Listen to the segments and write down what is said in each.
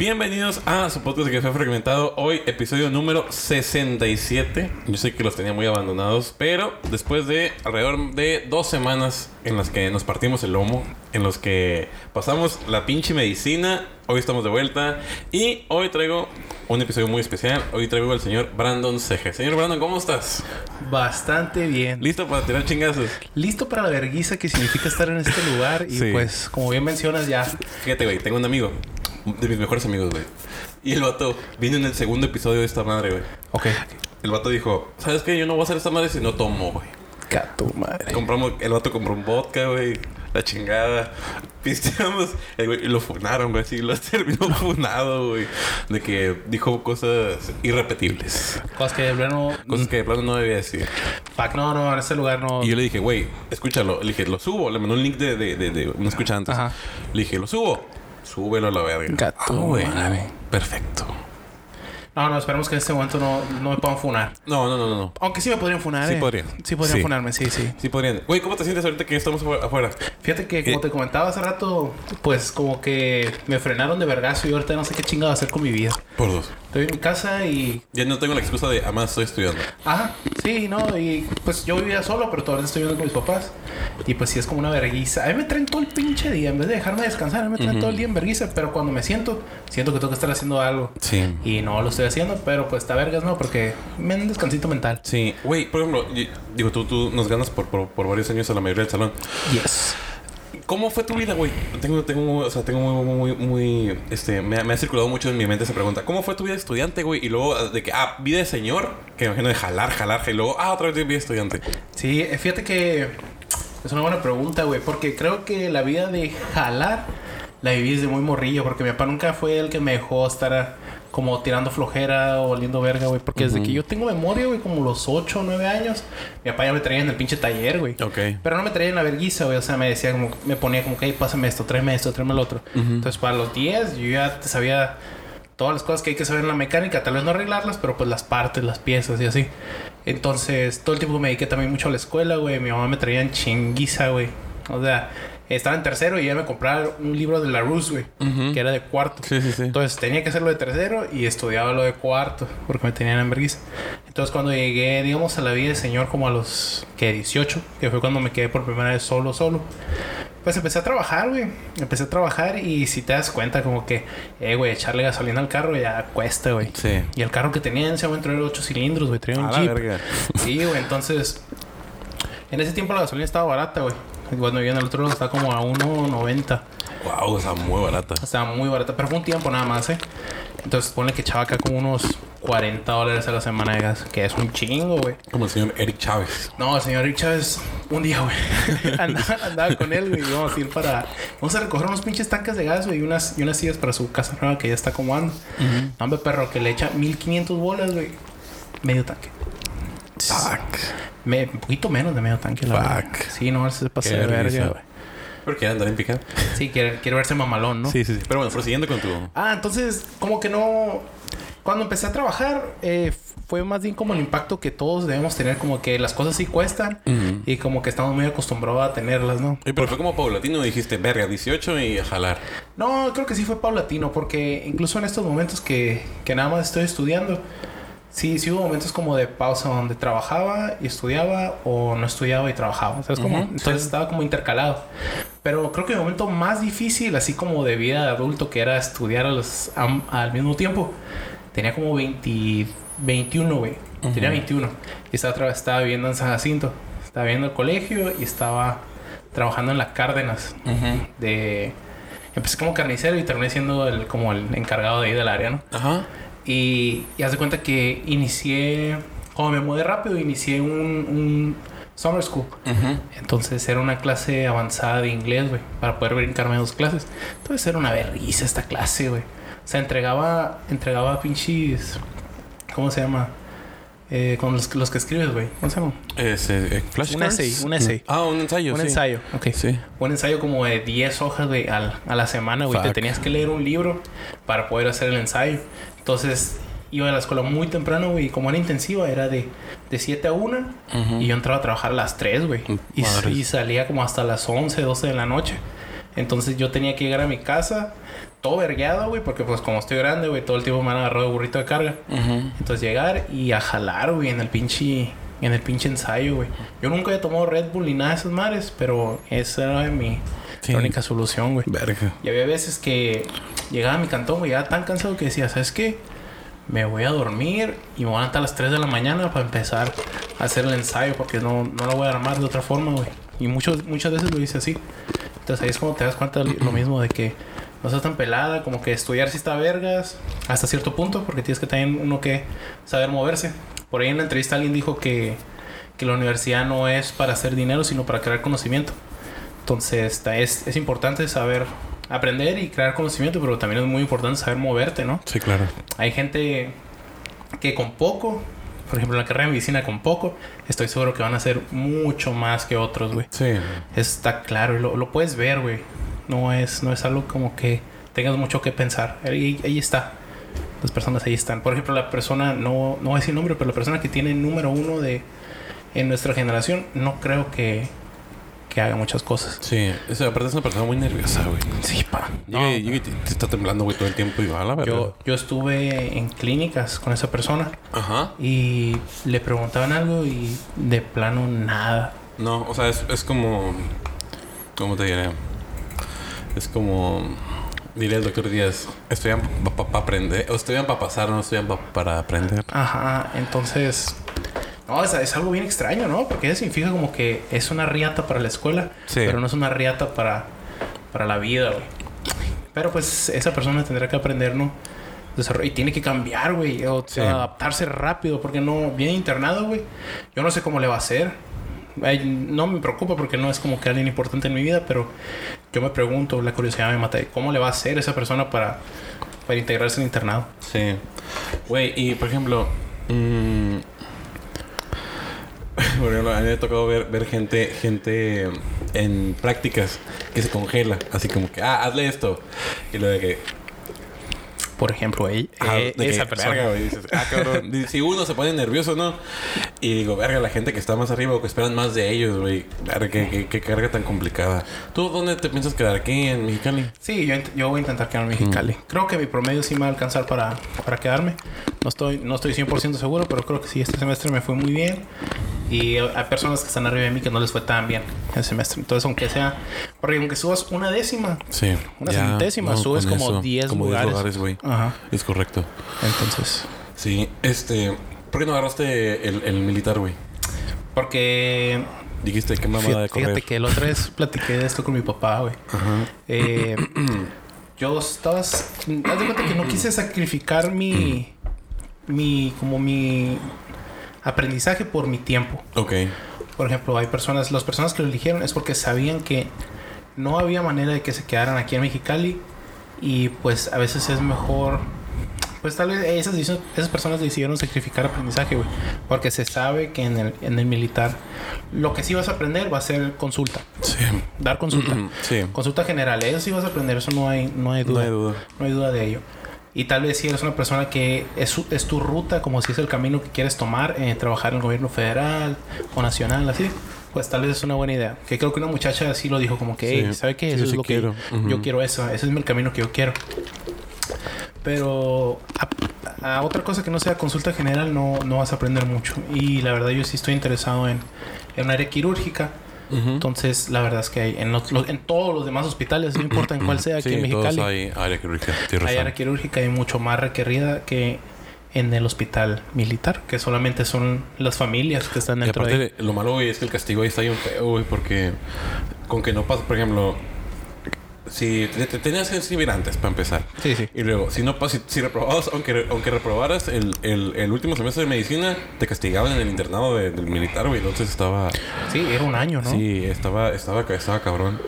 Bienvenidos a su podcast que fue fragmentado. Hoy, episodio número 67. Yo sé que los tenía muy abandonados, pero después de alrededor de 2 semanas en las que nos partimos el lomo, en los que pasamos la pinche medicina, hoy estamos de vuelta. Y hoy traigo un episodio muy especial. Hoy traigo al señor Brandon Ceja. Señor Brandon, ¿cómo estás? Bastante bien. ¿Listo para tirar chingazos? Listo para la verguiza que significa estar en este lugar. Y sí, pues, como bien mencionas ya... Fíjate, güey, tengo un amigo. De mis mejores amigos, güey. Y el vato vino en el segundo episodio de esta madre, güey. Ok. El vato dijo, ¿sabes qué? Yo no voy a hacer esta madre si no tomo, güey. Cato madre. Compramos... El vato compró un vodka, güey. La chingada. Pisteamos. Y lo funaron, güey. Sí, lo terminó funado, güey. De que dijo cosas irrepetibles. Cosas que de plano... Cosas que de plano no debía decir. Fuck, no. En ese lugar no... Y yo le dije, güey, escúchalo. Le dije, lo subo. Le mandó un link de una escucha antes. Ajá. Le dije, lo subo. Súbelo a la verga. Gato, güey. Perfecto. No, esperemos que en este momento no me puedan funar. No. Aunque sí me podrían funar. Sí podrían funarme. Güey, ¿cómo te sientes ahorita que estamos afuera? Fíjate que, como te comentaba hace rato, pues como que me frenaron de vergazo y ahorita no sé qué chingado hacer con mi vida. Por dos. Estoy en mi casa y... Ya no tengo la excusa de, además, estoy estudiando. Ajá. Sí, no. Y pues yo vivía solo, pero todavía estoy viviendo con mis papás. Y pues sí, es como una verguiza. A mí me traen todo el pinche día. En vez de dejarme descansar, a mí me traen todo el día en verguiza. Pero cuando me siento que tengo que estar haciendo algo. Sí. Y no lo estoy haciendo, pero pues está vergas, ¿no? Porque me dan un descansito mental. Sí. Güey, por ejemplo, digo, tú nos ganas por varios años a la mayoría del salón. Yes. ¿Cómo fue tu vida, güey? Tengo muy... Me ha circulado mucho en mi mente esa pregunta. ¿Cómo fue tu vida de estudiante, güey? Y luego de que... Ah, vida de señor. Que me imagino de jalar. Y luego... Ah, otra vez vida de estudiante. Sí, fíjate que... Es una buena pregunta, güey. Porque creo que la vida de jalar... La viví desde muy morrillo. Porque mi papá nunca fue el que me dejó estar... como tirando flojera o oliendo verga, güey. Porque desde que yo tengo memoria, güey, como los 8 o 9 años, mi papá ya me traía en el pinche taller, güey. Ok. Pero no me traía en la verguiza, güey. O sea, me decía como... Me ponía como que, hey, pásame esto, tráeme lo otro. Entonces, para los 10, yo ya sabía todas las cosas que hay que saber en la mecánica. Tal vez no arreglarlas, pero pues las partes, las piezas y así. Entonces, todo el tiempo me dediqué también mucho a la escuela, güey. Mi mamá me traía en chinguiza, güey. O sea... Estaba en tercero y ya me compraba un libro de La Rus, güey. Que era de cuarto. Sí. Entonces, tenía que hacer lo de tercero y estudiaba lo de cuarto. Porque me tenían en vergüenza. Entonces, cuando llegué, digamos, a la vida del señor como a los... ¿Qué? 18. Que fue cuando me quedé por primera vez solo. Pues empecé a trabajar, güey. Y si te das cuenta como que... güey, echarle gasolina al carro ya cuesta, güey. Sí. Y el carro que tenía en ese momento era 8 cilindros, güey. Tenía un Jeep. Verga. Sí, güey. Entonces... En ese tiempo la gasolina estaba barata, güey. Cuando yo en el otro lado estaba como a 1.90. Wow, o sea, muy barata. Pero fue un tiempo nada más, ¿eh? Entonces ponle que echaba acá como unos $40 a la semana de gas. Que es un chingo, güey. Como el señor Eric Chávez. No, el señor Eric Chávez... Un día, güey. andaba con él, güey. Vamos a ir para... Vamos a recoger unos pinches tanques de gas, güey. Y unas sillas para su casa nueva que ya está acomodando. No, hombre, perro, que le echa $1,500, güey. Medio tanque. Fuck. Un poquito menos de medio tanque, la verdad. Sí, no, se pasó de verga, güey. Pero quiere andar en picada. Sí, quiere verse mamalón, ¿no? Sí. Pero bueno, prosiguiendo con tu... entonces, como que no... Cuando empecé a trabajar, fue más bien como el impacto que todos debemos tener. Como que las cosas sí cuestan. Y como que estamos muy acostumbrados a tenerlas, ¿no? Pero fue como paulatino. Dijiste, verga, 18 y a jalar. No, creo que sí fue paulatino. Porque incluso en estos momentos que nada más estoy estudiando... Sí, hubo momentos como de pausa donde trabajaba y estudiaba o no estudiaba y trabajaba. ¿Sabes cómo? Entonces estaba como intercalado. Pero creo que el momento más difícil, así como de vida de adulto, que era estudiar al mismo tiempo, tenía como 21, güey. Tenía 21. Y estaba viviendo en San Jacinto. Estaba viviendo el colegio y estaba trabajando en las Cárdenas. Empecé como carnicero y terminé siendo como el encargado de ahí del área, ¿no? Ajá. Y haz de cuenta que inicié un summer school. Entonces era una clase avanzada de inglés, güey, para poder brincarme 2 clases. Entonces era una vergüenza esta clase, güey. O sea, entregaba pinches... ¿Cómo se llama? Con los que escribes, güey. ¿Cómo se llama? Un essay. Un ensayo. Ok. Sí. Un ensayo como de 10 hojas, güey, a la semana, güey. Te tenías que leer un libro para poder hacer el ensayo. Entonces, iba a la escuela muy temprano, güey. Y como era intensiva, era de 7 a 1. Y yo entraba a trabajar a las 3, güey. Y salía como hasta las 11, 12 de la noche. Entonces yo tenía que llegar a mi casa todo vergueado, güey, porque pues como estoy grande, güey, todo el tiempo me han agarrado de burrito de carga. Uh-huh. Entonces llegar y a jalar, güey, en el pinche ensayo, güey. Yo nunca he tomado Red Bull ni nada de esas madres, pero esa era la única solución, güey. Verga. Y había veces que llegaba a mi cantón, güey, ya tan cansado que decía, ¿sabes qué? Me voy a dormir y me voy a levantar a las 3 de la mañana para empezar a hacer el ensayo, porque no lo voy a armar de otra forma, güey. Y muchas veces lo hice así. Entonces ahí es como te das cuenta lo mismo de que no estás tan pelada, como que estudiar sí está vergas hasta cierto punto, porque tienes que también uno que saber moverse. Por ahí en la entrevista alguien dijo que la universidad no es para hacer dinero, sino para crear conocimiento. Entonces es importante saber aprender y crear conocimiento, pero también es muy importante saber moverte, ¿no? Sí, claro. Hay gente que con poco, por ejemplo, en la carrera de medicina con poco, estoy seguro que van a hacer mucho más que otros, güey. Sí. Está claro, lo puedes ver, güey. No es algo como que tengas mucho que pensar. Ahí está. Las personas ahí están. Por ejemplo, la persona, no voy a decir nombre, pero la persona que tiene el número 1 en nuestra generación, no creo que haga muchas cosas. Sí. Esa, aparte es una persona muy nerviosa, güey. Sí, pa. No, y te está temblando, güey, todo el tiempo. Y va a la verga. Yo estuve en clínicas con esa persona. Ajá. Y le preguntaban algo y de plano nada. No, o sea, es como... ¿Cómo te diré? Es como... Dile al doctor Díaz, estudian para aprender, o estudian para pasar, no estudian para aprender. Ajá, entonces... No, es algo bien extraño, ¿no? Porque eso significa como que es una riata para la escuela, sí, pero no es una riata para la vida, güey. Pero pues esa persona tendrá que aprender, ¿no? Y tiene que cambiar, güey, o sea, sí, adaptarse rápido, porque no viene internado, güey. Yo no sé cómo le va a hacer. No me preocupa porque no es como que alguien importante en mi vida, pero yo me pregunto, la curiosidad me mata, ¿cómo le va a hacer esa persona para integrarse en internado? Sí. Güey, y por ejemplo, bueno, a mí me ha tocado ver gente en prácticas que se congela, así como que, hazle esto. Y lo de que, por ejemplo, esa persona. Verga, güey. Dices, cabrón. Si uno se pone nervioso, ¿no? Y digo, verga, la gente que está más arriba o que esperan más de ellos, güey. Verga, qué carga tan complicada. ¿Tú dónde te piensas quedar? ¿Aquí en Mexicali? Sí, yo voy a intentar quedarme en Mexicali. Creo que mi promedio sí me va a alcanzar para quedarme. No estoy 100% seguro, pero creo que sí. Este semestre me fue muy bien. Y hay personas que están arriba de mí que no les fue tan bien el semestre. Entonces, aunque subas una décima, sí, una centésima, no, subes como 10 lugares, güey. Ajá. Es correcto. Entonces, sí, ¿por qué no agarraste el militar, güey? Porque dijiste qué mamada de correr. Fíjate que la otra vez platiqué de esto con mi papá, güey. Ajá. Haz de cuenta que no quise sacrificar mi aprendizaje por mi tiempo. Ok. Por ejemplo, las personas que lo eligieron es porque sabían que no había manera de que se quedaran aquí en Mexicali. Y pues a veces es mejor... Pues tal vez esas personas decidieron sacrificar aprendizaje, güey. Porque se sabe que en el militar lo que sí vas a aprender va a ser consulta. Sí. Dar consulta. Sí. Consulta general. Eso sí vas a aprender. Eso no hay duda. No hay duda de ello. Y tal vez si eres una persona que es tu ruta, como si es el camino que quieres tomar, trabajar en el gobierno federal o nacional, así, pues tal vez es una buena idea. Que creo que una muchacha así lo dijo, como que, sí, ¿sabe qué? Eso sí, es lo quiero. Que yo quiero eso. Ese es el camino que yo quiero. Pero a otra cosa que no sea consulta general no vas a aprender mucho. Y la verdad yo sí estoy interesado en un área quirúrgica. Uh-huh. Entonces, la verdad es que hay en todos los demás hospitales, no importa en cuál sea, aquí sí, en Mexicali todos hay área quirúrgica. Hay área quirúrgica y mucho más requerida que en el hospital militar, que solamente son las familias que están dentro. Y aparte, de ahí. Lo malo, güey, es que el castigo ahí está bien feo, güey, porque con que no pasas, por ejemplo, si te tenías que inscribir antes para empezar. Sí, sí. Y luego, si no pasas, si reprobabas, aunque reprobaras el último semestre de medicina, te castigaban en el internado del militar, güey. Entonces estaba... Sí, era un año, ¿no? Sí, estaba cabrón.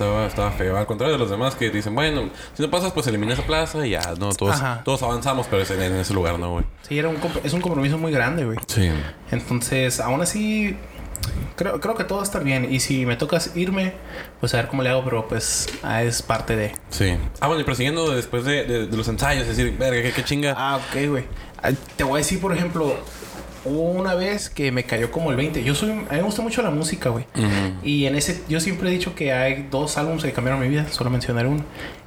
Estaba feo. Al contrario de los demás que dicen, bueno, si no pasas, pues elimina esa plaza y ya, no, todos avanzamos, pero es en ese lugar, ¿no, güey? Sí, es un compromiso muy grande, güey. Sí. Entonces, aún así... Creo que todo va a estar bien. Y si me tocas irme, pues a ver cómo le hago. Pero pues es parte de... Sí. Bueno, y prosiguiendo después de los ensayos. Es decir, verga, qué chinga. Ok, güey. Te voy a decir, por ejemplo... hubo una vez que me cayó como el 20. A mí me gusta mucho la música, güey. Uh-huh. Y en ese... Yo siempre he dicho que hay dos álbumes que cambiaron mi vida. Solo mencionaré uno.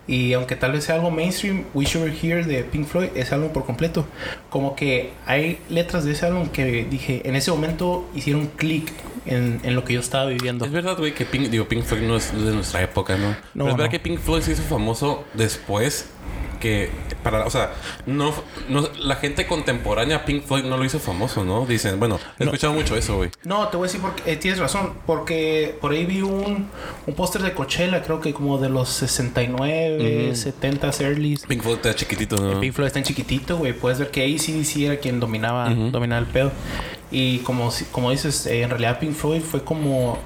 Y aunque tal vez sea algo mainstream, Wish You Were Here de Pink Floyd es álbum por completo. Como que hay letras de ese álbum que dije... En ese momento hicieron clic en lo que yo estaba viviendo. Es verdad, güey, que Pink Floyd no es de nuestra época, ¿no? Pero es verdad que Pink Floyd se hizo famoso después... Que para, o sea, no la gente contemporánea Pink Floyd no lo hizo famoso, ¿no? Dicen, bueno, he escuchado mucho eso, güey. No, te voy a decir porque tienes razón, porque por ahí vi un póster de Coachella, creo que como de los 69, 70s, early. Pink Floyd está chiquitito, ¿no? Pink Floyd está en chiquitito, güey. Puedes ver que ACDC era quien dominaba el pedo. Y como dices, en realidad Pink Floyd fue como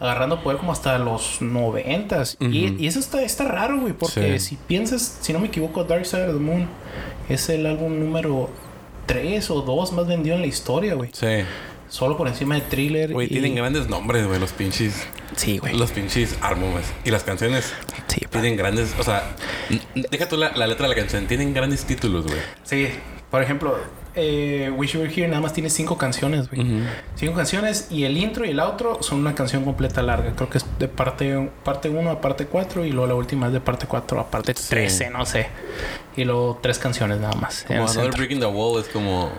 agarrando poder como hasta los 90s. Uh-huh. Y eso está raro, güey. Porque si piensas... Si no me equivoco, Dark Side of the Moon es el álbum número 3 o 2 más vendido en la historia, güey. Sí. Solo por encima de Thriller. Güey, tienen grandes nombres, güey. Los pinches... Sí, güey. Los pinches álbumes. Y las canciones... Sí, tienen grandes... O sea... Deja tú la letra de la canción. Tienen grandes títulos, güey. Sí. Por ejemplo... Wish You Were Here nada más tiene 5 canciones, güey. Uh-huh. 5 canciones y el intro y el outro son una canción completa larga. Creo que es de parte 1 a parte 4 y luego la última es de parte 4 a parte 13, no sé. Y luego 3 canciones nada más. Como Another Brick in the Wall es como...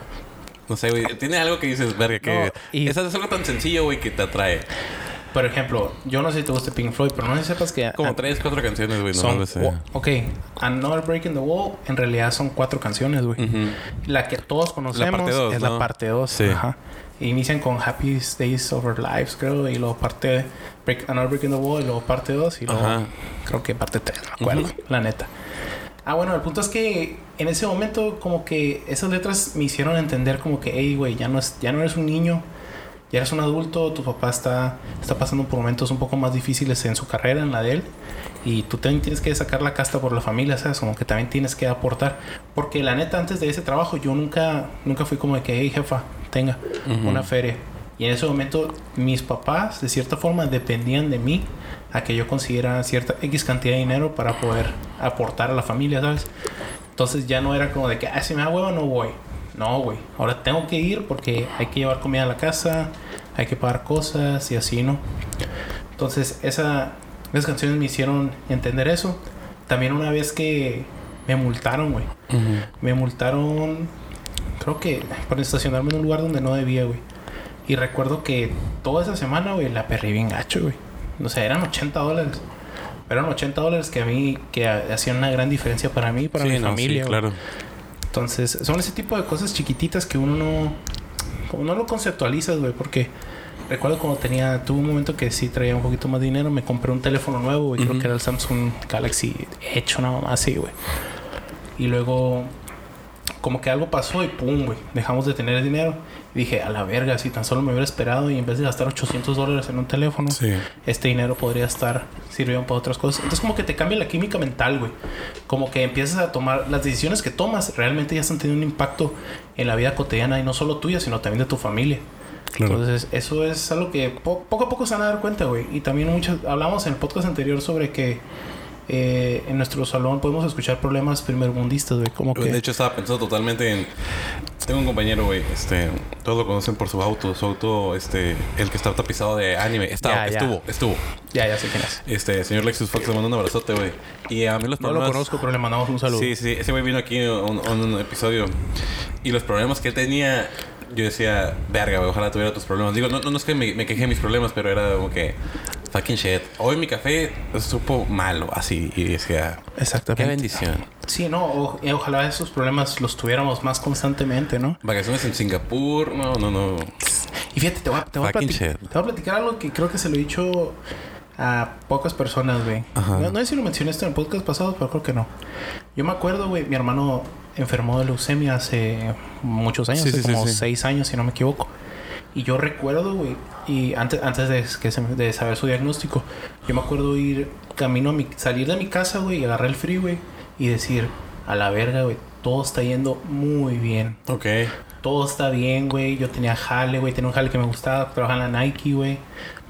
No sé, güey. Tiene algo que dices, verga, que... No, es algo tan sencillo, güey, que te atrae. Por ejemplo, yo no sé si te gusta Pink Floyd, pero no sé si sepas que... Como 3, 4 canciones, güey. No lo sé. Ok. Another Brick in the Wall en realidad son 4 canciones, güey. Uh-huh. La que todos conocemos es la parte 2. Sí. Ajá. Inician con Happy Days of Our Lives, creo. Y luego parte... Another Brick in the Wall y luego parte 2. Y luego creo que parte 3. No me acuerdo. Uh-huh. La neta. Ah, bueno. El punto es que en ese momento como que esas letras me hicieron entender como que... Hey, güey, ya no eres un niño. Ya eres un adulto, tu papá está pasando por momentos un poco más difíciles en su carrera, en la de él. Y tú también tienes que sacar la casta por la familia, ¿sabes? Como que también tienes que aportar. Porque la neta, antes de ese trabajo, yo nunca fui como de que, hey, jefa, tenga una feria. Y en ese momento, mis papás, de cierta forma, dependían de mí a que yo consiguiera cierta X cantidad de dinero para poder aportar a la familia, ¿sabes? Entonces ya no era como de que, si me da huevo, no voy. No, güey. Ahora tengo que ir porque hay que llevar comida a la casa, hay que pagar cosas y así, ¿no? Entonces, esas canciones me hicieron entender eso. También una vez que me multaron, güey. Uh-huh. Me multaron, creo que por estacionarme en un lugar donde no debía, güey. Y recuerdo que toda esa semana, güey, la perré bien gacho, güey. O sea, eran $80. Eran $80 que a mí, que hacían una gran diferencia para mí y para mi familia. Sí, claro. Entonces, son ese tipo de cosas chiquititas que uno no lo conceptualiza, güey. Porque recuerdo cuando tuve un momento que sí traía un poquito más de dinero. Me compré un teléfono nuevo, güey. Creo que era el Samsung Galaxy Edge, una mamá así, güey. Y luego, como que algo pasó y pum, güey. Dejamos de tener el dinero. Y dije, a la verga, si tan solo me hubiera esperado y en vez de gastar $800 en un teléfono, este dinero podría estar sirviendo para otras cosas. Entonces, como que te cambia la química mental, güey. Como que empiezas a tomar las decisiones que tomas, realmente ya están teniendo un impacto en la vida cotidiana y no solo tuya, sino también de tu familia. Claro. Entonces, eso es algo que poco a poco se van a dar cuenta, güey. Y también hablamos en el podcast anterior sobre que en nuestro salón podemos escuchar problemas primermundistas, güey. Como que... De hecho, estaba pensando totalmente en... Tengo un compañero, güey. Todos lo conocen por sus autos. Su auto, el que está tapizado de anime. Estuvo. Ya sé quién es. Señor Lexus Fox, le mando un abrazote, güey. Y a mí los problemas... No lo conozco, pero le mandamos un saludo. Sí. Ese güey vino aquí un episodio. Y los problemas que tenía... Yo decía, verga, güey, ojalá tuviera tus problemas. Digo, no es que me quejé de mis problemas, pero era como que... Fucking shit. Hoy mi café supo malo, así. Y decía... Exactamente. Qué bendición. Sí, no. Ojalá esos problemas los tuviéramos más constantemente, ¿no? Vacaciones en Singapur. No. Y fíjate, te voy a platicar algo que creo que se lo he dicho a pocas personas, güey. No sé si lo mencionaste en el podcast pasado, pero creo que no. Yo me acuerdo, güey, mi hermano enfermó de leucemia hace muchos años. Hace como 6 años, si no me equivoco. Y yo recuerdo, güey, y antes de saber su diagnóstico, yo me acuerdo ir camino salir de mi casa, güey, y agarrar el freeway y decir, a la verga, güey, todo está yendo muy bien. Ok. Todo está bien, güey. Yo tenía jale, güey. Tenía un jale que me gustaba. Trabajaba en la Nike, güey.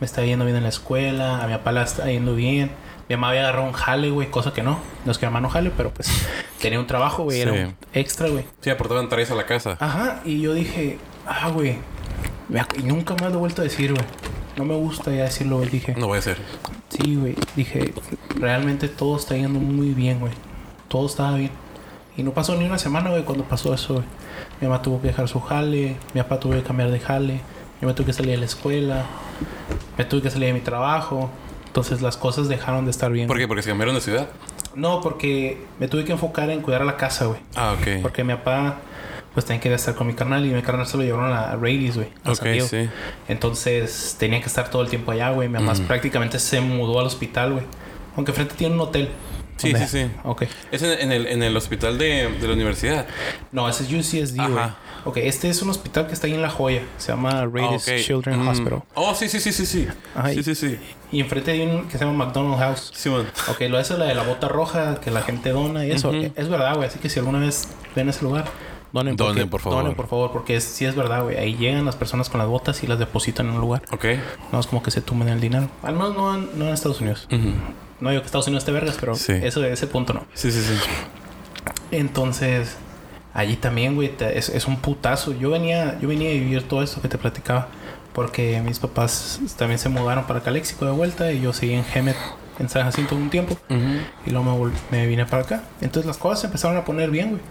Me estaba yendo bien en la escuela. A mi papá la está yendo bien. Mi mamá había agarrado un jale, güey. Cosa que no es que mi mamá no jale, pero pues tenía un trabajo, güey. Era un extra, güey. Sí, aportaban tareas a la casa. Ajá. Y yo dije... Ah, güey. Y nunca más lo he vuelto a decir, güey. No me gusta ya decirlo, güey. Dije... No voy a hacer. Sí, güey. Dije, realmente todo está yendo muy bien, güey. Todo estaba bien. Y no pasó ni una semana, güey, cuando pasó eso, güey. Mi mamá tuvo que dejar su jale. Mi papá tuvo que cambiar de jale. Yo me tuve que salir de la escuela. Me tuve que salir de mi trabajo. Entonces, las cosas dejaron de estar bien. ¿Por qué? ¿Porque se cambiaron de ciudad? No, porque me tuve que enfocar en cuidar a la casa, güey. Ah, ok. Porque mi papá... pues tenía que estar con mi carnal y mi carnal se lo llevaron a Rady, güey. A San Diego. Sí. Entonces tenía que estar todo el tiempo allá, güey. Mi mamá prácticamente se mudó al hospital, güey. Aunque frente tiene un hotel. Sí, sí, sí. Ok. ¿Es en el hospital de la universidad? No, ese es UCSD, güey. Ok, este es un hospital que está ahí en La Joya. Se llama Rady Children's Hospital. Oh, sí, sí, sí, sí, sí. Ajá, sí, sí, sí. Y enfrente hay un que se llama McDonald's House. Sí, man. Ok, lo es la de la bota roja que la gente dona y eso. Okay. Es verdad, güey. Así que si alguna vez ven ese lugar... Donen, por favor. Porque sí es verdad, güey. Ahí llegan las personas con las botas y las depositan en un lugar. Ok. No es como que se tumben el dinero. Al menos no en Estados Unidos. Uh-huh. No digo que Estados Unidos esté vergas, pero sí. Eso de ese punto no. Sí, sí, sí. Entonces, allí también, güey, es un putazo. Yo venía a vivir todo esto que te platicaba. Porque mis papás también se mudaron para Caléxico de vuelta. Y yo seguí en Hemet, en San Jacinto un tiempo. Uh-huh. Y luego me vine para acá. Entonces las cosas se empezaron a poner bien, güey.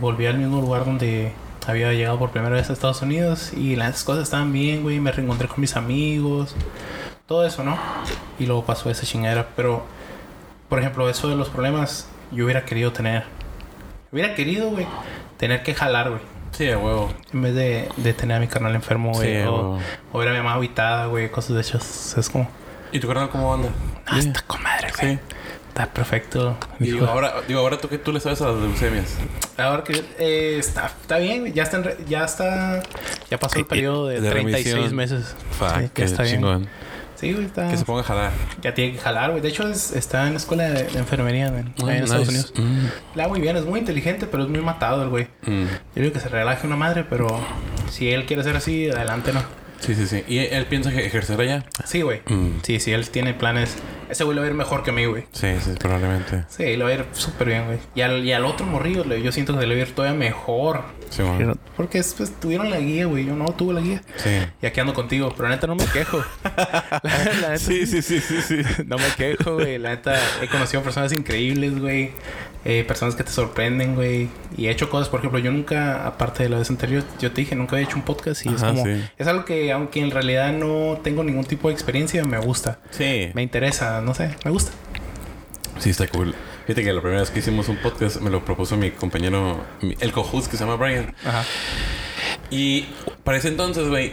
Volví al mismo lugar donde había llegado por primera vez a Estados Unidos. Y las cosas estaban bien, güey. Me reencontré con mis amigos. Todo eso, ¿no? Y luego pasó esa chingadera. Pero, por ejemplo, eso de los problemas, yo hubiera querido tener. Hubiera querido, güey, tener que jalar, güey. Sí, de huevo. En vez de tener a mi carnal enfermo, güey. Sí, o ver a mi mamá habitada, güey. Cosas de esas. Es como... ¿Y tu carnal cómo anda? Ah, yeah. Está con madre, güey. Sí. Está perfecto. Ahora tú le sabes a las leucemias. Ahora que... está bien. Ya pasó el periodo de 36 meses. Fuck, sí, que está chingón. Bien. Sí, güey, está... Que se ponga a jalar. Ya tiene que jalar, güey. De hecho, está en la escuela de enfermería, güey. En Estados Unidos. La muy bien. Es muy inteligente, pero es muy matado el güey. Yo digo que se relaje una madre, pero... Si él quiere ser así, adelante, ¿no? Sí, sí, sí. ¿Y él piensa ejercer allá? Sí, güey. Sí, él tiene planes. Ese güey lo va a ir mejor que a mí, güey. Sí, sí, probablemente. Sí, lo va a ir súper bien, güey. Y al otro morrillo, yo siento que se le va a ir todavía mejor. Sí, bueno. Porque pues, tuvieron la guía, güey. Yo no tuve la guía. Sí. Y aquí ando contigo. Pero la neta no me quejo. La neta, sí. No me quejo, güey. La neta, he conocido personas increíbles, güey. Personas que te sorprenden, güey. Y he hecho cosas, por ejemplo, yo nunca, aparte de la vez anterior, yo te dije, nunca había hecho un podcast. Y ajá, es como, sí. Es algo que, aunque en realidad no tengo ningún tipo de experiencia, me gusta. Sí. Me interesa, no sé, me gusta. Sí, está cool. Fíjate que la primera vez que hicimos un podcast me lo propuso mi compañero, el co-host que se llama Brian. Ajá. Y para ese entonces, güey,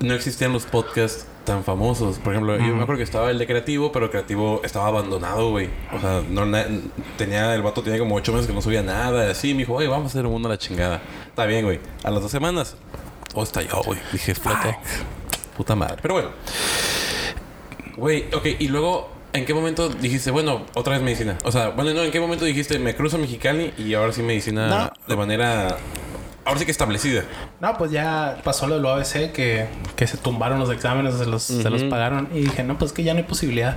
no existían los podcasts tan famosos. Por ejemplo, yo me acuerdo que estaba el de Creativo, pero Creativo estaba abandonado, güey. O sea, el vato tenía como 8 meses que no subía nada. Así me dijo, oye, vamos a hacer un mundo a la chingada. Está bien, güey. A las 2 semanas, estalló, güey. Dije, explotó. Puta madre. Pero bueno. Güey, ok. Y luego, ¿en qué momento dijiste, bueno, otra vez medicina? O sea, bueno, no, ¿en qué momento dijiste, me cruzo a Mexicali y ahora sí medicina de manera... Ahora sí que establecida. No, pues ya pasó lo del ABC que se tumbaron los exámenes, se los pagaron. Y dije, no, pues que ya no hay posibilidad.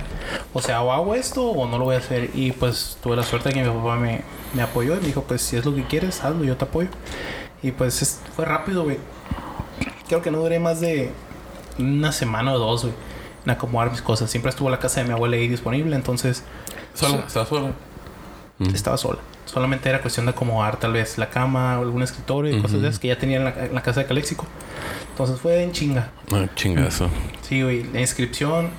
O sea, o hago esto o no lo voy a hacer. Y pues tuve la suerte de que mi papá me apoyó. Y me dijo, pues si es lo que quieres, hazlo, yo te apoyo. Y pues fue rápido, güey. Creo que no duré más de una semana o 2, güey, en acomodar mis cosas. Siempre estuvo la casa de mi abuela ahí disponible, entonces... Estaba sola. Solamente era cuestión de acomodar tal vez la cama o algún escritorio y cosas de esas que ya tenía en la casa de Caléxico. Entonces fue en chinga. Ah, chingazo. Sí, güey. La inscripción...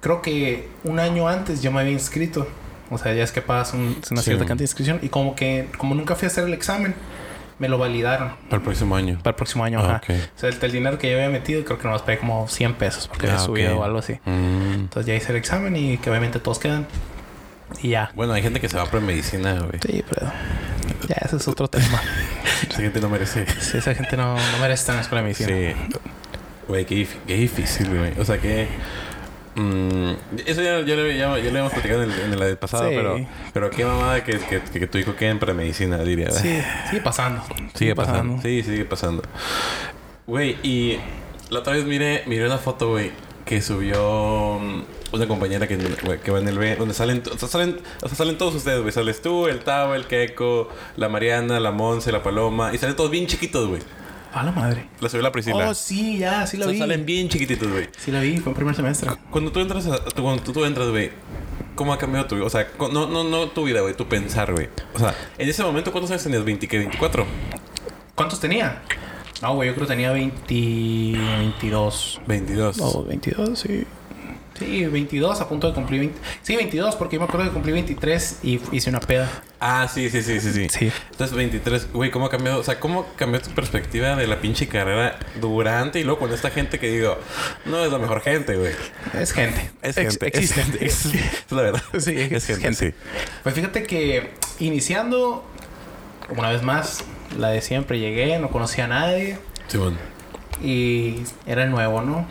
Creo que un año antes yo me había inscrito. O sea, ya es que pagas una cierta cantidad de inscripción. Y como nunca fui a hacer el examen, me lo validaron. Para el próximo año, ajá. Okay. O sea, el dinero que yo había metido, creo que nomás pagué como $100 porque había subido o algo así. Entonces ya hice el examen y que obviamente todos quedan. Y ya. Bueno, hay gente que se va por medicina, güey. Sí, pero... Ya, ese es otro tema. Esa gente no merece. Sí, esa gente no merece estar en la escuela de medicina. Sí. Güey, qué difícil, güey. O sea, que... eso ya lo habíamos platicado en la del pasado, sí. Pero qué mamada que tu hijo quede en premedicina, diría. Sí, sigue pasando. Sí, sigue pasando. Güey, y... La otra vez miré una foto, güey, que subió... Una compañera que va en el B, donde salen todos ustedes, güey. Sales tú, el Tavo, el Keco, la Mariana, la Monse, la Paloma. Y salen todos bien chiquitos, güey. A la madre. La subió la Priscila. Oh, sí, ya, sí la vi. Salen bien chiquititos, güey. Sí la vi, fue en primer semestre. Cuando tú entras, güey, ¿cómo ha cambiado tu vida? O sea, no tu vida, güey, tu pensar, güey. O sea, en ese momento, ¿cuántos años tenías? ¿20 qué? ¿24? ¿Cuántos tenía? No, güey, yo creo que tenía 22. ¿22? No, 22, sí. Sí, 22, a punto de cumplir 20. Sí, 22, porque yo me acuerdo que cumplí 23 y hice una peda. Ah, sí. Entonces, 23, güey, ¿cómo ha cambiado? O sea, ¿cómo cambió tu perspectiva de la pinche carrera durante y luego con esta gente que digo, no es la mejor gente, güey? Es gente. Existe. Es la verdad. Sí, es gente. Sí. Pues fíjate que iniciando, una vez más, la de siempre, llegué, no conocía a nadie. Sí, bueno. Y era nuevo, ¿no?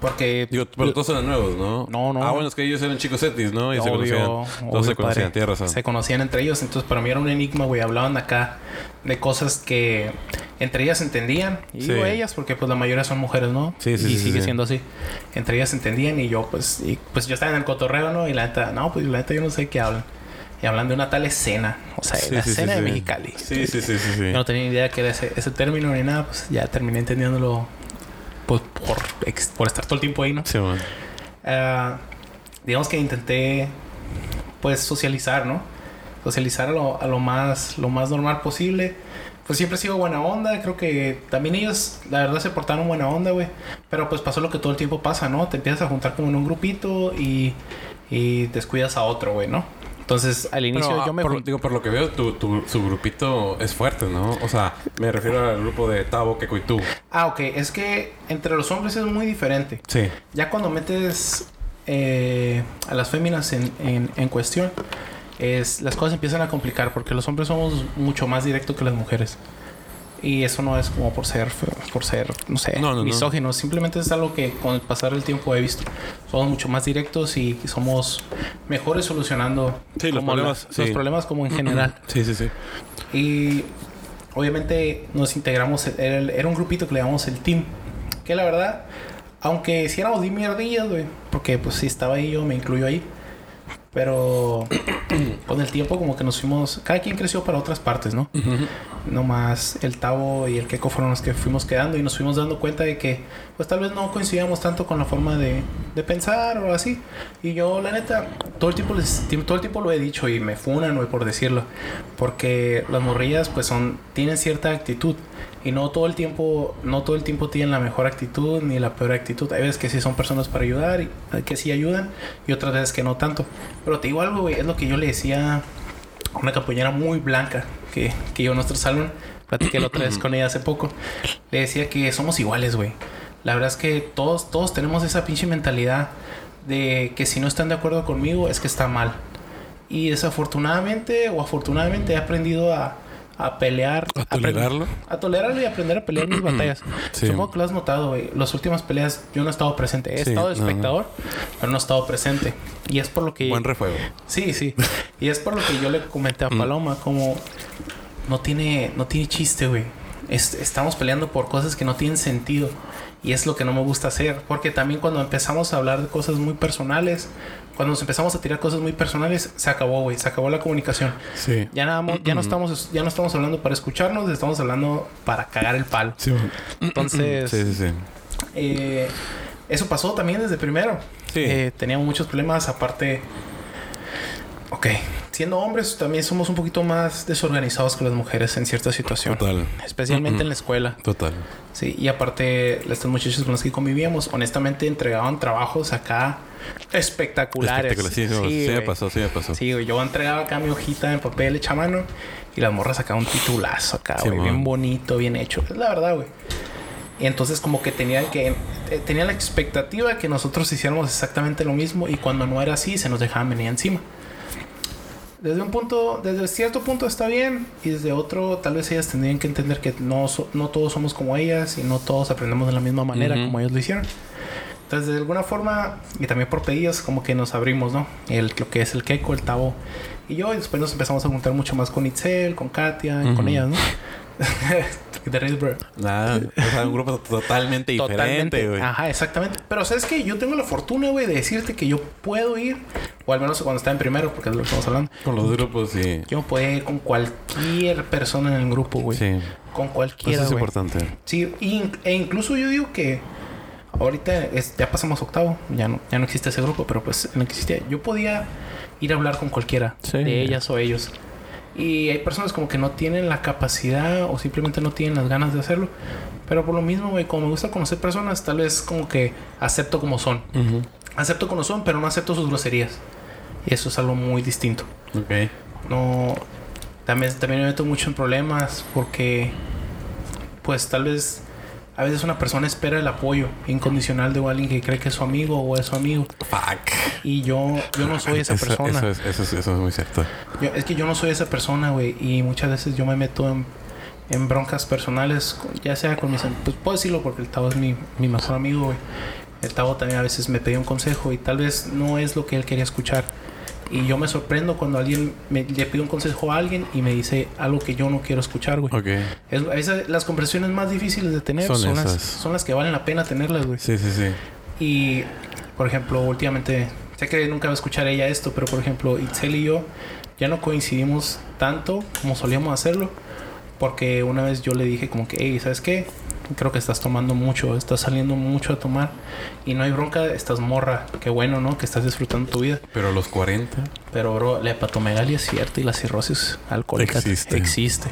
Porque... Digo, pero todos eran nuevos, ¿no? No. Ah, bueno, es que ellos eran chicos etis, ¿no? Y obvio, se conocían. Todos se conocían, tienes razón. Se conocían entre ellos. Entonces, para mí era un enigma, güey. Hablaban acá de cosas que entre ellas entendían. Y sí. Digo ellas porque, pues, la mayoría son mujeres, ¿no? Sí, sigue siendo así. Entre ellas entendían y yo, pues... yo estaba en el cotorreo, ¿no? Y la neta... No, pues, la neta yo no sé qué hablan. Y hablan de una tal escena. O sea, la escena de Mexicali. Sí. Yo no tenía ni idea que era ese término ni nada. Pues, ya terminé entendiéndolo... Pues por estar todo el tiempo ahí, ¿no? Sí, man. Digamos que intenté, pues, socializar, ¿no? Socializar a lo más normal posible. Pues siempre he sido buena onda. Creo que también ellos, la verdad, se portaron buena onda, güey. Pero pues pasó lo que todo el tiempo pasa, ¿no? Te empiezas a juntar como en un grupito y descuidas a otro, güey, ¿no? Entonces, al inicio por lo que veo, su grupito es fuerte, ¿no? O sea, me refiero al grupo de Tabo, Keco y tú. Ah, ok. Es que entre los hombres es muy diferente. Sí. Ya cuando metes a las féminas en cuestión, las cosas empiezan a complicar. Porque los hombres somos mucho más directos que las mujeres. Y eso no es como por ser no sé, misógino. No. Simplemente es algo que con el pasar del tiempo he visto. Somos mucho más directos y somos mejores solucionando los problemas como en general. Sí. Y obviamente nos integramos. Era un grupito que le llamamos el team. Que la verdad, aunque si éramos de mierdillas, güey. Porque pues si estaba ahí yo, me incluyo ahí. Pero con el tiempo como que nos fuimos... Cada quien creció para otras partes, ¿no? Uh-huh. Nomás el Tabo y el Keco fueron los que fuimos quedando. Y nos fuimos dando cuenta de que... Pues tal vez no coincidíamos tanto con la forma de pensar o así. Y yo, la neta, todo el tiempo lo he dicho. Y me funan, güey, por decirlo. Porque las morrillas, pues, tienen cierta actitud. Y no todo el tiempo tienen la mejor actitud ni la peor actitud. Hay veces que sí son personas para ayudar, y que sí ayudan, y otras veces que no tanto. Pero te digo algo, güey, es lo que yo le decía a una compañera muy blanca que yo en nuestro salón, platiqué la otra vez con ella hace poco. Le decía que somos iguales, güey. La verdad es que todos tenemos esa pinche mentalidad de que si no están de acuerdo conmigo es que está mal. Y desafortunadamente o afortunadamente he aprendido a pelear, a tolerarlo y aprender a pelear mis batallas. Sí. Supongo que lo has notado, güey. Las últimas peleas yo no he estado presente. He estado de espectador, pero no he estado presente. Y es por lo que... Buen refuego. Sí. Y es por lo que yo le comenté a Paloma, como... No tiene chiste, güey. Estamos peleando por cosas que no tienen sentido. Y es lo que no me gusta hacer. Porque también cuando empezamos a hablar de cosas muy personales... Cuando nos empezamos a tirar cosas muy personales... Se acabó, güey. Se acabó la comunicación. Sí. Ya no estamos hablando para escucharnos. Estamos hablando para cagar el palo. Sí. Entonces... Sí. Eso pasó también desde primero. Sí. Teníamos muchos problemas. Aparte... Ok. Siendo hombres también somos un poquito más desorganizados que las mujeres en cierta situación. Total. Especialmente en la escuela. Total. Sí. Y aparte, estas muchachas con las que convivíamos... Honestamente entregaban trabajos acá... Espectaculares. Sí, me pasó. Sí, güey. Yo entregaba acá mi hojita en papel hecha a mano. Y las morras sacaban un titulazo acá, güey. Sí, bien bonito, bien hecho. Es la verdad, güey. Y entonces como que tenían la expectativa de que nosotros hiciéramos exactamente lo mismo. Y cuando no era así, se nos dejaban venir encima. Desde cierto punto está bien. Y desde otro, tal vez ellas tendrían que entender que no todos somos como ellas. Y no todos aprendemos de la misma manera como ellos lo hicieron. Entonces, de alguna forma, y también por pedidos, como que nos abrimos, ¿no? Lo que es el Keco, el Tabo y yo. Y después nos empezamos a juntar mucho más con Itzel, con Katia, con ellas, ¿no? ¿Qué te ríes, bro? Nada, o sea, un grupo totalmente diferente, güey. Ajá, exactamente. Pero ¿sabes qué? Yo tengo la fortuna, güey, de decirte que yo puedo ir, o al menos cuando estaba en primero, porque es lo que estamos hablando. Con los grupos, sí. Yo puedo ir con cualquier persona en el grupo, güey. Sí. Con cualquiera, güey. Eso es importante. Sí, e incluso yo digo que ahorita ya pasamos octavo. Ya no existe ese grupo, pero pues en el que existía, yo podía ir a hablar con cualquiera, sí, de ellas o ellos. Y hay personas como que no tienen la capacidad o simplemente no tienen las ganas de hacerlo. Pero por lo mismo, güey, como me gusta conocer personas, tal vez como que acepto como son. Uh-huh. Acepto como son, pero no acepto sus groserías. Y eso es algo muy distinto. Ok. No... También me meto mucho en problemas porque... Pues tal vez... A veces una persona espera el apoyo incondicional de alguien que cree que es su amigo o es su amigo. Fuck. Y yo no soy esa persona. Eso es muy cierto. Es que yo no soy esa persona, güey. Y muchas veces yo me meto en broncas personales. Ya sea con mis... Pues puedo decirlo porque el Tavo es mi mejor amigo, güey. El Tavo también a veces me pedía un consejo y tal vez no es lo que él quería escuchar. Y yo me sorprendo cuando alguien le pide un consejo a alguien y me dice algo que yo no quiero escuchar, güey. Okay. Las conversaciones más difíciles de tener son las que valen la pena tenerlas, güey. Sí, sí, sí. Y, por ejemplo, últimamente... Sé que nunca va a escuchar ella esto, pero, por ejemplo, Itzel y yo ya no coincidimos tanto como solíamos hacerlo. Porque una vez yo le dije como que, hey, ¿sabes qué? Creo que estás tomando mucho, estás saliendo mucho a tomar y no hay bronca, estás morra, qué bueno, ¿no? Que estás disfrutando tu vida. Pero a los 40. Pero bro, la hepatomegalia es cierta y la cirrosis alcohólica existe.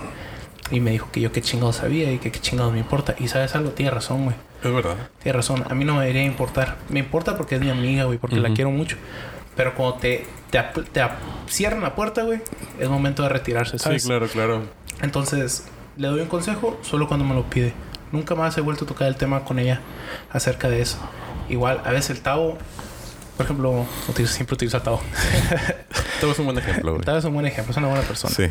Y me dijo que yo qué chingados sabía y que qué chingados me importa. Y sabes algo, tienes razón, güey. Es verdad. Tienes razón, a mí no me debería importar. Me importa porque es mi amiga, güey, porque la quiero mucho. Pero cuando te cierran la puerta, güey, es momento de retirarse, ¿sabes? Sí, claro, claro. Entonces, le doy un consejo solo cuando me lo pide. Nunca más he vuelto a tocar el tema con ella acerca de eso. Igual, a veces el Tavo... Por ejemplo, siempre utilizo al Tavo. Tavo es un buen ejemplo, güey. Tavo es un buen ejemplo. Es una buena persona. Sí.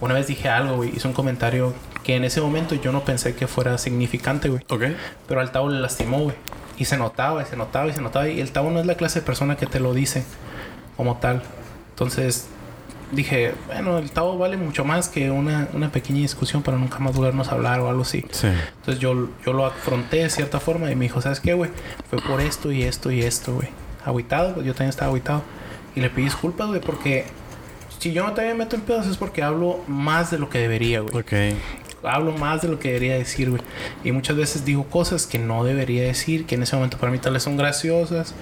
Una vez dije algo, güey. Hice un comentario que en ese momento yo no pensé que fuera significante, güey. Ok. Pero al Tavo le lastimó, güey. Y se notaba, y se notaba, y se notaba. Y el Tavo no es la clase de persona que te lo dice como tal. Entonces... Dije, bueno, el Tavo vale mucho más que una pequeña discusión para nunca más volvernos a hablar o algo así. Sí. Entonces yo lo afronté de cierta forma y me dijo, ¿sabes qué, güey? Fue por esto y esto y esto, güey. Agüitado, pues yo también estaba agüitado. Y le pedí disculpas, güey, porque si yo no también me meto en pedos es porque hablo más de lo que debería, güey. Okay. Hablo más de lo que debería decir, güey. Y muchas veces digo cosas que no debería decir, que en ese momento para mí tal vez son graciosas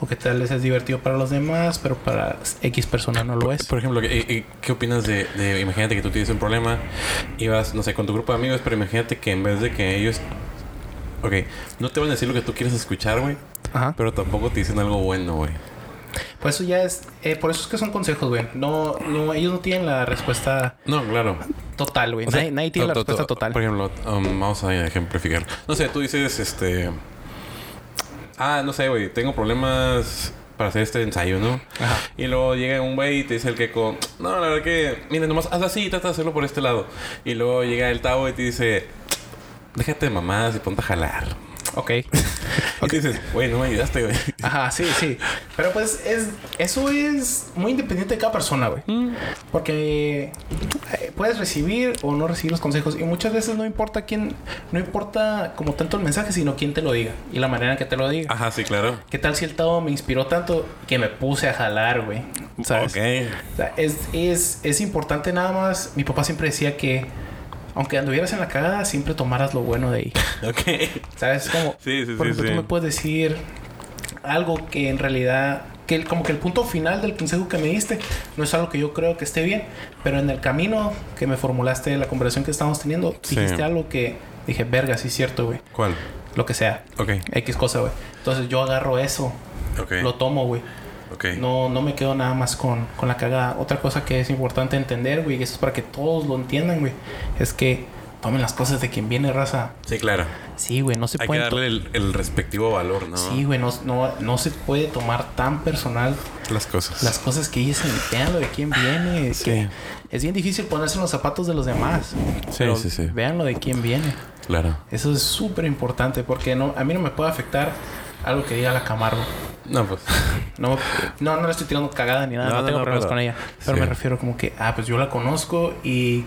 o que tal vez es divertido para los demás, pero para X persona no lo es. Por ejemplo, ¿qué opinas de imagínate que tú tienes un problema y vas, no sé, con tu grupo de amigos, pero imagínate que en vez de que ellos... Ok, no te van a decir lo que tú quieres escuchar, güey. Ajá. Pero tampoco te dicen algo bueno, güey. Pues eso ya es... por eso es que son consejos, güey. No, ellos no tienen la respuesta... No, claro. Total, güey. Nadie tiene la respuesta total. Por ejemplo, vamos a ejemplificar. No sé, tú dices, Ah, no sé, güey. Tengo problemas para hacer este ensayo, ¿no? Ajá. Y luego llega un güey y te dice el queco... No, la verdad que... Miren, nomás haz así y trata de hacerlo por este lado. Y luego llega el Tavo y te dice... Déjate de mamadas y ponte a jalar. Ok. Y tú dices, güey, no me ayudaste, güey. Ajá, sí, sí. Pero pues eso es muy independiente de cada persona, güey. Porque puedes recibir o no recibir los consejos. Y muchas veces no importa quién... No importa como tanto el mensaje, sino quién te lo diga. Y la manera en que te lo diga. Ajá, sí, claro. ¿Qué tal si el Tavo me inspiró tanto que me puse a jalar, güey? ¿Sabes? Ok. O sea, es importante nada más... Mi papá siempre decía que... Aunque anduvieras en la cagada, siempre tomaras lo bueno de ahí. Ok. ¿Sabes? Como... Sí, sí, por ejemplo, sí. Tú me puedes decir algo que en realidad... Como que el punto final del consejo que me diste no es algo que yo creo que esté bien. Pero en el camino que me formulaste, la conversación que estábamos teniendo, dijiste algo que... Dije, verga, sí es cierto, güey. ¿Cuál? Lo que sea. Ok. X cosa, güey. Entonces, yo agarro eso. Ok. Lo tomo, güey. Okay. No me quedo nada más con la cagada. Otra cosa que es importante entender, güey, y eso es para que todos lo entiendan, güey, es que tomen las cosas de quien viene, raza. Sí, claro. Sí, güey, no se puede... Hay que darle el respectivo valor, ¿no? Sí, güey, no se puede tomar tan personal... Las cosas que dicen, vean lo de quién viene. Sí. Que es bien difícil ponerse en los zapatos de los demás. Sí, pero sí, sí. Vean lo de quién viene. Claro. Eso es súper importante porque a mí no me puede afectar algo que diga la Camargo. No, pues... No le estoy tirando cagada ni nada. No tengo problemas con ella. Pero sí. Me refiero como que... Ah, pues yo la conozco y...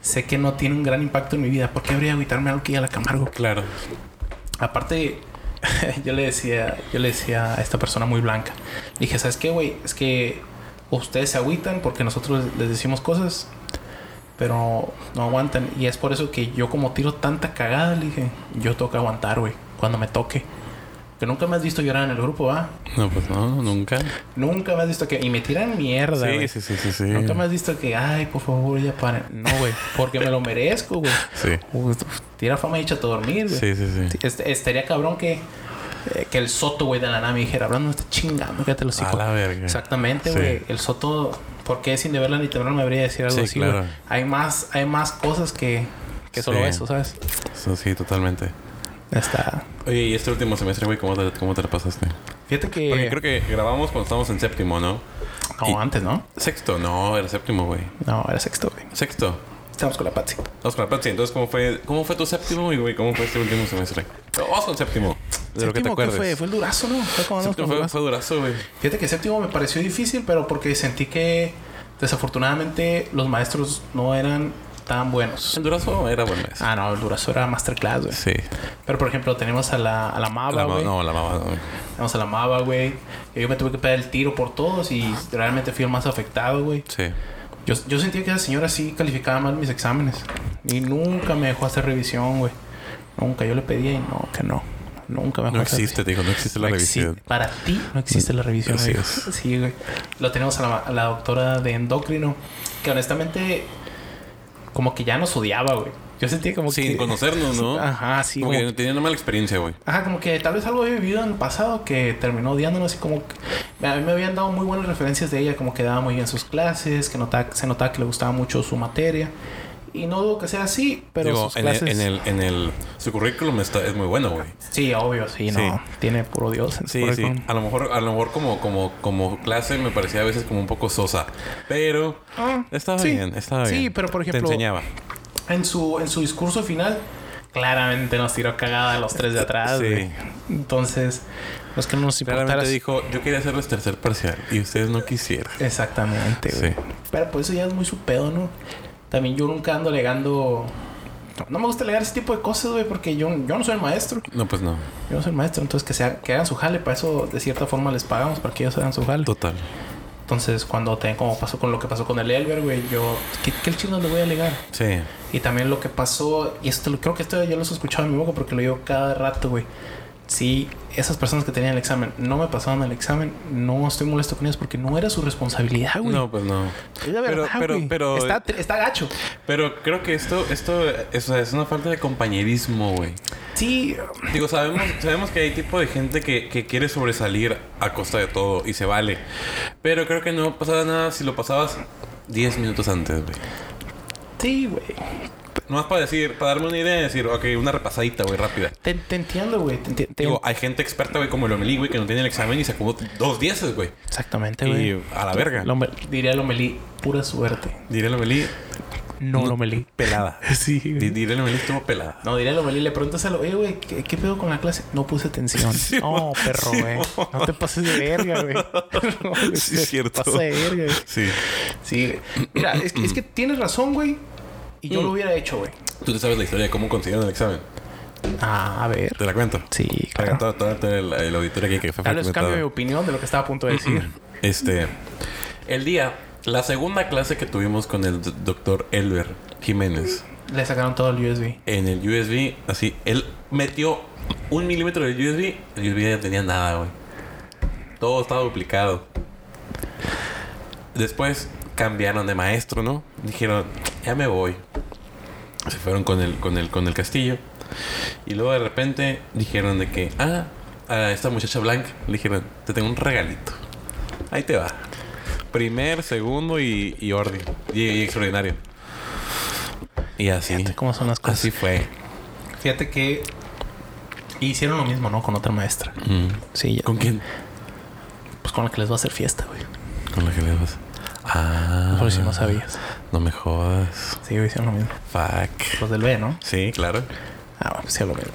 sé que no tiene un gran impacto en mi vida. ¿Por qué habría de agüitarme algo que ya la Camargo? Claro. Aparte, yo le decía a esta persona muy blanca. Le dije, ¿sabes qué, güey? Es que ustedes se agüitan porque nosotros les decimos cosas, pero no aguantan. Y es por eso que yo, como tiro tanta cagada, le dije, yo tengo que aguantar, güey, cuando me toque. Que nunca me has visto llorar en el grupo, ¿va? No, pues no, nunca. Nunca me has visto que... Y me tiran mierda, güey. Sí, sí, sí, sí. Nunca me has visto que... Ay, por favor, ya paren. No, güey. Porque me lo merezco, güey. Sí. Tira fama y échate a dormir, güey. Sí, sí, sí. Estaría cabrón que el Soto, güey, de la nada me dijera... Brandon, está chingando, quédate los hijos. A la verga. Exactamente, güey. Sí. El Soto... Porque sin deberla ni temerla me habría de decir algo así, güey. Claro. Hay más cosas que solo eso, ¿sabes? Eso sí, totalmente. Está. Oye, ¿y este último semestre, güey, cómo te la pasaste? Fíjate que... Porque creo que grabamos cuando estábamos en séptimo, ¿no? No, antes, ¿no? Sexto. No, era séptimo, güey. No, era sexto, güey. Sexto. Estamos con la Patsy. Estamos con la Patsy. Entonces, ¿cómo fue tu séptimo? Y, güey, ¿cómo fue este último semestre? Vamos con séptimo. De lo que te acuerdas. Fue el durazo, ¿no? Fue durazo, güey. Fíjate que el séptimo me pareció difícil, pero porque sentí que, desafortunadamente, los maestros no eran... Estaban buenos. El durazo era buen mes. Ah, no. El durazo era masterclass, güey. Sí. Pero, por ejemplo, tenemos a la Mava, güey. No, la Mava no. Tenemos a la Mava, güey. Yo me tuve que pegar el tiro por todos y realmente fui el más afectado, güey. Sí. Yo sentía que esa señora sí calificaba mal mis exámenes. Y nunca me dejó hacer revisión, güey. Nunca. Yo le pedía y no, que no. Nunca me dejó hacer revisión. No existe la revisión. Para ti no existe la revisión. Así es. Sí, güey. Lo tenemos a la doctora de endocrino. Que honestamente... Como que ya nos odiaba, güey. Yo sentía como que... Sin conocernos, ¿no? Ajá, sí. Como que tenía una mala experiencia, güey. Ajá, como que tal vez algo había vivido en el pasado que terminó odiándonos. Y como que... A mí me habían dado muy buenas referencias de ella. Como que daba muy bien sus clases. Que se notaba que le gustaba mucho su materia. Y no dudo que sea así, pero digo, sus clases... Su currículum es muy bueno, güey. Sí, obvio. Sí, no. Sí. Tiene puro Dios. Sí, sí. A lo mejor como clase me parecía a veces como un poco sosa. Pero... Estaba bien. Sí, pero por ejemplo... Te enseñaba. En su discurso final... Claramente nos tiró cagada a los tres de atrás, güey. Sí. Entonces... No es que no nos importara... Claramente dijo... Yo quería hacerles tercer parcial. Y ustedes no quisieron. Exactamente, güey. Sí. Pero por eso ya es muy su pedo, ¿no? También yo nunca ando alegando... No me gusta alegar ese tipo de cosas, güey, porque yo no soy el maestro. No, pues no. Yo no soy el maestro. Entonces, que hagan su jale. Para eso, de cierta forma, les pagamos para que ellos hagan su jale. Total. Entonces, cuando como pasó con lo que pasó con el Elber, güey, yo... ¿Qué el chino le voy a alegar? Sí. Y también lo que pasó... Y esto creo que esto yo lo he escuchado en mi boca porque lo digo cada rato, güey. Sí, esas personas que tenían el examen no me pasaban el examen. No estoy molesto con ellos porque no era su responsabilidad, güey. No, pues no. Es la verdad, pero está gacho. Pero creo que esto es una falta de compañerismo, güey. Sí. Digo, sabemos que hay tipo de gente que quiere sobresalir a costa de todo y se vale. Pero creo que no pasaba nada si lo pasabas 10 minutos antes, güey. Sí, güey. No más para darme una idea de decir, ok, una repasadita, güey, rápida. Te entiendo, güey. Digo, hay gente experta, güey, como el Omelí, güey, que no tiene el examen y se acumuló 2 dieces, güey. Exactamente, güey. Y a la verga. Diría el Omelí, pura suerte. Diría el Omelí. No, el Omelí. Pelada. Sí, güey. Diría el Omelí, estuvo pelada. No, diría el Omelí, le preguntas a lo, güey, ¿qué pedo con la clase? No puse atención. Sí, no, perro, güey. Sí, no te pases de verga, güey. No, güey, sí, es cierto. Te pasas de verga, güey. Sí. Sí, güey. Mira, es que tienes razón, güey. Y yo lo hubiera hecho, güey. ¿Tú te sabes la historia de cómo consiguieron el examen? Ah, a ver. ¿Te la cuento? Sí, claro. Acá todo el auditorio aquí que fue... Tal vez cambio mi opinión de lo que estaba a punto de decir. El día... La segunda clase que tuvimos con el doctor Elber Jiménez. Le sacaron todo el USB. En el USB, así... Él metió 1 milímetro del USB. El USB ya tenía nada, güey. Todo estaba duplicado. Después... Cambiaron de maestro, ¿no? Dijeron, ya me voy. Se fueron con el castillo. Y luego de repente dijeron de que... Ah, a esta muchacha blanca. Le dijeron, te tengo un regalito. Ahí te va. Primer, segundo y orden. Y extraordinario. Y así. Fíjate cómo son las cosas. Así fue. Fíjate que... Hicieron lo mismo, ¿no? Con otra maestra. Mm. Sí, ya. ¿Con quién? Pues con la que les va a hacer fiesta, güey. Con la que les va a hacer... Ah. Por si no sabías. No me jodas. Sí, hicieron lo mismo. Fuck. Los del B, ¿no? Sí, claro. Ah, bueno, pues sí, lo mismo.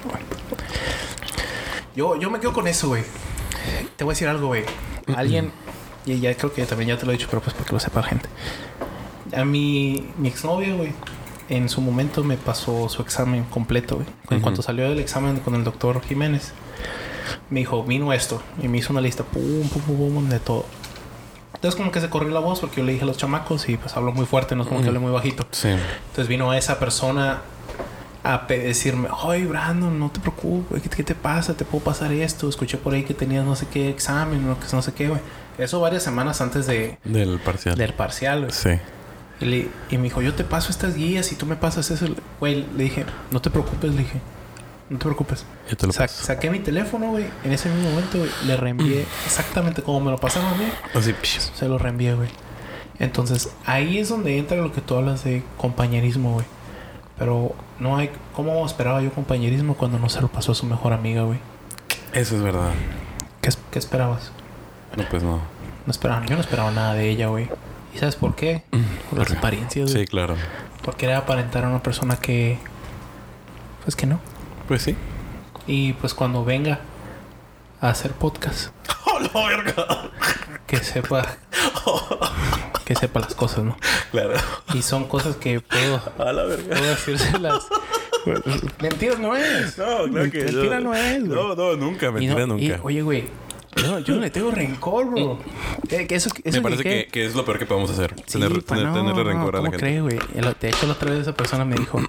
Bueno. Yo me quedo con eso, güey. Te voy a decir algo, güey. Alguien... Y ya creo que también ya te lo he dicho, pero pues porque lo sepa la gente. A mi exnovio, güey. en su momento me pasó su examen completo, güey. En cuanto salió del examen con el doctor Jiménez, me dijo, vino esto. Y me hizo una lista, pum, pum, pum, pum, de todo. Entonces como que se corrió la voz porque yo le dije a los chamacos y pues hablo muy fuerte, no es como que hablé muy bajito. Sí. Entonces vino esa persona a decirme, ay, Brandon, no te preocupes, ¿qué te pasa? ¿Te puedo pasar esto? Escuché por ahí que tenías no sé qué examen, no sé qué, güey. Eso varias semanas antes de... Del parcial. Del parcial, güey. Sí. Y me dijo, yo te paso estas guías y tú me pasas eso. Güey, le dije, no te preocupes, le dije. No te preocupes. Yo te lo paso. Saqué mi teléfono, güey. En ese mismo momento, güey, le reenvié exactamente como me lo pasaron a mí. Así, se lo reenvié, güey. Entonces, ahí es donde entra lo que tú hablas de compañerismo, güey. Pero no hay... ¿Cómo esperaba yo compañerismo cuando no se lo pasó a su mejor amiga, güey? Eso es verdad. ¿Qué esperabas? No, pues no. No esperaba. Yo no esperaba nada de ella, güey. ¿Y sabes por qué? Por las apariencias. Sí, claro. Porque era aparentar a una persona que... Pues que no. Pues sí. Y pues cuando venga a hacer podcast... ¡Oh, la verga! Que sepa las cosas, ¿no? Claro. Y son cosas que puedo... ¡A la verga! Puedo decírselas... Mentiras no es. No, claro. Mentira no es, güey. No, nunca. Mentira nunca. Oye, güey. No, yo no le tengo rencor, bro. Eso me parece que es lo peor que podemos hacer. Sí, tenerle rencor a la gente. ¿Cómo crees, güey? De hecho, la otra vez esa persona me dijo...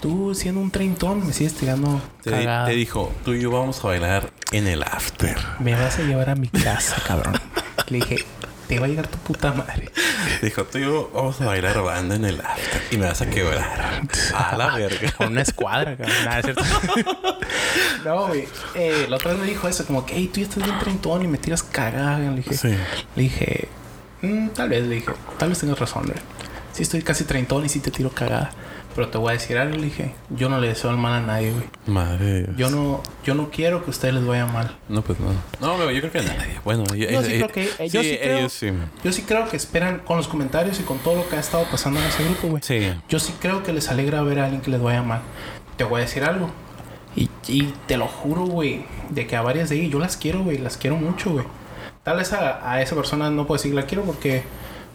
Tú, siendo un treintón, me sigues tirando cagada. Te dijo... Tú y yo vamos a bailar en el after. Me vas a llevar a mi casa, cabrón. Le dije... Te va a llegar tu puta madre. Dijo, tú y yo vamos a bailar banda en el after. Y me vas a quebrar. A la verga. Con una escuadra, cabrón. Nada, es cierto. No, güey. La otra vez me dijo eso. Como que, hey, tú ya estás bien treintón y me tiras cagada. Le dije... Sí. Le dije... tal vez, le dije. Tal vez tengas razón, güey. Sí estoy casi treintón y sí te tiro cagada. Pero te voy a decir algo, le dije. Yo no le deseo el mal a nadie, güey. Madre de Dios. Yo no quiero que a ustedes les vaya mal. No, pues no. No, yo creo que a nadie. Bueno, yo sí creo que esperan con los comentarios y con todo lo que ha estado pasando en ese grupo, güey. Sí. Yo sí creo que les alegra ver a alguien que les vaya mal. Te voy a decir algo. Y te lo juro, güey, de que a varias de ellas yo las quiero, güey. Las quiero mucho, güey. Tal vez a esa persona no puedo decir la quiero porque...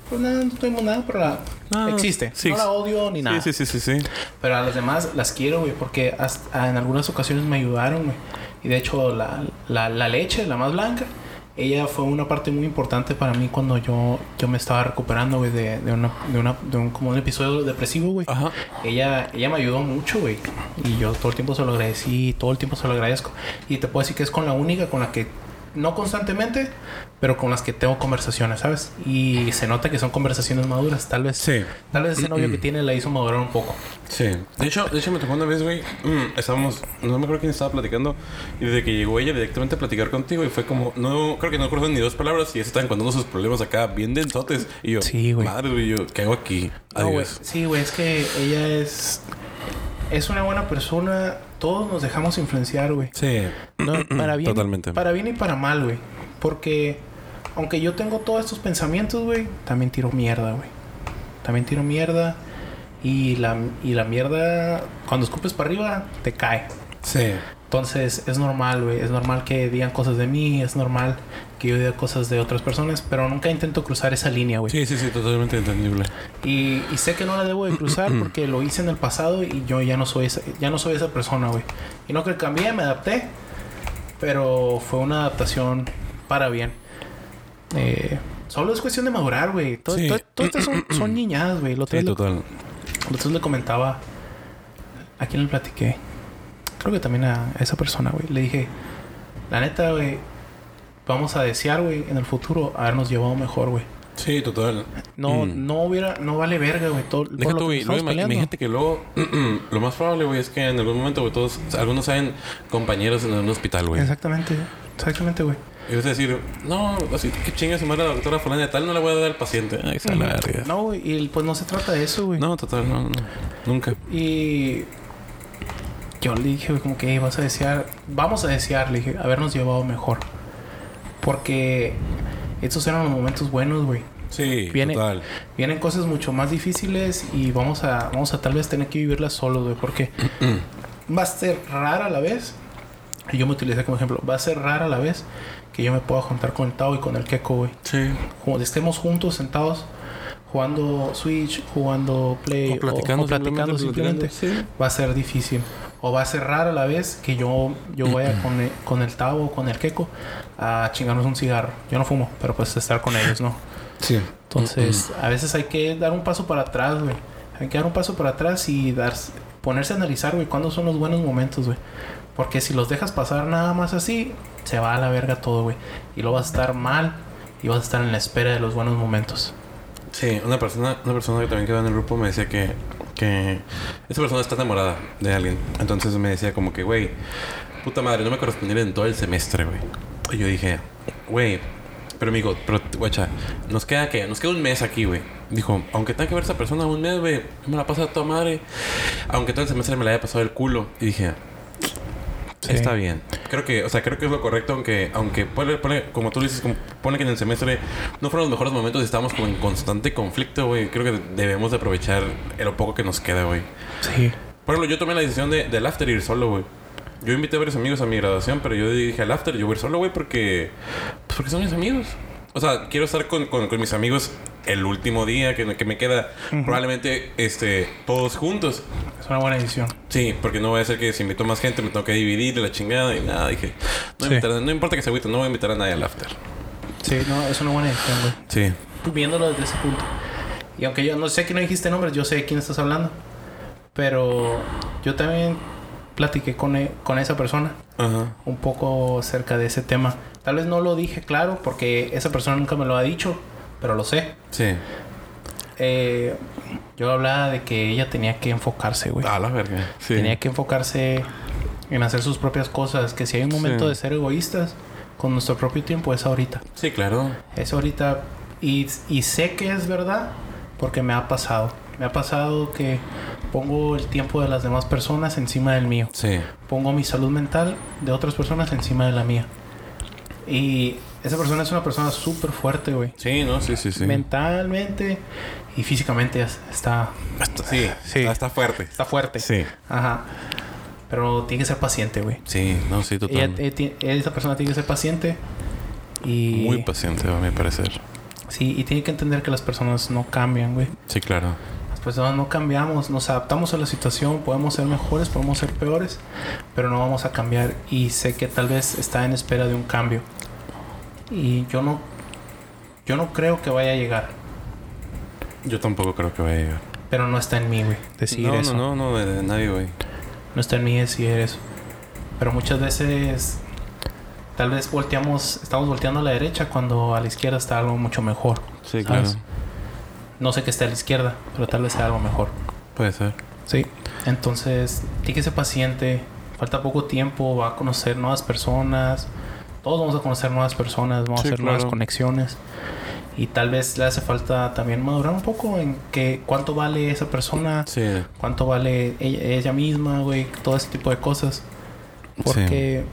Pues nada, no tengo nada, pero existe. Sí. No la odio ni nada. Sí. Pero a las demás las quiero, güey, porque hasta en algunas ocasiones me ayudaron, güey. Y de hecho, la leche, la más blanca, ella fue una parte muy importante para mí cuando yo me estaba recuperando, güey, de un episodio depresivo, güey. Ajá. Ella me ayudó mucho, güey. Y yo todo el tiempo se lo agradecí, todo el tiempo se lo agradezco. Y te puedo decir que es con la única con la que... No constantemente, pero con las que tengo conversaciones, ¿sabes? Y se nota que son conversaciones maduras. Tal vez... Sí. Tal vez ese novio que tiene la hizo madurar un poco. Sí. De hecho me tocó una vez, güey. Estábamos... No me acuerdo quién estaba platicando. Y desde que llegó ella directamente a platicar contigo. Y fue como... No... Creo que no cruzan ni dos palabras. Y ya se estaban contando sus problemas acá. Bien densotes. Y yo... Sí, güey. Madre, güey. Yo... ¿Qué hago aquí? Adiós. No, güey. Sí, güey. Es que ella es... Es una buena persona. Todos nos dejamos influenciar, güey. Sí. No, para bien, totalmente. Para bien y para mal, güey. Porque aunque yo tengo todos estos pensamientos, güey, también tiro mierda, güey. También tiro mierda. Y la mierda, cuando escupes para arriba, te cae. Sí. Entonces, es normal, güey. Es normal que digan cosas de mí. Es normal que yo diga cosas de otras personas. Pero nunca intento cruzar esa línea, güey. Sí. Totalmente entendible. Y sé que no la debo de cruzar porque lo hice en el pasado. Y yo ya no soy esa persona, güey. Y no creo que cambié. Me adapté. Pero fue una adaptación para bien. Solo es cuestión de madurar, güey. Todo estas son niñadas, güey. Lo otro le comentaba... ¿A quién le platiqué? Creo que también a esa persona, güey. Le dije, la neta, güey, vamos a desear, güey, en el futuro habernos llevado mejor, güey. Sí, total. No vale verga, güey. Deja tú, güey. Imagínate que luego, lo más probable, güey, es que en algún momento, güey, todos, algunos saben compañeros en un hospital, güey. Exactamente, güey. Y vas a decir, no, así que chinga su madre a la doctora fulana de tal, no le voy a dar al paciente. Ahí está la verga. No, güey, y pues no se trata de eso, güey. No, total, no, nunca. Y... Yo le dije, güey, como que vamos a desear, le dije, habernos llevado mejor. Porque estos eran los momentos buenos, güey. Sí, total. Vienen cosas mucho más difíciles y vamos a tal vez tener que vivirlas solos, güey. Porque va a ser rara a la vez, y yo me utilicé como ejemplo, va a ser rara a la vez que yo me pueda juntar con el Tao y con el Keco, güey. Sí. Como estemos juntos, sentados... jugando Switch, jugando Play o platicando simplemente, va a ser difícil. O va a ser raro a la vez que yo vaya con el Tavo o con el Keco a chingarnos un cigarro. Yo no fumo, pero pues estar con ellos, ¿no? Sí. Entonces, a veces hay que dar un paso para atrás, güey. Hay que dar un paso para atrás y ponerse a analizar, güey, cuándo son los buenos momentos, güey. Porque si los dejas pasar nada más así, se va a la verga todo, güey. Y lo vas a estar mal y vas a estar en la espera de los buenos momentos. Sí, una persona que también quedó en el grupo me decía que esa persona está enamorada de alguien. Entonces me decía como que, güey, puta madre, no me correspondieron en todo el semestre, güey. Y yo dije, güey, pero amigo, pero guacha, nos queda un mes aquí, güey. Dijo, aunque tenga que ver a esa persona un mes, güey, me la pasa a toda madre. Aunque todo el semestre me la haya pasado el culo. Y dije... Sí. Está bien. Creo que es lo correcto, aunque ponle, como tú dices, pone que en el semestre no fueron los mejores momentos y estábamos como en constante conflicto, güey. Creo que debemos de aprovechar lo poco que nos queda, güey. Sí. Por ejemplo, yo tomé la decisión del after ir solo, güey. Yo invité a varios amigos a mi graduación, pero yo dije al after, yo voy a ir solo, güey, porque son mis amigos. O sea, quiero estar con mis amigos el último día que me queda. Probablemente todos juntos. Es una buena decisión. Sí, porque no voy a hacer que si invito más gente me tengo que dividir de la chingada y nada. Dije, no importa que se agüite, no voy a invitar a nadie al after. Sí, no, es una buena decisión, güey. Sí. Viéndolo desde ese punto. Y aunque yo no sé que no dijiste nombres, yo sé de quién estás hablando. Pero yo también platiqué con esa persona. Ajá. Un poco cerca de ese tema. Tal vez no lo dije claro porque esa persona nunca me lo ha dicho, pero lo sé. Sí. Yo hablaba de que ella tenía que enfocarse, güey. A la verga. Sí. Tenía que enfocarse en hacer sus propias cosas. Que si hay un momento de ser egoístas con nuestro propio tiempo, es ahorita. Sí, claro. Es ahorita. Y sé que es verdad porque me ha pasado. Me ha pasado que pongo el tiempo de las demás personas encima del mío. Sí. Pongo mi salud mental de otras personas encima de la mía. Y esa persona es una persona súper fuerte, güey. Sí, ¿no? Sí. Mentalmente y físicamente está fuerte. Está fuerte. Sí. Ajá. Pero tiene que ser paciente, güey. Sí, no, sí, totalmente. Esa persona tiene que ser paciente y... Muy paciente, a mi parecer. Sí, y tiene que entender que las personas no cambian, güey. Sí, claro. Las personas no cambiamos. Nos adaptamos a la situación. Podemos ser mejores, podemos ser peores. Pero no vamos a cambiar. Y sé que tal vez está en espera de un cambio. Y yo no creo que vaya a llegar. Yo tampoco creo que vaya a llegar. Pero no está en mí, güey, decidir eso. No, de nadie, güey. No está en mí decidir eso. Pero muchas veces tal vez estamos volteando a la derecha cuando a la izquierda está algo mucho mejor. Sí, ¿sabes? Claro. No sé qué está a la izquierda, pero tal vez sea algo mejor. Puede ser. Sí. Entonces, tiene que ser paciente. Falta poco tiempo, va a conocer nuevas personas. Todos vamos a conocer nuevas personas, vamos a hacer nuevas conexiones. Y tal vez le hace falta también madurar un poco en que cuánto vale esa persona, sí, cuánto vale ella misma, güey, todo ese tipo de cosas. Porque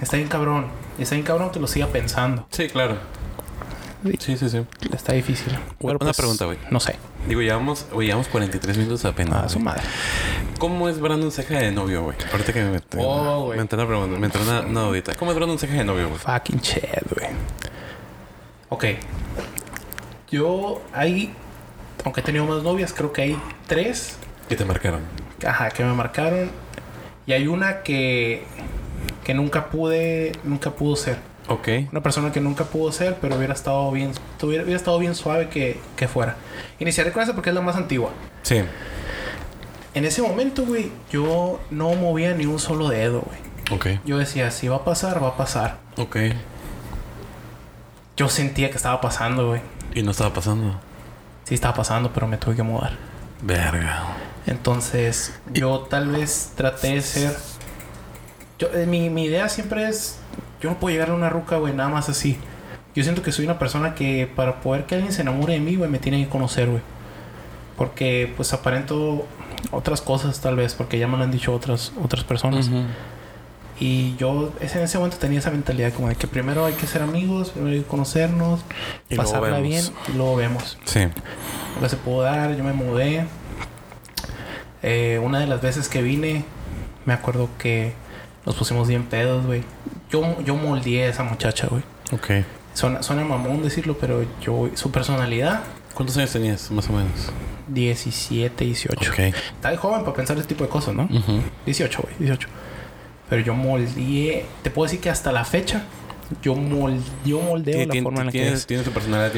está bien cabrón que lo siga pensando. Sí, claro. Sí. Está difícil. Bueno, una pregunta, güey. No sé. Digo, llevamos 43 minutos apenas. Ah, su madre. ¿Cómo es Brandon Ceja de novio, güey? Ahorita que me entró una pregunta. Me entró una dudita. ¿Cómo es Brandon Ceja de novio, güey? Fucking shit, güey. Ok. Yo ahí... Aunque he tenido más novias, creo que hay 3. ¿Que te marcaron? Ajá, que me marcaron. Y hay una que nunca pudo ser. Okay. Una persona que nunca pudo ser, pero hubiera estado bien suave que fuera. Iniciaré con esa porque es la más antigua. Sí. En ese momento, güey, yo no movía ni un solo dedo, güey. Okay. Yo decía, si va a pasar, va a pasar. Okay. Yo sentía que estaba pasando, güey. ¿Y no estaba pasando? Sí estaba pasando, pero me tuve que mudar. Verga. Entonces, yo tal vez traté de ser... Mi idea siempre es... Yo no puedo llegar a una ruca, güey, nada más así. Yo siento que soy una persona que para poder que alguien se enamore de mí, güey, me tiene que conocer, güey. Porque, pues, aparento otras cosas, tal vez. Porque ya me lo han dicho otras personas. Uh-huh. Y yo en ese momento tenía esa mentalidad como de que primero hay que ser amigos. Primero hay que conocernos. Y pasarla bien. Y luego vemos. Sí. Lo que se pudo dar. Yo me mudé. Una de las veces que vine, me acuerdo que nos pusimos bien pedos, güey. Yo moldeé a esa muchacha, güey. Ok. Suena mamón decirlo, pero yo... Su personalidad ¿Cuántos años tenías, más o menos? 17, 18. Okay. Estaba joven para pensar ese tipo de cosas, ¿no? Uh-huh. 18, güey, 18. Pero yo moldeé... Te puedo decir que hasta la fecha... Yo moldeo la forma en la que es. Tienes tu personalidad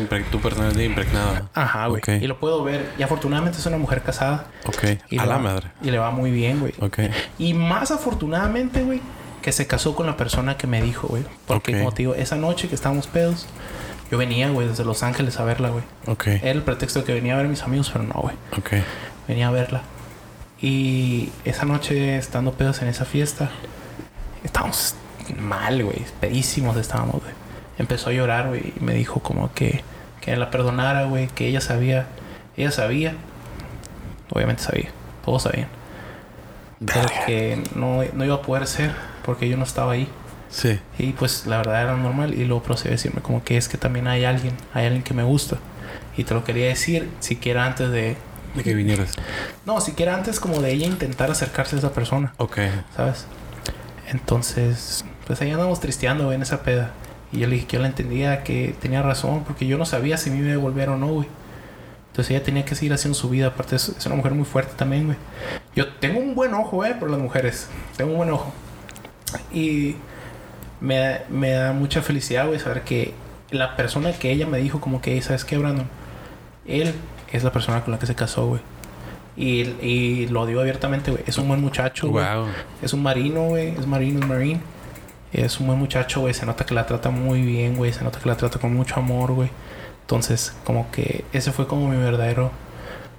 impregnada. Ajá, güey. Okay. Y lo puedo ver. Y afortunadamente es una mujer casada. Ok. Y a la madre. Y le va muy bien, güey. Ok. Y más afortunadamente, güey, que se casó con la persona que me dijo, güey. Porque, okay, como te digo, esa noche que estábamos pedos, yo venía, güey, desde Los Ángeles a verla, güey. Ok. Era el pretexto de que venía a ver a mis amigos, pero no, güey. Ok. Venía a verla. Y esa noche, estando pedos en esa fiesta, estábamos... mal, güey. Pedísimos estábamos, güey. Empezó a llorar, güey. Y me dijo como que la perdonara, güey. Que ella sabía. Ella sabía. Obviamente sabía. Todos sabían. Pero que no iba a poder ser. Porque yo no estaba ahí. Sí. Y pues la verdad era normal. Y luego procedió a decirme como que es que también hay alguien. Hay alguien que me gusta. Y te lo quería decir siquiera antes de... de que vinieras. No, siquiera antes como de ella intentar acercarse a esa persona. Ok. ¿Sabes? Entonces... pues ahí andamos tristeando, güey, en esa peda. Y yo le dije que yo la entendía, que tenía razón, porque yo no sabía si me iba a devolver o no, güey. Entonces ella tenía que seguir haciendo su vida. Aparte, es una mujer muy fuerte también, güey. Yo tengo un buen ojo, güey, por las mujeres. Tengo un buen ojo. Y me da mucha felicidad, güey, saber que la persona que ella me dijo, como que, ¿sabes qué, Brandon? Él es la persona con la que se casó, güey. Y lo digo abiertamente, güey. Es un buen muchacho, güey. Wow. Es un marino, güey. Es marine. Es un buen muchacho, güey. Se nota que la trata muy bien, güey. Se nota que la trata con mucho amor, güey. Entonces, como que... ese fue como mi verdadero...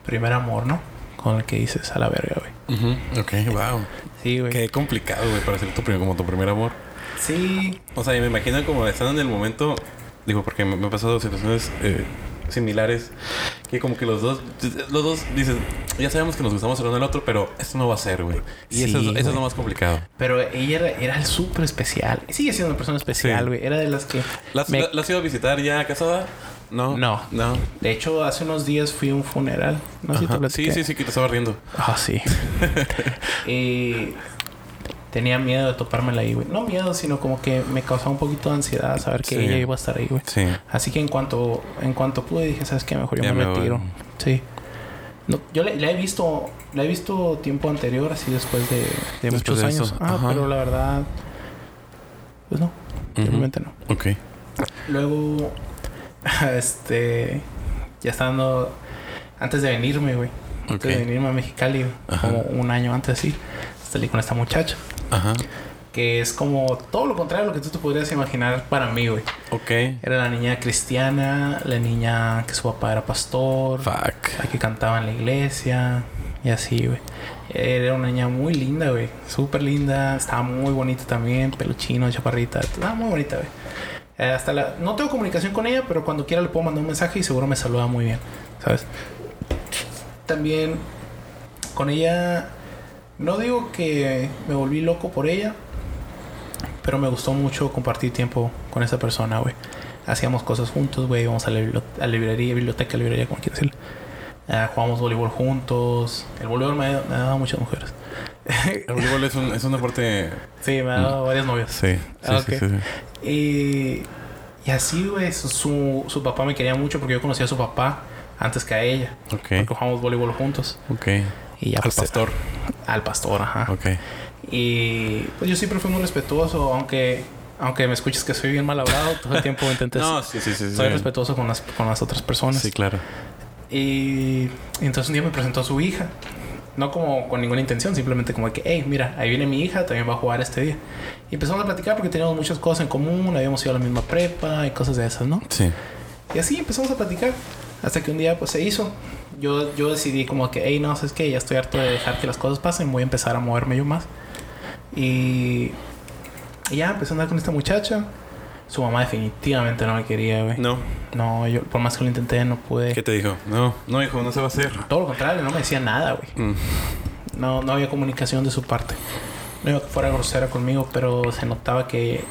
primer amor, ¿no? Con el que dices... a la verga, güey. Uh-huh. Ok, wow. Sí, güey. Qué complicado, güey. Para ser tu primer amor. Sí. O sea, y me imagino como... estando en el momento... digo, porque me han pasado situaciones... similares. Que como que los dos dicen... ya sabemos que nos gustamos el uno al otro, pero esto no va a ser, güey. Y sí, eso es lo más complicado. Pero ella era súper especial. Sigue siendo una persona especial, güey. Sí. Era de las que... ¿La has ido a visitar ya casada? No. De hecho, hace unos días fui a un funeral. No sé si te platiqué. Sí. Que te estaba riendo. Ah, sí. Y... tenía miedo de topármela ahí, güey. No miedo, sino como que me causaba un poquito de ansiedad saber que ella iba a estar ahí, güey. Sí. Así que en cuanto pude dije, ¿sabes qué? Mejor yo me retiro. Voy. Sí. No, yo la he visto tiempo anterior, así después de muchos años. Pero la verdad, pues no. Uh-huh. Realmente no. Ok. Luego, ya estando... antes de venirme, güey. Okay. Antes de venirme a Mexicali, como un año antes, sí. Salí con esta muchacha. Ajá. Que es como todo lo contrario a lo que tú te podrías imaginar para mí, güey. Ok. Era la niña cristiana, la niña que su papá era pastor. Fuck. La que cantaba en la iglesia. Y así, güey. Era una niña muy linda, güey. Súper linda. Estaba muy bonita también. Pelo chino, chaparrita. Estaba muy bonita, güey. No tengo comunicación con ella, pero cuando quiera le puedo mandar un mensaje y seguro me saluda muy bien. ¿Sabes? También con ella... no digo que me volví loco por ella, pero me gustó mucho compartir tiempo con esa persona, güey. Hacíamos cosas juntos, güey. Íbamos a la biblioteca, como quieras decirlo. Jugábamos voleibol juntos. El voleibol me ha dado muchas mujeres. El voleibol es un deporte... sí, me ha dado varias novias. Sí. Y así, güey, su papá me quería mucho porque yo conocía a su papá antes que a ella. Ok. Porque jugábamos voleibol juntos. Ok. Y ya, pues, al pastor, ajá. Okay. Y pues yo siempre fui muy respetuoso, aunque me escuches que soy bien mal hablado, todo el tiempo intenté. No, sí. Soy respetuoso con las otras personas. Sí, claro. Y entonces un día me presentó a su hija. No como con ninguna intención, simplemente como que, hey, mira, ahí viene mi hija, también va a jugar este día. Y empezamos a platicar porque teníamos muchas cosas en común, habíamos ido a la misma prepa y cosas de esas, ¿no? Sí. Y así empezamos a platicar hasta que un día, pues, se hizo. Yo decidí como que... hey, no, ¿sabes qué? Ya estoy harto de dejar que las cosas pasen. Voy a empezar a moverme yo más. Y ya empecé a andar con esta muchacha. Su mamá definitivamente no me quería, güey. No, yo por más que lo intenté no pude. ¿Qué te dijo? No, hijo, no se va a hacer. Todo lo contrario, no me decía nada, güey. No había comunicación de su parte. No iba que fuera grosera conmigo, pero se notaba que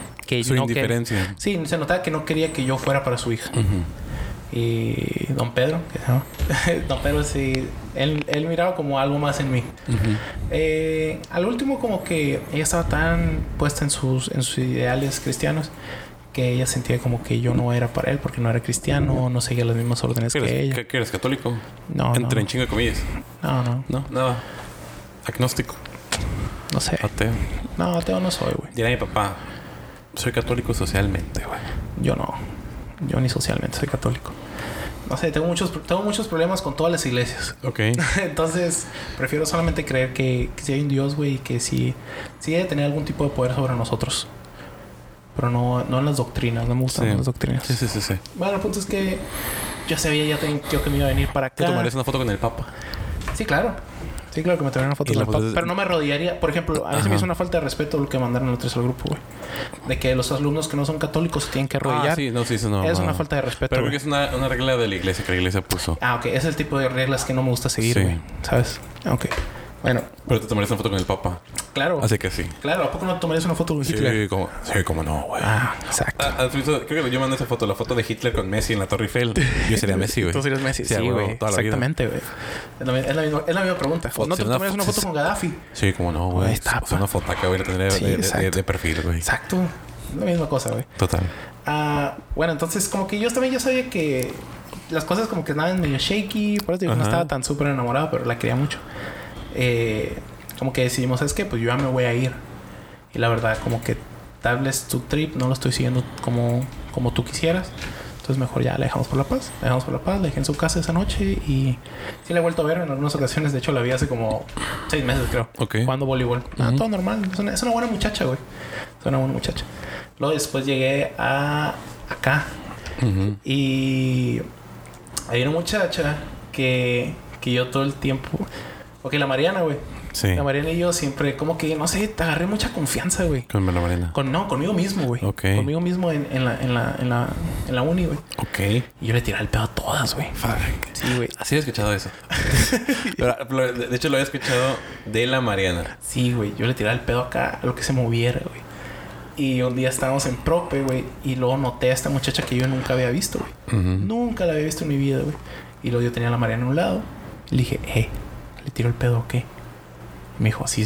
su indiferencia. Sí, se notaba que no quería que yo fuera para su hija. Uh-huh. Y Don Pedro, ¿no? Don Pedro sí, él miraba como algo más en mí. Uh-huh. Al último como que ella estaba tan puesta en sus ideales cristianos que ella sentía como que yo no era para él porque no era cristiano, no seguía las mismas órdenes que ella. ¿Qué eres? ¿Católico? No. Entre en chinga comillas. No. Nada. Agnóstico. No sé. Ateo. No, ateo no soy, güey. Dirá mi papá, soy católico socialmente, güey. Yo no. Yo ni socialmente soy católico. No sé, tengo muchos problemas con todas las iglesias. Ok. Entonces, prefiero solamente creer que si hay un Dios, güey, y que sí debe tener algún tipo de poder sobre nosotros. Pero no en las doctrinas. No me gustan las doctrinas. Sí. Bueno, el punto es que yo sabía yo que me iba a venir para acá. ¿Te tomarías una foto con el Papa? Sí, claro. Sí, claro que me tomaría una foto con el Papa. Pero no me arrodillaría. Por ejemplo, a mí se me hizo una falta de respeto lo que mandaron los tres al grupo, güey. De que los alumnos que no son católicos tienen que arrodillar. Es una falta de respeto. Pero creo que es una regla de la iglesia que la iglesia puso. Ok. Es el tipo de reglas que no me gusta seguir, güey. Sí. ¿Sabes? Ok. Bueno. Pero te tomarías una foto con el Papa. Claro. Así que sí. Claro. ¿A poco no tomarías una foto con Hitler? Sí, como no, güey. Exacto. Creo que yo mandé esa foto. La foto de Hitler con Messi en la Torre Eiffel. Yo sería Messi, güey. Tú serías Messi. Sí, güey. Exactamente, güey. Es la misma pregunta. ¿No te tomarías una foto con Gaddafi? Sí, como no, güey. Es una foto que voy a tener de perfil, güey. Exacto. La misma cosa, güey. Total. Bueno, entonces como que yo también ya sabía que las cosas como que andaban medio shaky. Por eso digo, no estaba tan súper enamorado, pero la quería mucho. Como que decidimos, ¿sabes qué? Pues yo ya me voy a ir. Y la verdad, como que tal vez tu trip no lo estoy siguiendo como tú quisieras. Entonces mejor ya la dejamos por la paz. La dejé en su casa esa noche. Y sí la he vuelto a ver en algunas ocasiones. De hecho, la vi hace como 6 meses, creo. Okay. Jugando voleibol. Todo normal. Es una buena muchacha, güey. Es una buena muchacha. Luego después llegué a acá. Y hay una muchacha que yo todo el tiempo... Ok, la Mariana, güey. Sí. La Mariana y yo siempre... Como que, no sé, te agarré mucha confianza, güey. ¿Con la Mariana? Conmigo mismo, güey. Ok. Conmigo mismo en la uni, güey. Ok. Y yo le tiraba el pedo a todas, güey. Sí, güey. Así he escuchado eso. Pero, de hecho, lo había escuchado de la Mariana. Sí, güey. Yo le tiraba el pedo acá a lo que se moviera, güey. Y un día estábamos en Prope, güey. Y luego noté a esta muchacha que yo nunca había visto, güey. Nunca la había visto en mi vida, güey. Y luego yo tenía a la Mariana a un lado. Le dije, hey... ¿Le tiro el pedo o qué? Me dijo, sí.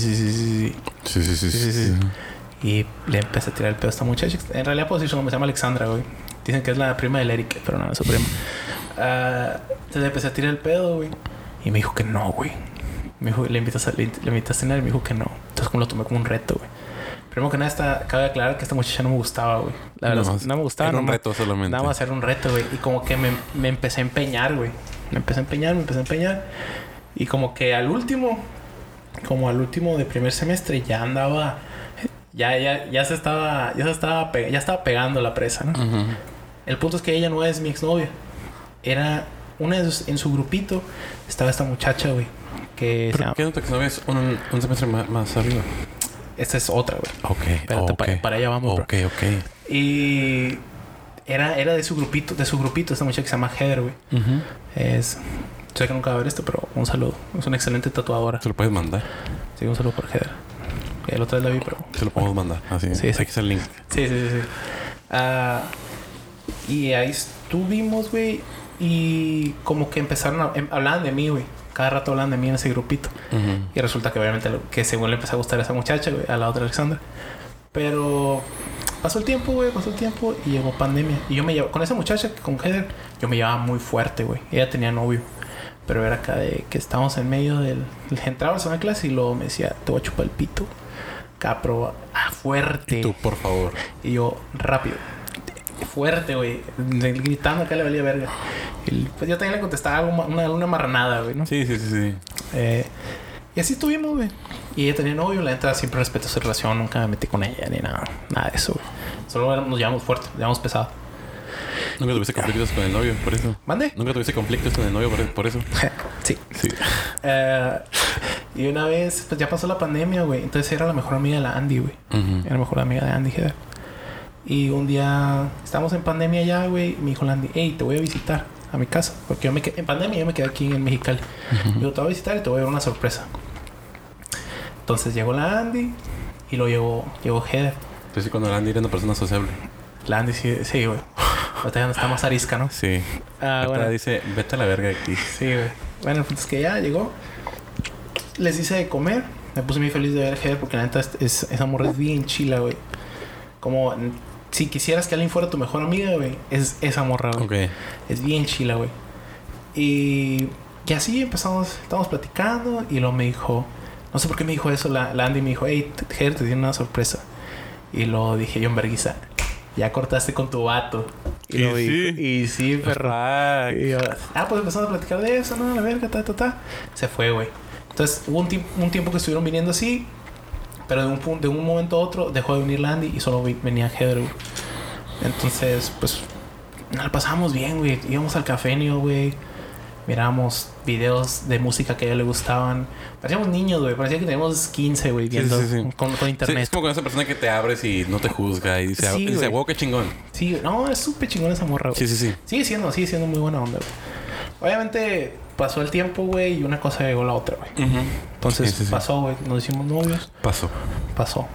Y le empecé a tirar el pedo a esta muchacha. En realidad, pues, se llama Alexandra, güey. Dicen que es la prima del Eric, pero no, es su prima. Entonces le empecé a tirar el pedo, güey. Y me dijo que no, güey. Me dijo, le invité a cenar y me dijo que no. Entonces como lo tomé como un reto, güey. Primero que nada, cabe aclarar que esta muchacha no me gustaba, güey. La verdad, no me gustaba. Era un reto solamente. Nada más era un reto, güey. Y como que me empecé a empeñar, güey. Me empecé a empeñar. Y como que al último de primer semestre ya andaba... Ya estaba pegando la presa, ¿no? Uh-huh. El punto es que ella no es mi exnovia. Era una de sus... En su grupito estaba esta muchacha, güey. Que ¿Pero qué otra exnovia es un semestre más arriba? Esta es otra, güey. Ok. Espérate, okay. Para allá vamos, bro. Ok. Y... Era de su grupito. Esta muchacha que se llama Heather, güey. Uh-huh. Es... Sé que nunca va a ver esto, pero un saludo. Es una excelente tatuadora. ¿Se lo puedes mandar? Sí, un saludo por Heather. El otro día la vi, pero... Se lo podemos mandar. Así. Sí. Aquí está el link. Sí. Y ahí estuvimos, güey. Y como que empezaron a... Hablaban de mí, güey. Cada rato hablaban de mí en ese grupito. Uh-huh. Y resulta que obviamente... Que según le empezó a gustar a esa muchacha, güey. A la otra Alexandra. Pero... Pasó el tiempo, güey. Y llegó pandemia. Y yo me llevaba... Con esa muchacha, con Heather... Yo me llevaba muy fuerte, güey. Ella tenía novio. Pero era acá de que estábamos en medio del... Entrábamos a una clase y luego me decía... Te voy a chupar el pito. Capro. Fuerte. Y tú, por favor. Y yo, rápido. Fuerte, güey. Gritando acá le valía verga. Y pues yo también le contestaba algo... Una marranada, güey, ¿no? Sí. Y así estuvimos, güey. Y ella tenía novio. La neta siempre respeto su relación. Nunca me metí con ella ni nada. Nada de eso, güey. Solo nos llevamos fuerte. Nos llevamos pesado. ¿Nunca tuviste conflictos con el novio por eso? ¿Mande? ¿Nunca tuviste conflictos con el novio por eso? Sí. Y una vez, pues ya pasó la pandemia, güey. Entonces era la mejor amiga de la Andy, güey. Uh-huh. Era la mejor amiga de Andy Heather. Y un día, estábamos en pandemia ya, güey. Me dijo la Andy, hey, te voy a visitar a mi casa. Porque en pandemia yo me quedé aquí en Mexicali. Uh-huh. Yo te voy a visitar y te voy a dar una sorpresa. Entonces llegó la Andy y luego llegó Heather. Entonces cuando la Andy era una persona sociable. La Andy sí, güey. Ahorita está más arisca, ¿no? Sí. Bueno. Dice, vete a la verga de aquí. Sí, güey. Bueno, el punto es que ya llegó. Les hice de comer. Me puse muy feliz de ver a Heather porque la neta esa morra es bien chila, güey. Como si quisieras que alguien fuera tu mejor amiga, güey, es esa morra, güey. Okay. Es bien chila, güey. Y así empezamos, estábamos platicando y luego me dijo, no sé por qué me dijo eso, la Andy me dijo, hey, Ger, te tiene una sorpresa. Y luego dije yo en vergüenza, ya cortaste con tu vato. Y lo dije, y sí, perro. Pues empezamos a platicar de eso, no, la verga, ta. Se fue, güey. Entonces hubo un tiempo que estuvieron viniendo así, pero de un momento a otro dejó de venir Landy y solo venía Heather, güey. Entonces, pues, nos la pasamos bien, güey. Íbamos al cafenio, güey. Mirábamos videos de música que a ella le gustaban. Parecíamos niños, güey. Parecía que teníamos 15, güey, viendo sí. Con internet. Sí, es como con esa persona que te abres y no te juzga y dice, sí, güey, wow, qué chingón. Sí, no, es súper chingón esa morra, güey. Sí. Sigue siendo muy buena onda, güey. Obviamente pasó el tiempo, güey, y una cosa llegó a la otra, güey. Uh-huh. Entonces sí. Pasó, güey. Nos hicimos novios. Pasó.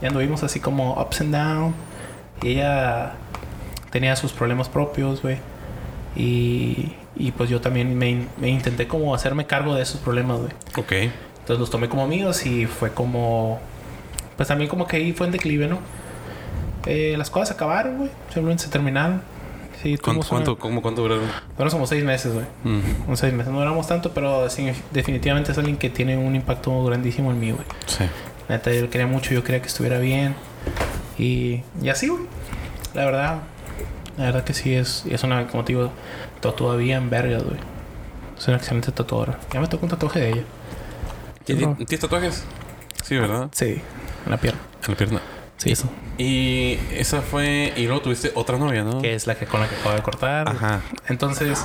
Ya anduvimos así como ups and down. Y ella tenía sus problemas propios, güey. Y pues yo también me intenté como hacerme cargo de esos problemas, güey. Ok. Entonces los tomé como amigos y fue como... Pues también como que ahí fue en declive, ¿no? Las cosas acabaron, güey. Simplemente se terminaron. Sí, ¿Cuánto duraron? Bueno, somos 6 meses, güey. Mm. Unos 6 meses. No duramos tanto, pero definitivamente es alguien que tiene un impacto grandísimo en mí, güey. Sí. Neta, yo lo quería mucho. Yo quería que estuviera bien. Y así, güey. La verdad que sí es una, como te digo, todavía en vergas, güey. Es una excelente tatuadora. Ya me tocó un tatuaje de ella. ¿Tienes tatuajes? Sí, ¿verdad? Sí, en la pierna. En la pierna. Sí, eso. Y esa fue... Y luego tuviste otra novia, ¿no? Que es la que con la que acabo de cortar. Ajá. Entonces...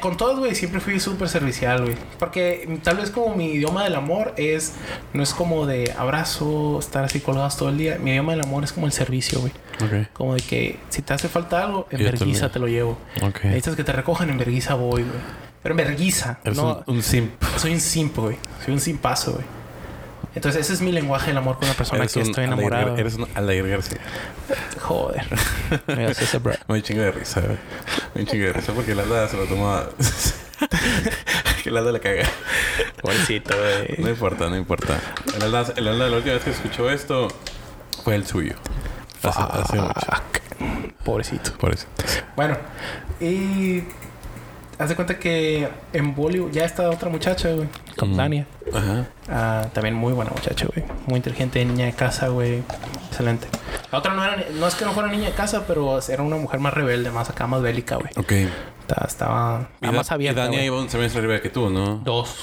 Con todos, güey, siempre fui súper servicial, güey. Porque tal vez como mi idioma del amor es... No es como de abrazo, estar así colgados todo el día. Mi idioma del amor es como el servicio, güey. Okay. Como de que si te hace falta algo, en vergüenza te lo llevo. Okay. Necesitas que te recojan, en vergüenza voy, güey. Pero en vergüenza. Eres no, un simp. Soy un simp, güey. Soy un simpazo, güey. Entonces ese es mi lenguaje del amor con una persona que estoy enamorado. Eres un Aldair García. Joder. Me hace ese bro. Muy chingo de risa, güey. Muy chingo de risa porque el Alda se lo toma... que el Alda le caga. Pobrecito, güey. No importa. El Alda la última vez que escuchó esto fue el suyo. Hace mucho. Pobrecito. Bueno. Y... Haz de cuenta que en Bollywood ya está otra muchacha, güey. Con Dania. Ajá. También muy buena muchacha, güey. Muy inteligente, niña de casa, güey. Excelente. La otra no era... No es que no fuera niña de casa, pero era una mujer más rebelde, más acá, más bélica, güey. Ok. Estaba más abierta, y Dania iba un semestre arriba que tú, ¿no? Dos.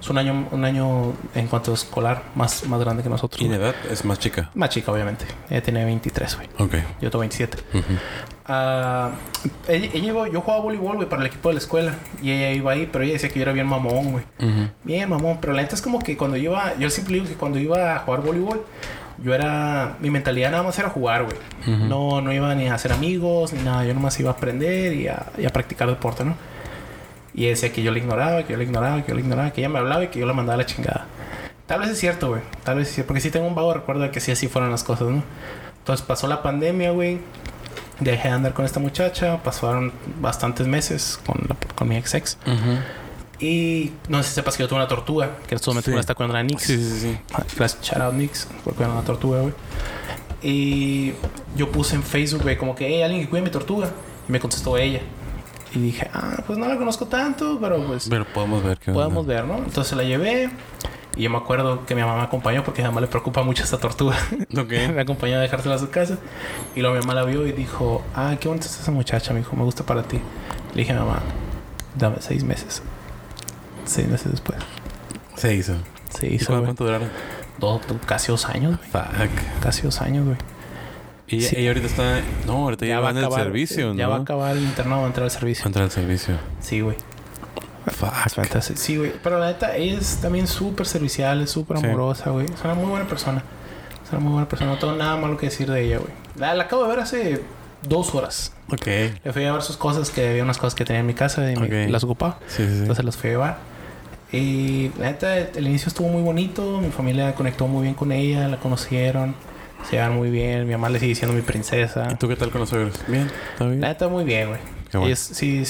Es un año en cuanto a escolar más grande que nosotros. ¿Y de edad es más chica? Más chica, obviamente. Ella tiene 23, güey. Ok. Yo tengo 27. Ajá. Uh-huh. Yo jugaba voleibol, güey, para el equipo de la escuela. Y ella iba ahí, pero ella decía que yo era bien mamón, güey. Uh-huh. Bien mamón. Pero la neta es como que cuando yo siempre digo que cuando iba a jugar voleibol, mi mentalidad nada más era jugar, güey. Uh-huh. No iba ni a hacer amigos, ni nada. Yo nomás iba a aprender y a practicar deporte, ¿no? Y ella decía que yo la ignoraba, que ella me hablaba y que yo la mandaba a la chingada. Tal vez es cierto, güey. Tal vez es cierto. Porque sí tengo un vago recuerdo de que sí así fueron las cosas, ¿no? Entonces pasó la pandemia, güey. Dejé de andar con esta muchacha. Pasaron bastantes meses con mi ex. Uh-huh. Y no sé si sepas que yo tuve una tortuga. Que en este momento está cuidando a Nix. Sí. Gracias, shout out Nix. Por cuidando a la tortuga, güey. Y yo puse en Facebook, güey, como que, hey, alguien que cuide mi tortuga. Y me contestó ella. Y dije, pues no la conozco tanto, pero pues... Pero podemos ver, ¿no? Entonces la llevé. Y yo me acuerdo que mi mamá me acompañó porque a mi mamá le preocupa mucho esta tortuga. Okay. Me acompañó a dejársela a su casa. Y luego mi mamá la vio y dijo, qué bonita está esa muchacha, me dijo, me gusta para ti. Le dije a mi mamá, dame 6 meses. 6 meses después. Se hizo. ¿Cuánto duraron? Casi 2 años, güey. Fuck. Casi 2 años, güey. Y sí. Ella ahorita está... No, ahorita ya va en el servicio, ¿no? Ya va a acabar el internado, va a entrar al servicio. Sí, güey. Fuck. Sí, güey. Pero la neta, ella es también súper servicial, es súper amorosa, güey. Es una muy buena persona. No tengo nada malo que decir de ella, güey. La acabo de ver hace 2 horas. Ok. Le fui a llevar sus cosas, que había unas cosas que tenía en mi casa y las ocupaba. Sí. Entonces las fui a llevar. Y la neta, el inicio estuvo muy bonito. Mi familia conectó muy bien con ella, la conocieron. Se llevan muy bien. Mi mamá le sigue diciendo mi princesa. ¿Y tú qué tal con los suegros? Bien, está bien. La neta, muy bien, güey. Bueno. Ellos, sí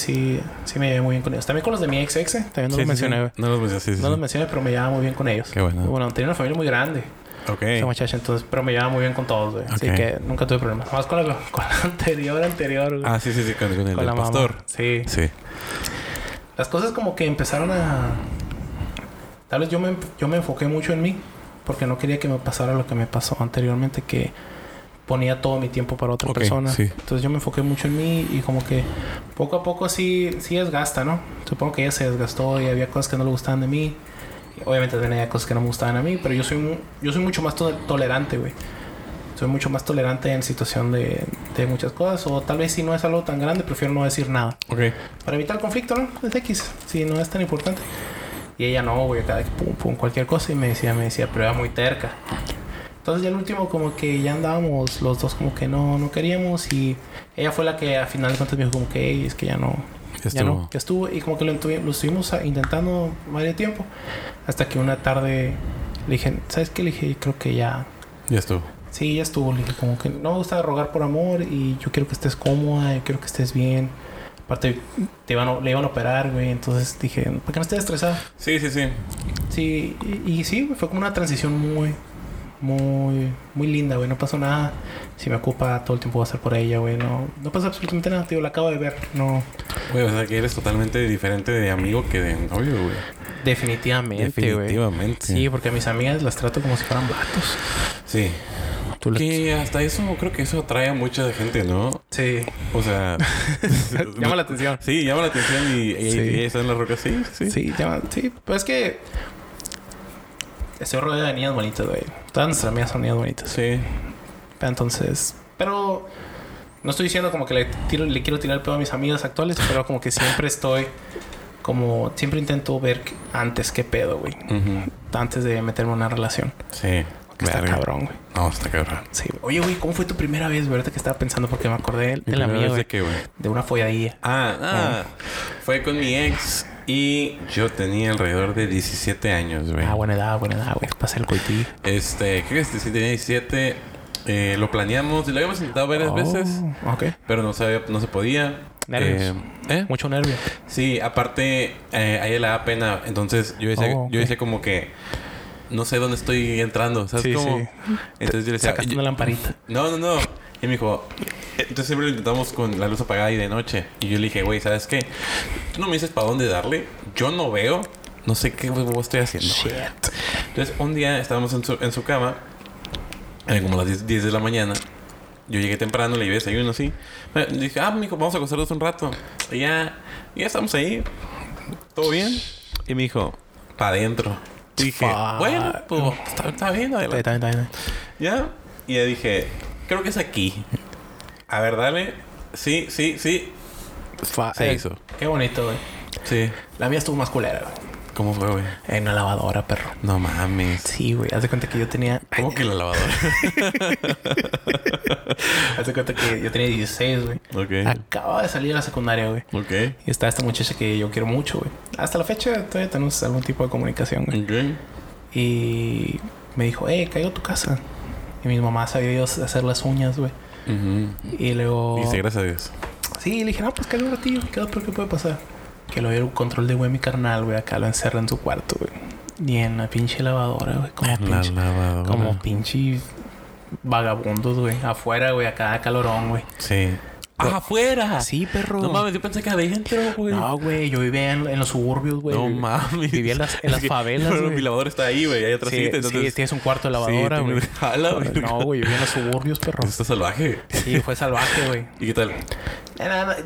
me llevé muy bien con ellos. También con los de mi ex. También no los mencioné, güey. No los mencioné, pero me llevaba muy bien con ellos. Qué bueno. Tenía una familia muy grande. Okay. Esa muchacha, entonces, pero me llevaba muy bien con todos, güey. Okay. Así que nunca tuve problemas. Más con la anterior, güey. Ah, sí, con el pastor. Mamá. Sí. Las cosas como que empezaron a... Tal vez yo me enfoqué mucho en mí. Porque no quería que me pasara lo que me pasó anteriormente. Que ponía todo mi tiempo para otra persona. Sí. Entonces yo me enfoqué mucho en mí. Y como que poco a poco sí desgasta, ¿no? Supongo que ella se desgastó. Y había cosas que no le gustaban de mí. Y obviamente también había cosas que no me gustaban a mí. Pero yo soy mucho más tolerante, güey. Soy mucho más tolerante en situación de muchas cosas. O tal vez si no es algo tan grande, prefiero no decir nada. Okay. Para evitar el conflicto, ¿no? Es X. Si no es tan importante. Y ella no, güey. Cada vez pum, cualquier cosa. Y me decía, pero era muy terca. Entonces ya el último como que ya andábamos los dos como que no queríamos. Y ella fue la que al final de cuentas me dijo como que hey, es que ya no. Ya estuvo. Y como que lo estuvimos intentando varios tiempo. Hasta que una tarde le dije, ¿sabes qué? Le dije, creo que ya... Ya estuvo. Sí, ya estuvo. Le dije, como que no me gusta rogar por amor y yo quiero que estés cómoda, yo quiero que estés bien. Aparte, le iban a operar, güey. Entonces dije, ¿para qué no estés estresada? Sí. Sí, y sí, fue como una transición muy linda, güey. No pasó nada. Si me ocupa, todo el tiempo voy a estar por ella, güey. No pasa absolutamente nada, tío. La acabo de ver. No. Güey, o sea que eres totalmente diferente de amigo que de novio, güey. Definitivamente. Sí, porque a mis amigas las trato como si fueran vatos. Sí. Que hasta eso, creo que eso atrae a mucha gente, ¿no? Sí. O sea... llama la atención. Sí, llama la atención y está en la roca. Sí. Sí, llama... Sí, pero es que... Estoy rodeado de niñas bonitas, güey. Todas nuestras amigas son niñas bonitas. Sí. Entonces... Pero... No estoy diciendo como que le quiero tirar el pedo a mis amigas actuales, pero como que siempre estoy... Como siempre intento ver antes qué pedo, güey. Uh-huh. Antes de meterme en una relación. Sí. Que está cabrón, güey. No, está cabrón. Sí. Oye, güey, ¿cómo fue tu primera vez, verdad? Que estaba pensando porque me acordé de la mía, güey. De una folladilla. Ah. Fue con mi ex y yo tenía alrededor de 17 años, güey. Ah, buena edad, güey. Pasé el coití. Creo que sí tenía 17. Lo planeamos y lo habíamos intentado varias veces. Ok. Pero no se podía. Nervios. Mucho nervio. Sí, aparte, a ella le da pena. Entonces, yo decía como que... No sé dónde estoy entrando, ¿sabes? Sí, cómo? Sí. Entonces yo le decía... ¿Sacaste una lamparita? No. Y me dijo... Entonces siempre lo intentamos con la luz apagada y de noche. Y yo le dije, güey, ¿sabes qué? Tú no me dices para dónde darle. Yo no veo. No sé qué estoy haciendo. Shit. Entonces un día estábamos en su cama. Como las 10 de la mañana. Yo llegué temprano, le llevé desayuno, así. Y dije, mijo, vamos a acostarnos un rato. Y ya estamos ahí. ¿Todo bien? Y me dijo, para adentro. Dije, bueno, pues, está bien, adelante. Está bien. ¿Ya? Y ya dije, creo que es aquí. A ver, dale. Sí. Se hizo. Qué bonito, güey. Sí. La mía estuvo más culera, güey. ¿Cómo fue, güey? En una lavadora, perro. No mames. Sí, güey. Haz de cuenta que yo tenía... ¿Cómo que en la lavadora? Haz de cuenta que yo tenía 16, güey. Ok. Acababa de salir de la secundaria, güey. Ok. Y está esta muchacha que yo quiero mucho, güey. Hasta la fecha todavía tenemos algún tipo de comunicación, güey. Ok. Y me dijo, caigo a tu casa. Y mi mamá sabía yo hacer las uñas, güey. Uh-huh. Y luego... Dice, gracias a Dios. Sí, le dije, pues caigo un ratillo. ¿Qué es lo peor que puede pasar? Que lo dio el control de, güey, mi carnal, güey. Acá lo encerra en su cuarto, güey. Y en la pinche lavadora, güey. Como pinche vagabundos, güey. Afuera, güey. Acá calorón, güey. Sí. ¡Afuera! Sí, perro. No mames, yo pensé que adentro, güey. No, güey. Yo vivía en los suburbios, güey. No mames. Vivía en las favelas, güey. Pero mi lavadora está ahí, güey. Hay otra cita, entonces... Sí, tienes un cuarto de lavadora, güey. Sí, jala, güey. No, güey. Vivía en los suburbios, perro. Está salvaje. Sí, fue salvaje, güey. ¿Y qué tal?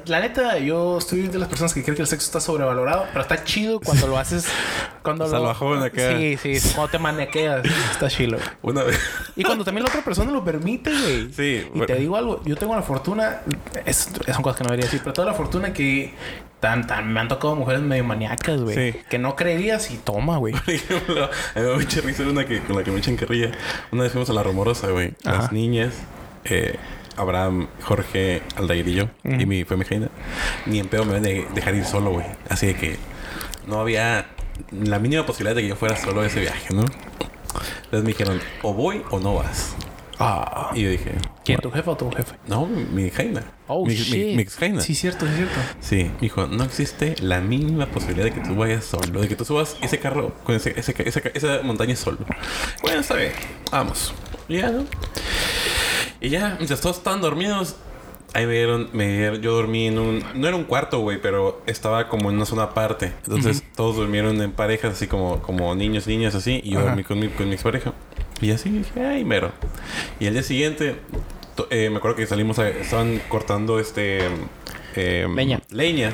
La neta, yo estoy de las personas que creen que el sexo está sobrevalorado. Pero está chido cuando lo haces... Cuando salvajón acá. Sí. Cuando te manequeas. Está chido. Una vez. Y cuando también la otra persona lo permite, güey. Sí. Y bueno, te digo algo. Yo tengo la fortuna... son cosas que no debería decir, pero toda la fortuna que me han tocado mujeres medio maníacas, güey. Sí. Que no creerías y toma, güey. Por ejemplo, me da mucha risa una que con la que me echan carrilla. Una vez fuimos a La Rumorosa, güey. Las niñas, Abraham, Jorge, Aldair y yo. Uh-huh. Y fue mi reina. Ni en pedo me van a dejar ir solo, güey. Así de que no había la mínima posibilidad de que yo fuera solo ese viaje, ¿no? Entonces me dijeron, o voy o no vas. Y yo dije... ¿Quién? ¿Tu jefa o tu jefe? No, mi reina. Oh, mi ex reina. Sí, cierto, sí, cierto. Sí, dijo, no existe la mínima posibilidad de que tú vayas solo, de que tú subas ese carro con esa montaña solo. Bueno, está bien, vamos. Y ya, ¿no? Y ya, mientras todos estaban dormidos, ahí yo dormí en un... No era un cuarto, güey, pero estaba como en una zona aparte. Entonces, todos durmieron en parejas, así como niños, niñas, así. Y yo dormí con mi expareja. Y así dije, ay, mero. Y al día siguiente, me acuerdo que salimos estaban cortando leña.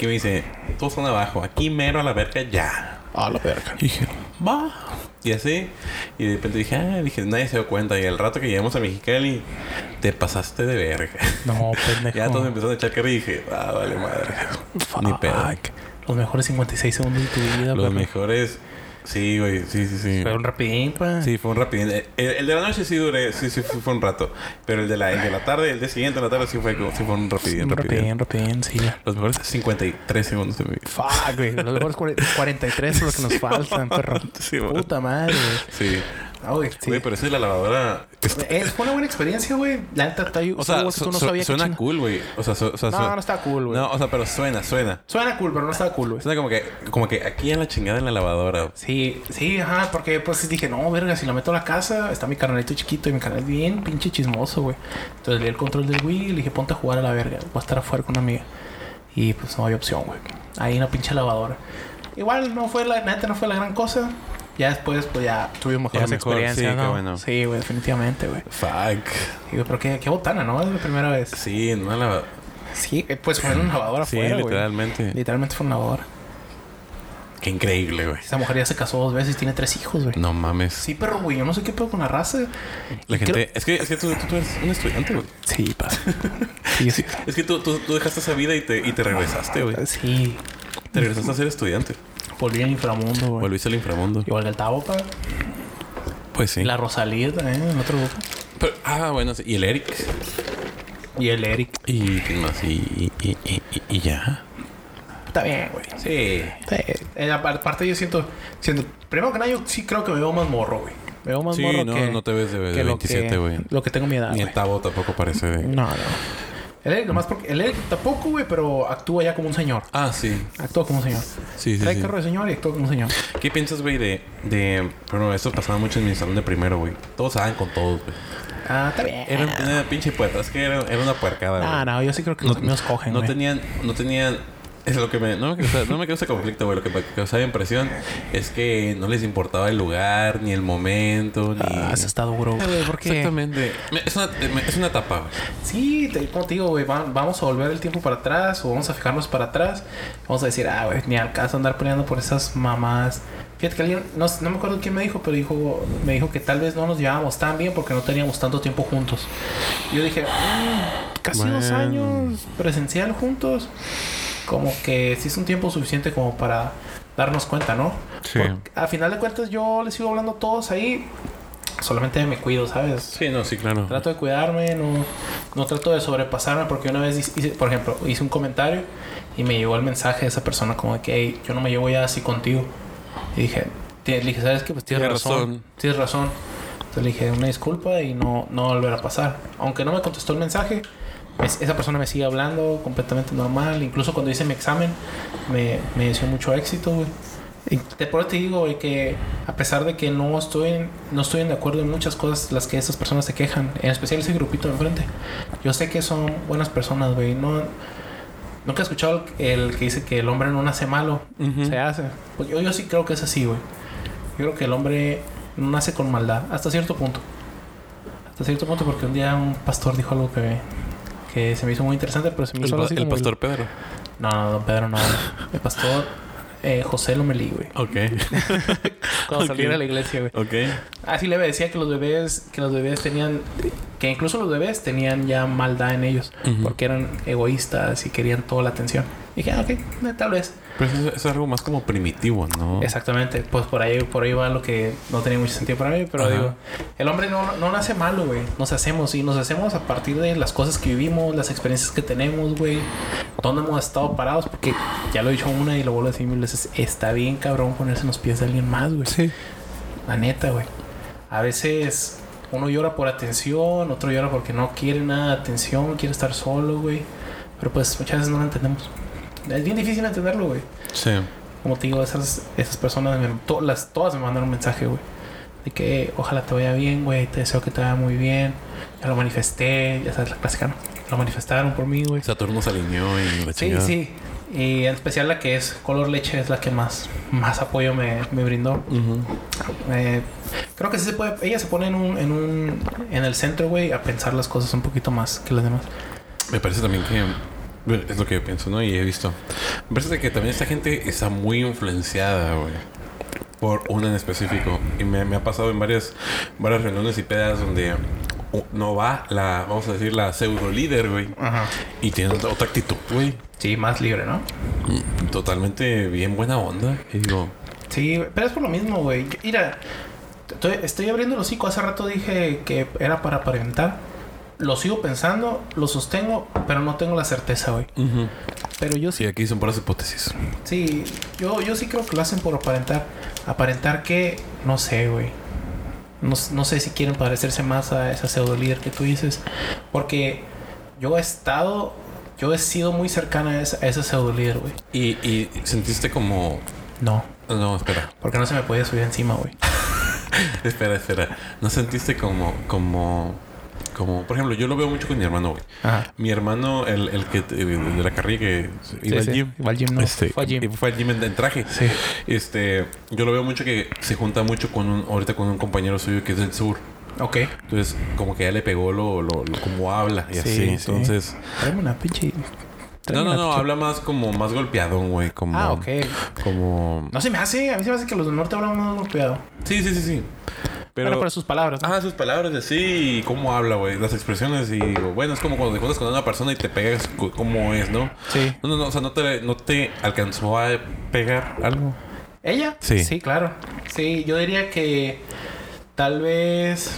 Que me dice, todos están abajo. Aquí mero a la verga ya. A la verga. Y dije, va. Y así. Y de repente dije, nadie se dio cuenta. Y al rato que llegamos a Mexicali, te pasaste de verga. No, pendejo. Ya todos empezaron a echar carrera y dije, vale madre. Ni pedo. Los mejores 56 segundos de tu vida. Los mejores... Sí, güey. Sí. Fue un rapidín, pa. Sí, fue un rapidín. El de la noche sí duré. Sí, fue un rato. Pero el de la tarde, el día siguiente a la tarde sí fue un rapidín, sí. Los mejores 53 segundos de mi vida. Fuck, güey. Los mejores 43 son los que nos faltan, perro. Sí, puta madre, güey. Sí. Güey, sí. Pero esa es la lavadora. Fue una buena experiencia, güey. La neta, o sea, tú no sabías. Suena cool, güey. No está cool, güey. No, o sea, pero suena. Suena cool, pero no está cool, güey. Suena como que aquí en la chingada en la lavadora. Sí, ajá. Porque pues dije, no, verga, si lo meto a la casa, está mi carnalito chiquito y mi carnal bien pinche chismoso, güey. Entonces le di el control del Wii y le dije, ponte a jugar a la verga. Voy a estar afuera con una amiga. Y pues no había opción, güey. Ahí una pinche lavadora. Igual no fue la gran cosa. Ya después, pues ya tuvimos mejores experiencias, sí, ¿no? Bueno. Sí, güey, definitivamente, güey. Fuck. Digo, pero qué botana, ¿no? Es la primera vez. Sí, en una lavadora. Sí, pues fue en una lavadora afuera, güey. Sí, literalmente. Wey. Literalmente fue una lavadora. Qué increíble, güey. Esa mujer ya se casó 2 veces y tiene 3 hijos, güey. No mames. Sí, pero, güey, yo no sé qué pedo con la raza. La gente... Creo... Es que tú eres un estudiante, güey. Sí, pasa. Sí. Es que tú dejaste esa vida y te regresaste, güey. Sí. Te regresaste a ser estudiante. Volví al inframundo, güey. Volviste al inframundo. Igual que el Taboca. Pues sí. La Rosalía también, en otro grupo. Pero, bueno. Y el Eric. Y quién más. Y ya. Está bien, güey. Sí. Aparte yo siento... Primero que nada, yo sí creo que me veo más morro, güey. Me veo más morro que... Sí, no te ves de 27, güey. Lo que tengo mi edad, güey. Ni el Tabo tampoco parece de... No. El Eric, nomás porque... El Eric tampoco, güey, pero actúa ya como un señor. Ah, sí. Actúa como un señor. Sí. Trae carro de señor y actúa como un señor. ¿Qué piensas, güey, de... Bueno, esto pasaba mucho en mi salón de primero, güey. Todos saben con todos, güey. Ah, está bien. Era una pinche puerta. Es que era una puercada, güey. No, yo sí creo que los míos cogen, güey. No tenían... Es lo que no me causa conflicto, güey. Lo que me causaba impresión es que no les importaba el lugar, ni el momento, ni... Eso está duro, güey. ¿Por qué? Exactamente. Es una etapa, güey. Sí, como te digo, güey. Vamos a volver el tiempo para atrás o vamos a fijarnos para atrás. Vamos a decir, güey, ni al caso andar peleando por esas mamás. Fíjate que alguien... No me acuerdo quién me dijo, pero me dijo que tal vez no nos llevábamos tan bien porque no teníamos tanto tiempo juntos. Yo dije, casi 2 años presencial juntos... Como que sí es un tiempo suficiente como para darnos cuenta, ¿no? Sí. Porque, a final de cuentas, yo les sigo hablando a todos ahí. Solamente me cuido, ¿sabes? Sí, no, sí, claro. Trato de cuidarme. No trato de sobrepasarme. Porque una vez hice un comentario. Y me llegó el mensaje de esa persona como de que... Hey, yo no me llevo ya así contigo. Y dije, ¿sabes qué? Pues tienes razón. Tienes razón. Entonces le dije, una disculpa y no volverá a pasar. Aunque no me contestó el mensaje... Esa persona me sigue hablando completamente normal. Incluso cuando hice mi examen me deseó mucho éxito, güey. Por eso te digo, güey, que a pesar de que no estoy de acuerdo en muchas cosas las que esas personas se quejan, en especial ese grupito de enfrente, yo sé que son buenas personas, güey. Nunca he escuchado el que dice que el hombre no nace malo. Uh-huh. Se hace. Pues yo sí creo que es así, güey. Yo creo que el hombre no nace con maldad. Hasta cierto punto, porque un día un pastor dijo algo que se me hizo muy interesante, pero se me hizo así como... ¿El pastor Pedro? No, don Pedro no. El pastor José Lomelí, güey. Ok. Cuando saliera de la iglesia, güey. Ok. Así le decía que los bebés tenían... Que incluso los bebés tenían ya maldad en ellos. Uh-huh. Porque eran egoístas y querían toda la atención. Y dije, ok, tal vez. Pero eso es algo más como primitivo, ¿no? Exactamente. Pues por ahí va lo que no tenía mucho sentido para mí. Pero ajá, digo, el hombre no nace malo, güey. Nos hacemos a partir de las cosas que vivimos, las experiencias que tenemos, güey. Dónde hemos estado parados. Porque ya lo he dicho una y lo vuelvo a decir mil veces. Está bien, cabrón, ponerse en los pies de alguien más, güey. Sí. La neta, güey. A veces... Uno llora por atención, otro llora porque no quiere nada de atención, quiere estar solo, güey. Pero pues muchas veces no lo entendemos. Es bien difícil entenderlo, güey. Sí. Como te digo, esas personas, todas me mandaron un mensaje, güey. De que ojalá te vaya bien, güey. Te deseo que te vaya muy bien. Ya lo manifesté, ya sabes, la clásica, ¿no? Lo manifestaron por mí, güey. Saturno se alineó y la chingada. Sí, sí. Y en especial la que es color leche es la que más apoyo me brindó. Uh-huh. Creo que sí se puede. Ella se pone en el centro, güey, a pensar las cosas un poquito más que las demás. Me parece también que es lo que yo pienso, ¿no? Y he visto. Me parece que también esta gente está muy influenciada, güey, por una en específico. Y me ha pasado en varias reuniones y pedas donde no va la, vamos a decir, la pseudo líder, güey. Ajá. Y tiene otra actitud, güey. Sí, más libre, ¿no? Totalmente bien buena onda. Y digo... Sí, pero es por lo mismo, güey. Mira, estoy abriendo el hocico. Hace rato dije que era para aparentar. Lo sigo pensando, lo sostengo, pero no tengo la certeza, güey. Uh-huh. Pero yo sí. Sí, aquí son puras hipótesis. Sí, yo sí creo que lo hacen por aparentar. Aparentar que, no sé, güey. No sé si quieren parecerse más a esa pseudo líder que tú dices. Porque yo he sido muy cercana a esa pseudo líder, güey. ¿Y sentiste como...? No. No, espera. Porque no se me podía subir encima, güey. Espera. ¿No sentiste como, por ejemplo, yo lo veo mucho con mi hermano, güey. Ajá. Mi hermano, el que de la carrilla que iba al gym. Iba al gym, no. Fue al gym en traje. Sí. Yo lo veo mucho que se junta mucho ahorita con un compañero suyo que es del sur. Ok. Entonces, como que ya le pegó lo como habla y sí, así. Entonces... Tráeme una pinche... No, habla más como más golpeadón, güey. Como, ah, ok. Como... No se me hace... A mí se me hace que los del norte hablan más golpeado. Sí. Pero sus palabras, ¿no? Ah, sus palabras de sí. Y cómo habla, güey. Las expresiones. Y bueno, es como cuando te juntas con una persona y te pegas como es, ¿no? Sí. No. O sea, ¿no te alcanzó a pegar algo? ¿Ella? Sí. Sí, claro. Sí, yo diría que... Tal vez...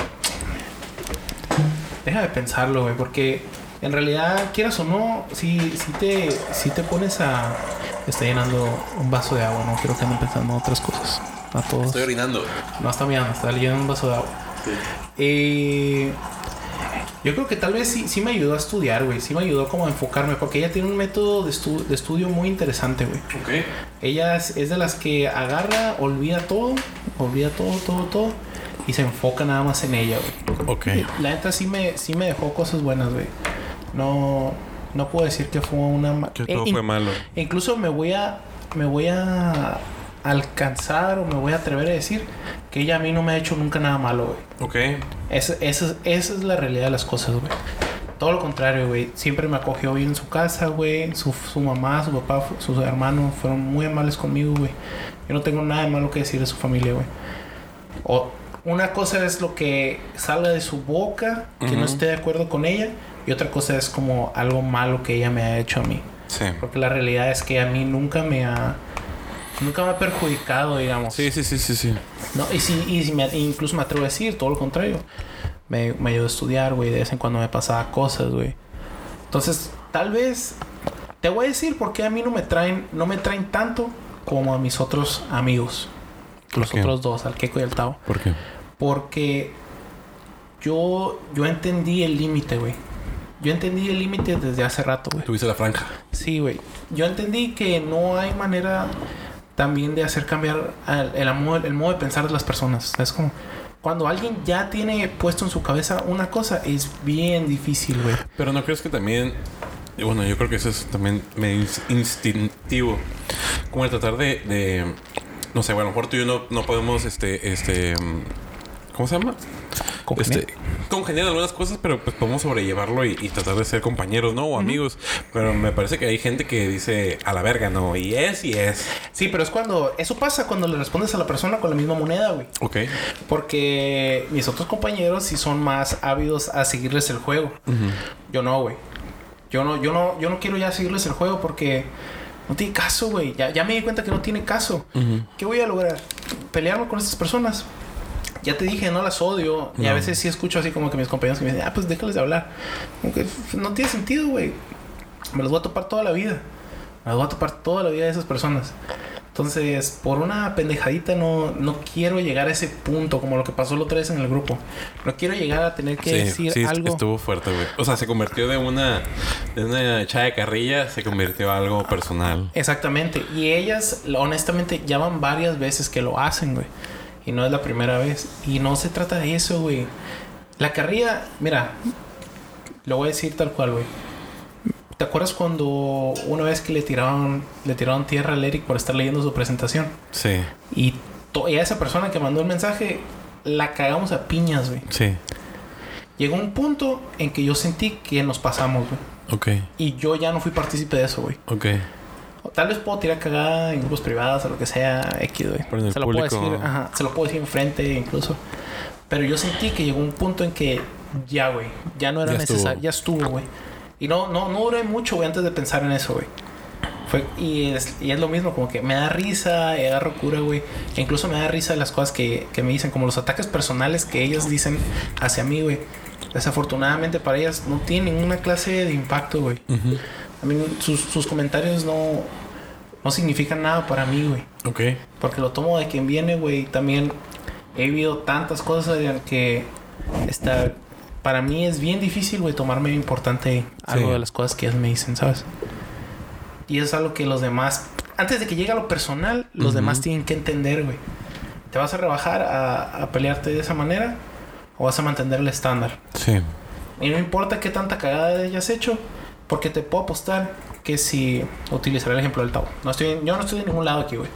Deja de pensarlo, güey. Porque... En realidad, quieras o no, si te pones a... Está llenando un vaso de agua, ¿no? Creo que andan pensando otras cosas. A todos. Estoy orinando. No, está mirando. Está llenando un vaso de agua. Sí. Yo creo que tal vez sí me ayudó a estudiar, güey. Sí me ayudó como a enfocarme. Porque ella tiene un método de estudio muy interesante, güey. Ok. Ella es de las que agarra, olvida todo. Y se enfoca nada más en ella, güey. Ok. La neta sí me dejó cosas buenas, güey. No puedo decir que fue una... Que todo fue malo. Incluso me voy a alcanzar o me voy a atrever a decir que ella a mí no me ha hecho nunca nada malo, güey. Ok. Esa es la realidad de las cosas, güey. Todo lo contrario, güey. Siempre me acogió bien en su casa, güey. Su mamá, su papá, sus hermanos fueron muy amables conmigo, güey. Yo no tengo nada de malo que decir de su familia, güey. Una cosa es lo que salga de su boca, que uh-huh. no esté de acuerdo con ella. Y otra cosa es como algo malo que ella me ha hecho a mí. Sí. Porque la realidad es que a mí nunca me ha perjudicado, digamos. Sí. No, incluso me atrevo a decir todo lo contrario. Me ayudó a estudiar, güey. De vez en cuando me pasaba cosas, güey. Entonces, tal vez... Te voy a decir por qué a mí no me traen tanto como a mis otros amigos. Los otros dos, al Keco y al Tao. ¿Por qué? Porque yo entendí el límite, güey. Yo entendí el límite desde hace rato, güey. Tuviste la franja. Sí, güey. Yo entendí que no hay manera también de hacer cambiar el modo de pensar de las personas. Es como... Cuando alguien ya tiene puesto en su cabeza una cosa, es bien difícil, güey. Pero ¿no crees que también... Bueno, yo creo que eso es también medio instintivo. Como el tratar de... No sé, bueno, a lo mejor tú y yo no podemos, ¿cómo se llama? Congeniar algunas cosas, pero pues podemos sobrellevarlo y tratar de ser compañeros, ¿no? O amigos. Uh-huh. Pero me parece que hay gente que dice a la verga, ¿no? Y es. Sí, pero es cuando... Eso pasa cuando le respondes a la persona con la misma moneda, güey. Ok. Porque mis otros compañeros sí son más ávidos a seguirles el juego. Uh-huh. Yo no, güey. Yo no quiero ya seguirles el juego porque... No tiene caso, güey. Ya me di cuenta que no tiene caso. Uh-huh. ¿Qué voy a lograr? ¿Pelearme con estas personas? Ya te dije, no las odio. No. Y a veces sí escucho así como que mis compañeros que me dicen... Ah, pues déjales de hablar. Aunque no tiene sentido, güey. Me los voy a topar toda la vida. Me los voy a topar toda la vida de esas personas. Entonces, por una pendejadita no quiero llegar a ese punto, como lo que pasó la otra vez en el grupo. No quiero llegar a tener que decir algo. Estuvo fuerte, güey. O sea, se convirtió de una echada de carrilla, se convirtió a algo personal. Exactamente. Y ellas, honestamente, ya van varias veces que lo hacen, güey. Y no es la primera vez. Y no se trata de eso, güey. La carrilla, mira, lo voy a decir tal cual, güey. ¿Te acuerdas cuando una vez que le tiraron tierra al Eric por estar leyendo su presentación? Sí. Y a esa persona que mandó el mensaje la cagamos a piñas, güey. Sí. Llegó un punto en que yo sentí que nos pasamos, güey. Okay. Y yo ya no fui partícipe de eso, güey. Okay. Tal vez puedo tirar cagada en grupos privados o lo que sea, X, güey. Pero en el público... se lo puedo decir enfrente incluso. Pero yo sentí que llegó un punto en que ya, güey, ya no era necesario. Ya estuvo, güey. Y no duré mucho, güey, antes de pensar en eso, güey. Y es lo mismo, como que me da risa, y agarro cura, güey. E incluso me da risa las cosas que me dicen, como los ataques personales que ellas dicen hacia mí, güey. Desafortunadamente para ellas no tiene ninguna clase de impacto, güey. Uh-huh. A mí sus comentarios no significan nada para mí, güey. Ok. Porque lo tomo de quien viene, güey. También he vivido tantas cosas que está... Para mí es bien difícil, güey, tomarme importante algo de las cosas que ellas me dicen, ¿sabes? Y eso es algo que los demás... Antes de que llegue a lo personal, los demás tienen que entender, güey. ¿Te vas a rebajar a pelearte de esa manera? ¿O vas a mantener el estándar? Sí. Y no importa qué tanta cagada hayas hecho, porque te puedo apostar que si... Utilizaré el ejemplo del Tavo. Yo no estoy de ningún lado aquí, güey.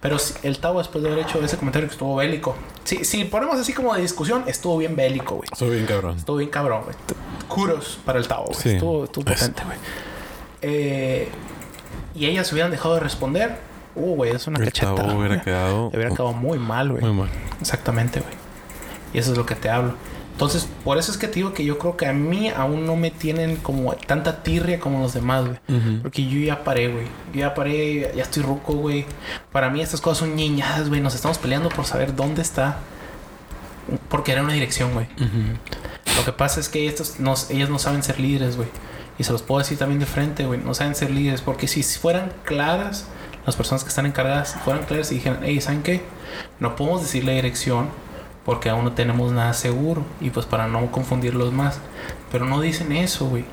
Pero el Tavo, después de haber hecho ese comentario, que estuvo bélico. Si ponemos así como de discusión, estuvo bien bélico, güey. Estuvo bien cabrón, güey. Kudos para el Tavo, güey. Sí. Estuvo potente, güey. Y ellas hubieran dejado de responder. Güey, es una cacheta. El Tavo hubiera quedado muy mal, güey. Muy mal. Exactamente, güey. Y eso es lo que te hablo. Entonces, por eso es que te digo que yo creo que a mí aún no me tienen como tanta tirria como los demás, güey. Uh-huh. Porque yo ya paré, güey. Ya estoy ruco, güey. Para mí estas cosas son niñadas, güey. Nos estamos peleando por saber dónde está. Porque era una dirección, güey. Uh-huh. Lo que pasa es que ellas no saben ser líderes, güey. Y se los puedo decir también de frente, güey. No saben ser líderes. Porque si fueran claras, las personas que están encargadas fueran claras y dijeran, hey, ¿saben qué? No podemos decir la dirección. Porque aún no tenemos nada seguro. Y pues para no confundirlos más. Pero no dicen eso, güey.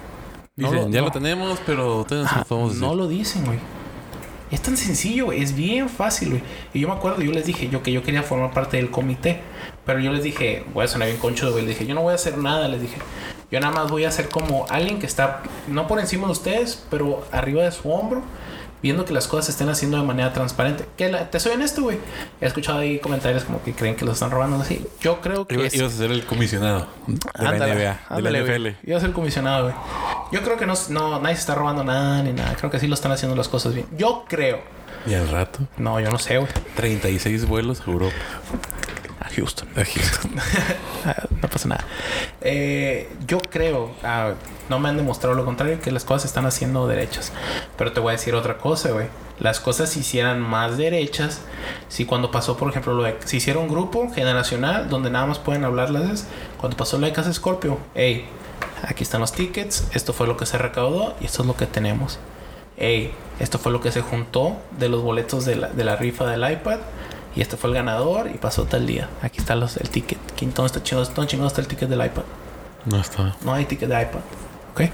Dicen, lo tenemos, pero... no lo dicen, güey. Es tan sencillo, güey. Es bien fácil, güey. Y yo me acuerdo, yo les dije... que yo quería formar parte del comité. Pero yo les dije... Voy a sonar bien conchudo, güey. Les dije, yo no voy a hacer nada, les dije. Yo nada más voy a ser como alguien que está... No por encima de ustedes, pero arriba de su hombro. Viendo que las cosas se estén haciendo de manera transparente. Te soy honesto, güey. He escuchado ahí comentarios como que creen que los están robando. Así. Yo creo que... Ibas a ser el comisionado de la NFL. Güey. Ibas a ser el comisionado, güey. Yo creo que no, nadie se está robando nada ni nada. Creo que sí lo están haciendo las cosas bien. Yo creo. ¿Y al rato? No, yo no sé, güey. 36 vuelos a Europa. A Houston. A Houston. No pasa nada. Yo creo... no me han demostrado lo contrario, que las cosas se están haciendo derechas. Pero te voy a decir otra cosa, güey. Las cosas se hicieran más derechas si cuando pasó, por ejemplo, lo de... Se hiciera un grupo generacional donde nada más pueden hablar las veces. Cuando pasó lo de Casa Scorpio. Ey, aquí están los tickets. Esto fue lo que se recaudó y esto es lo que tenemos. Ey, esto fue lo que se juntó de los boletos de la rifa del iPad. Y este fue el ganador y pasó tal día. Aquí está el ticket. Entonces está chingado el ticket del iPad. No está. No hay ticket de iPad. Okay.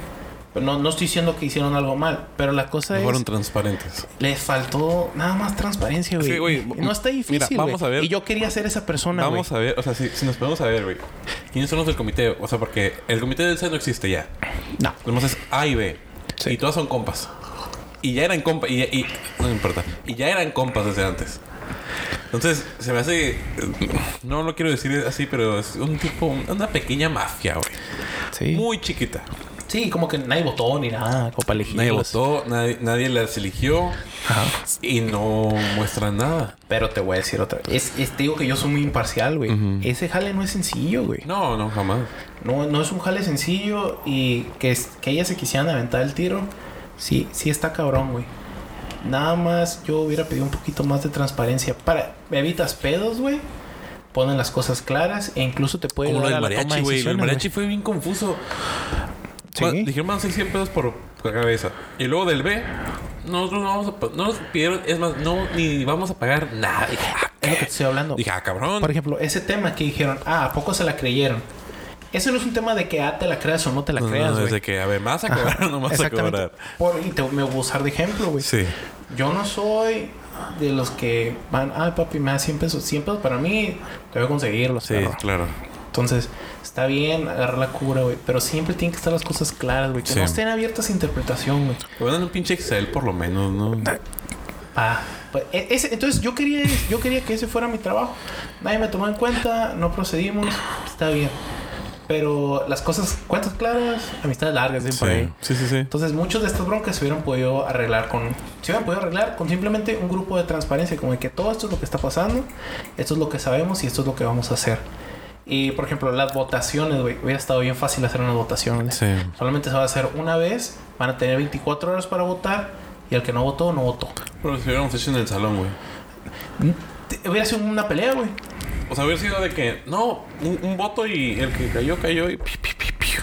Pero no estoy diciendo que hicieron algo mal, pero la cosa no es... Fueron transparentes. Les faltó nada más transparencia, güey. Sí, güey. No está difícil, mira, vamos a ver. Y yo quería ser esa persona, güey. Vamos a ver. O sea, si nos podemos saber, güey. ¿Quiénes son los del comité? O sea, porque el comité del C no existe ya. No. Nomás es A y B. Sí. Y todas son compas. Y ya eran compas. Y no me importa. Y ya eran compas desde antes. Entonces, se me hace... No lo quiero decir así, pero es un tipo... Una pequeña mafia, güey. Sí. Muy chiquita. Sí, como que nadie votó ni nada. Como para elegir. Nadie votó, nadie las eligió. Ajá. Y no muestran nada. Pero te voy a decir otra vez. Te digo que yo soy muy imparcial, güey. Uh-huh. Ese jale no es sencillo, güey. No, jamás. No es un jale sencillo. Y que ellas se quisieran aventar el tiro. Sí está cabrón, güey. Nada más yo hubiera pedido un poquito más de transparencia. Me evitas pedos, güey. Ponen las cosas claras. E incluso te puede ayudar a la toma de decisiones. El mariachi fue bien confuso. Sí. Dijeron, van a ser 100 pesos por cabeza. Y luego del B, nosotros no vamos a... No nos pidieron... Es más, no... Ni vamos a pagar nada. Dije, ah, ¿qué es lo que te estoy hablando? Dije, ah, cabrón. Por ejemplo, ese tema que dijeron... Ah, ¿a poco se la creyeron? Eso no es un tema de que ah, te la creas o no te la creas, güey. No, desde que a ver, más a cobrar o no más a cobrar. Y te me voy a usar de ejemplo, güey. Sí. Yo no soy de los que van... Ay, papi, me da 100 pesos. 100 pesos para mí, te voy a conseguirlo. Sí, claro. Entonces, está bien agarrar la cura, güey. Pero siempre tienen que estar las cosas claras, güey. Que sí, no estén abiertas a interpretación, güey. Que vendan un pinche Excel, por lo menos, ¿no? Ah, pues, ese, entonces yo quería que ese fuera mi trabajo. Nadie me tomó en cuenta, no procedimos. Está bien. Pero las cosas, cuentas claras, amistades largas, ¿sí? Sí, por ahí. Sí, sí, sí. Entonces, muchas de estas broncas se hubieran podido arreglar con simplemente un grupo de transparencia. Como de que todo esto es lo que está pasando, esto es lo que sabemos y esto es lo que vamos a hacer. Y, por ejemplo, las votaciones, güey. Hubiera estado bien fácil hacer unas votaciones. Sí. Solamente se va a hacer una vez. Van a tener 24 horas para votar. Y el que no votó, no votó. Pero si hubiéramos hecho en el salón, güey. Hubiera sido una pelea, güey. O sea, hubiera sido de que... No, un voto y el que cayó y... Piu, piu, piu, piu.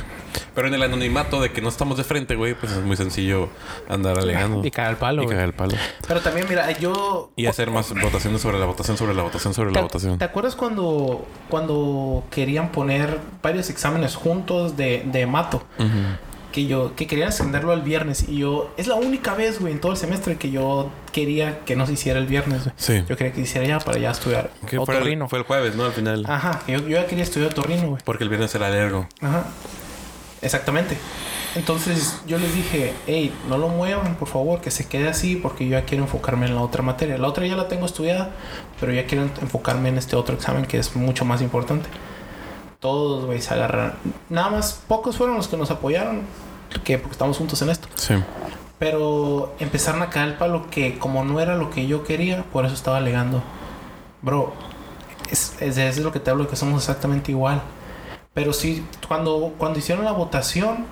Pero en el anonimato de que no estamos de frente, güey. Pues es muy sencillo andar alegando. Y cagar el palo, güey. Pero también, mira, yo... Y hacer más votaciones sobre la votación. ¿Te acuerdas cuando querían poner varios exámenes juntos de mato? Uh-huh. Que querían extenderlo al viernes. Y yo... Es la única vez, güey, en todo el semestre que yo quería que no se hiciera el viernes, güey. Sí. Yo quería que se hiciera ya para ya estudiar otorrino. Fue el jueves, ¿no? Al final. Ajá. Yo ya quería estudiar otorrino, güey. Porque el viernes era largo. Ajá. Exactamente. Entonces yo les dije, hey, no lo muevan, por favor, que se quede así, porque yo ya quiero enfocarme en la otra materia. La otra ya la tengo estudiada, pero ya quiero enfocarme en este otro examen que es mucho más importante. Todos, güey, se agarraron. Nada más pocos fueron los que nos apoyaron, porque estamos juntos en esto. Sí. Pero empezaron a caer el palo que como no era lo que yo quería, por eso estaba alegando. Bro, es lo que te hablo, que somos exactamente igual. Pero sí, cuando hicieron la votación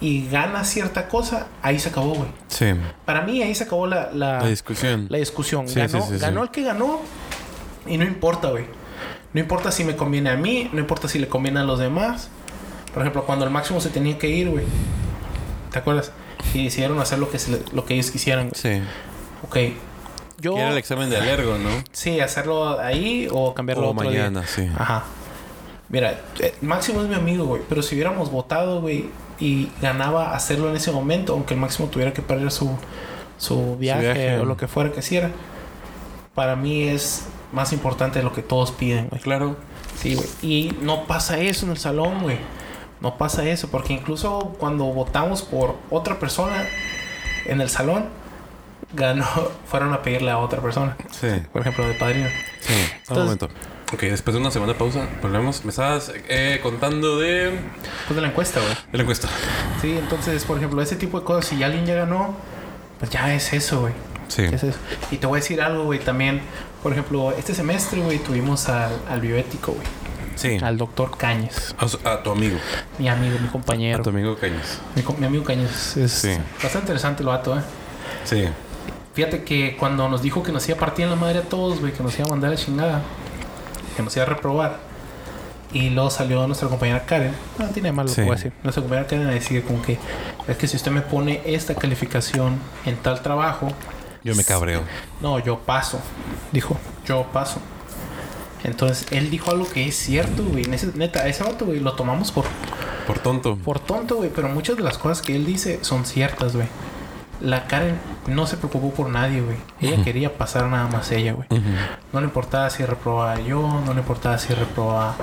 y gana cierta cosa, ahí se acabó, güey. Sí. Para mí ahí se acabó la discusión. La discusión. Sí, ganó el que ganó y no importa, güey. No importa si me conviene a mí, no importa si le conviene a los demás. Por ejemplo, cuando el máximo se tenía que ir, güey. ¿Te acuerdas? Y decidieron hacer lo que ellos quisieran, güey. Sí. Ok. Que era el examen de alergo, ¿no? Sí, hacerlo ahí o cambiarlo otro día. O mañana, sí. Ajá. Mira, Máximo es mi amigo, güey. Pero si hubiéramos votado, güey, y ganaba hacerlo en ese momento, aunque el Máximo tuviera que perder su viaje o lo que fuera que hiciera, para mí es más importante de lo que todos piden, güey. Claro. Sí, güey. Y no pasa eso en el salón, güey. No pasa eso. Porque incluso cuando votamos por otra persona en el salón, fueron a pedirle a otra persona. Sí. Por ejemplo, de padrino. Sí. Entonces, un momento. Ok, después de una segunda pausa, volvemos. Me estabas contando de... Pues de la encuesta, güey. De la encuesta. Sí, entonces, por ejemplo, ese tipo de cosas. Si ya alguien ya ganó, pues ya es eso, güey. Sí. Es eso. Y te voy a decir algo, güey, también. Por ejemplo, este semestre, güey, tuvimos al bioético, güey. Sí. Al doctor Cañes. A tu amigo. Mi amigo, mi compañero. A tu amigo Cañes. Mi amigo Cañes. Es sí. Bastante interesante el vato, ¿eh? Sí. Fíjate que cuando nos dijo que nos iba a partir en la madre a todos, güey, que nos iba a mandar a chingada, que nos iba a reprobar, y luego salió nuestra compañera Karen, no tiene malo, sí, lo que voy a decir, nuestra compañera Karen a decir como que es que si usted me pone esta calificación en tal trabajo, yo me cabreo. No, yo paso, dijo, yo paso. Entonces él dijo algo que es cierto, güey. Neta, ese vato, güey, lo tomamos por tonto. Por tonto, güey, pero muchas de las cosas que él dice son ciertas, güey. La Karen no se preocupó por nadie, güey. Ella uh-huh. quería pasar nada más ella, güey. Uh-huh. No le importaba si reprobaba yo. No le importaba si reprobaba...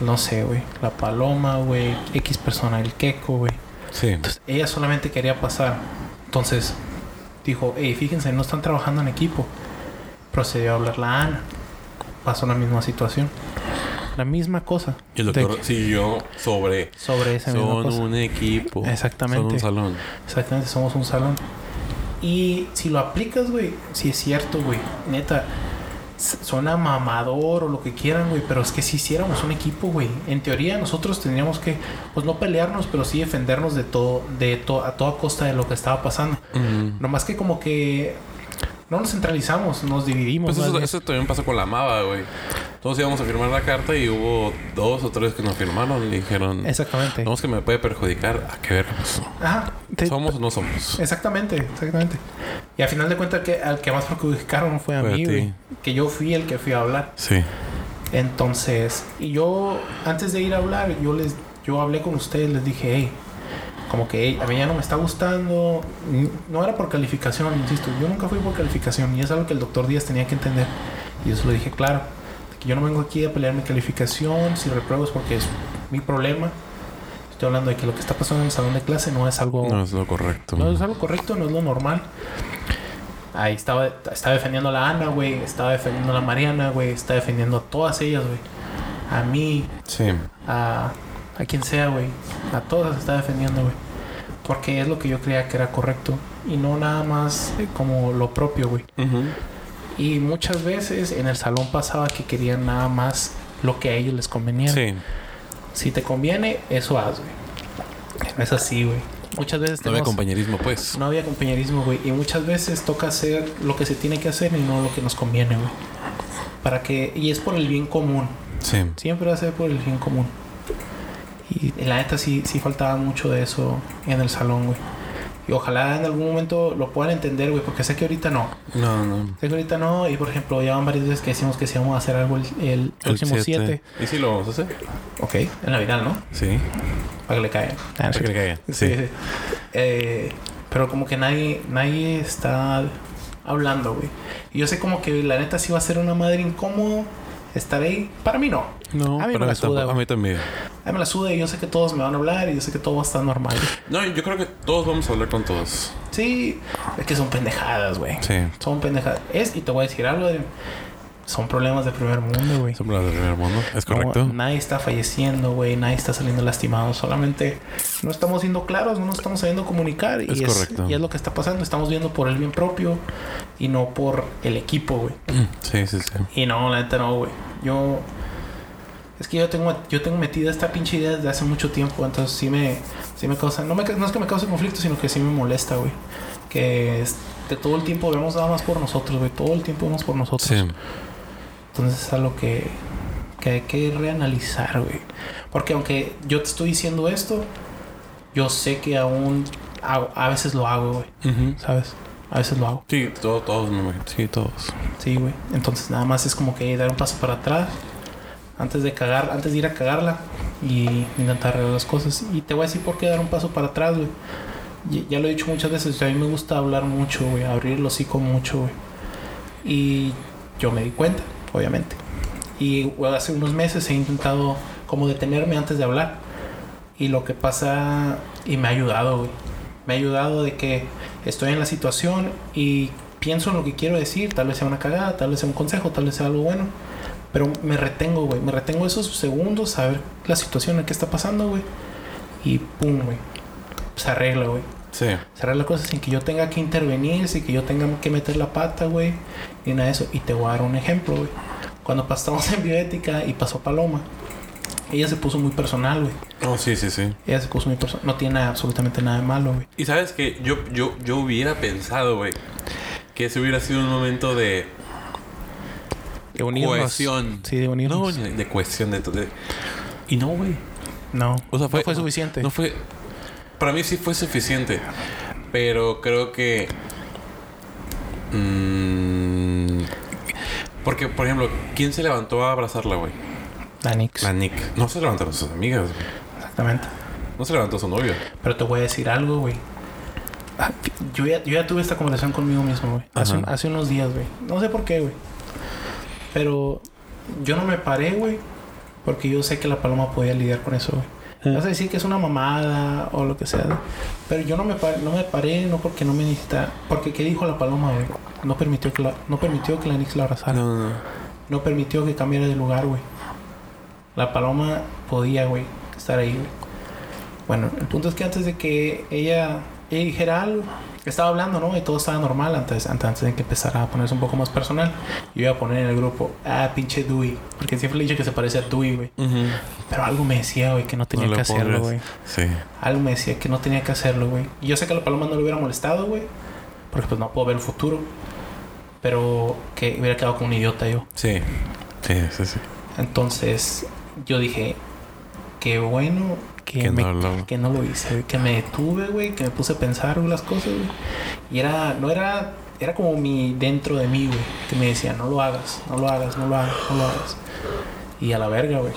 No sé, güey. La Paloma, güey. X persona, el Queco, güey. Sí. Entonces, ella solamente quería pasar. Entonces, dijo... Hey, fíjense, no están trabajando en equipo. Procedió a hablar la Ana. Pasó la misma situación. La misma cosa. Y el doctor siguió sobre esa misma cosa. Son un equipo. Exactamente. Son un salón. Exactamente, somos un salón. Y si lo aplicas, güey, sí es cierto, güey. Neta, suena mamador o lo que quieran, güey, pero es que si hiciéramos un equipo, güey, en teoría nosotros tendríamos que, pues no pelearnos, pero sí defendernos de todo, a toda costa de lo que estaba pasando. Uh-huh. Nomás que como que no nos centralizamos, nos dividimos. Pues eso también pasó con la Mava, güey. Todos íbamos a firmar la carta y hubo dos o tres que nos firmaron y dijeron... Exactamente. No, es que me puede perjudicar. ¿A qué vernos? Ajá. ¿Somos o no somos? Exactamente. Exactamente. Y al final de cuentas, al que más perjudicaron fue a mí, güey. Que yo fui el que fui a hablar. Sí. Entonces... Y yo, antes de ir a hablar, yo hablé con ustedes. Les dije, hey... Como que a mí ya no me está gustando. No era por calificación, insisto. Yo nunca fui por calificación. Y es algo que el doctor Díaz tenía que entender. Y eso lo dije claro. Que yo no vengo aquí a pelear mi calificación. Si repruebo es porque es mi problema. Estoy hablando de que lo que está pasando en el salón de clase no es algo... No es lo correcto. No es algo correcto, no es lo normal. Ahí estaba defendiendo a la Ana, güey. Estaba defendiendo a la Mariana, güey. Estaba defendiendo a todas ellas, güey. A mí. Sí. A quien sea, güey. A todas se está defendiendo, güey. Porque es lo que yo creía que era correcto. Y no nada más como lo propio, güey. Uh-huh. Y muchas veces en el salón pasaba que querían nada más lo que a ellos les convenía. Sí. Si te conviene, eso haz, güey. No es así, güey. Muchas veces no había compañerismo, pues. No había compañerismo, güey. Y muchas veces toca hacer lo que se tiene que hacer y no lo que nos conviene, güey. Y es por el bien común. Sí. Siempre va a ser por el bien común. Y la neta sí faltaba mucho de eso en el salón, güey. Y ojalá en algún momento lo puedan entender, güey. Porque sé que ahorita no. No. Sé que ahorita no. Y, por ejemplo, ya van varias veces que decimos que si vamos a hacer algo el próximo 7. ¿Y si lo vamos a hacer? Ok. En Navidad, ¿no? Sí. Para que le caigan. Para que le caigan. Sí. Pero como que nadie está hablando, güey. Y yo sé como que la neta sí va a ser una madre incómoda. Estar ahí. Para mí no. No, a mí me la suda. A mí también. A mí me la suda y yo sé que todos me van a hablar y yo sé que todo va a estar normal. No, yo creo que todos vamos a hablar con todos. Sí. Es que son pendejadas, güey. Sí. Son pendejadas. Y te voy a decir algo. Son problemas de primer mundo, güey. Son problemas de primer mundo. Es correcto. No, nadie está falleciendo, güey. Nadie está saliendo lastimado. Solamente no estamos siendo claros. No nos estamos sabiendo comunicar. Es correcto. Y es lo que está pasando. Estamos viendo por el bien propio y no por el equipo, güey. Sí. Y no, la neta no, güey. Yo tengo metida esta pinche idea desde hace mucho tiempo. Entonces sí me causa... No es que me cause conflicto, sino que sí me molesta, güey. Que todo el tiempo vemos nada más por nosotros, güey. Todo el tiempo vemos por nosotros. Sí. Entonces es algo que hay que reanalizar, güey. Porque aunque yo te estoy diciendo esto, yo sé que aún... a veces lo hago, güey. Uh-huh. ¿Sabes? A veces lo hago. Sí, todos, mi mujer. Sí, todos. Sí, güey. Entonces nada más es como que dar un paso para atrás... antes de ir a cagarla y intentar arreglar las cosas. Y te voy a decir por qué dar un paso para atrás, güey. Ya lo he dicho muchas veces. A mí me gusta hablar mucho, güey. Abrir el hocico mucho, güey. Y yo me di cuenta, obviamente. Y güey, hace unos meses he intentado como detenerme antes de hablar. Y lo que pasa... Y me ha ayudado, güey. Me ha ayudado de que estoy en la situación y pienso en lo que quiero decir. Tal vez sea una cagada, tal vez sea un consejo, tal vez sea algo bueno. Pero me retengo, güey. Me retengo esos segundos a ver la situación en que está pasando, güey. Y pum, güey. Se arregla, güey. Sí. Se arregla cosas sin que yo tenga que intervenir, sin que yo tenga que meter la pata, güey. Ni nada de eso. Y te voy a dar un ejemplo, güey. Cuando pasamos en bioética y pasó Paloma, ella se puso muy personal, güey. Oh, sí. Ella se puso muy personal. No tiene absolutamente nada de malo, güey. Y sabes que yo hubiera pensado, güey, que ese hubiera sido un momento de... De unirnos. Cohesión. Sí, de unirnos. No, de cohesión. Y no, güey. No. O sea, no fue suficiente. No fue... Para mí sí fue suficiente. Pero creo que... Porque, por ejemplo, ¿quién se levantó a abrazarla, güey? La Nick. No se levantaron sus amigas, güey. Exactamente. No se levantó su novio. Pero te voy a decir algo, güey. Yo ya tuve esta conversación conmigo mismo, güey. Hace unos días, güey. No sé por qué, güey. Pero yo no me paré, güey. Porque yo sé que la Paloma podía lidiar con eso, güey. Vas a decir que es una mamada o lo que sea, ¿no? Pero yo no me paré, no porque no me necesitaba. Porque ¿qué dijo la Paloma, güey? No permitió que la Nix la abrazara. No. No permitió que cambiara de lugar, güey. La Paloma podía, güey, estar ahí, güey. Bueno, el punto es que antes de que ella dijera algo... Estaba hablando, ¿no? Y todo estaba normal antes de que empezara a ponerse un poco más personal. Yo iba a poner en el grupo... pinche Dewey. Porque siempre le he dicho que se parece a Dewey, güey. Uh-huh. Pero algo me decía, güey, que no tenía que hacerlo, güey. Sí. Algo me decía que no tenía que hacerlo, güey. Y yo sé que a la Paloma no le hubiera molestado, güey. Porque pues no puedo ver el futuro. Pero que hubiera quedado como un idiota yo. Sí. Sí. Entonces yo dije, qué bueno que no lo hice, que me detuve, güey, que me puse a pensar las cosas, güey. Y era como mi dentro de mí, güey, que me decía, no lo hagas. Y a la verga, güey.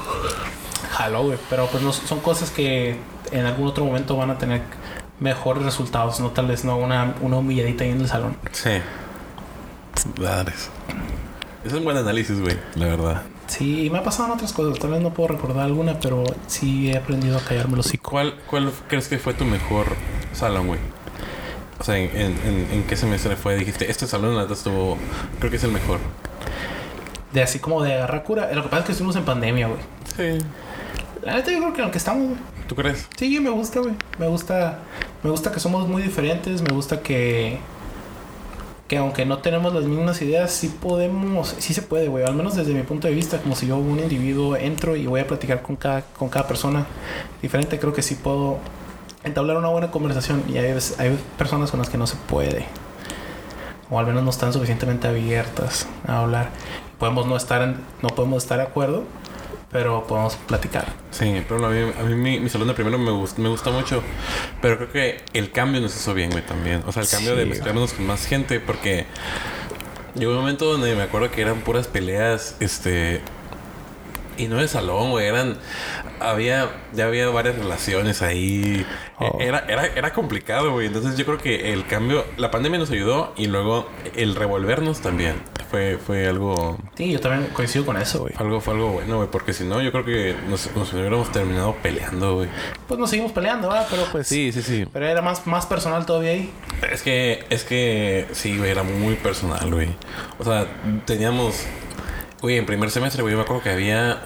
Jaló, güey. Pero pues no, son cosas que en algún otro momento van a tener mejores resultados, no tal vez no una humilladita ahí en el salón. Sí. Es un buen análisis, güey, la verdad. Sí, me ha pasado en otras cosas. Tal vez no puedo recordar alguna, pero sí he aprendido a callarme los hocico. ¿Cuál crees que fue tu mejor salón, güey? O sea, ¿en qué semestre fue? Dijiste, este salón la neta estuvo... Creo que es el mejor. De así como de agarrar cura. Lo que pasa es que estuvimos en pandemia, güey. Sí. La neta yo creo que en el que estamos, güey. ¿Tú crees? Sí, me gusta, güey. Me gusta que somos muy diferentes. Me gusta que aunque no tenemos las mismas ideas, sí se puede, güey. Al menos desde mi punto de vista, como si yo, un individuo, entro y voy a platicar con cada persona diferente, creo que sí puedo entablar una buena conversación. Y hay personas con las que no se puede. O al menos no están suficientemente abiertas a hablar. No podemos estar de acuerdo, pero podemos platicar. Sí, pero a mí mi salón de primero me gusta mucho. Pero creo que el cambio nos hizo bien, güey, también. O sea, el cambio de mezclarnos con más gente. Porque llegó un momento donde me acuerdo que eran puras peleas, y no de salón, güey. Ya había varias relaciones ahí. Oh. Era complicado, güey. Entonces yo creo que el cambio... La pandemia nos ayudó y luego el revolvernos también. Fue algo... Sí, yo también coincido con eso, güey. Fue algo bueno, güey. Porque si no, yo creo que nos hubiéramos terminado peleando, güey. Pues nos seguimos peleando, ¿verdad? Pero pues... Sí. Pero era más personal todavía ahí. Es que... Sí, güey. Era muy personal, güey. O sea, teníamos... Güey, en primer semestre, güey, yo me acuerdo que había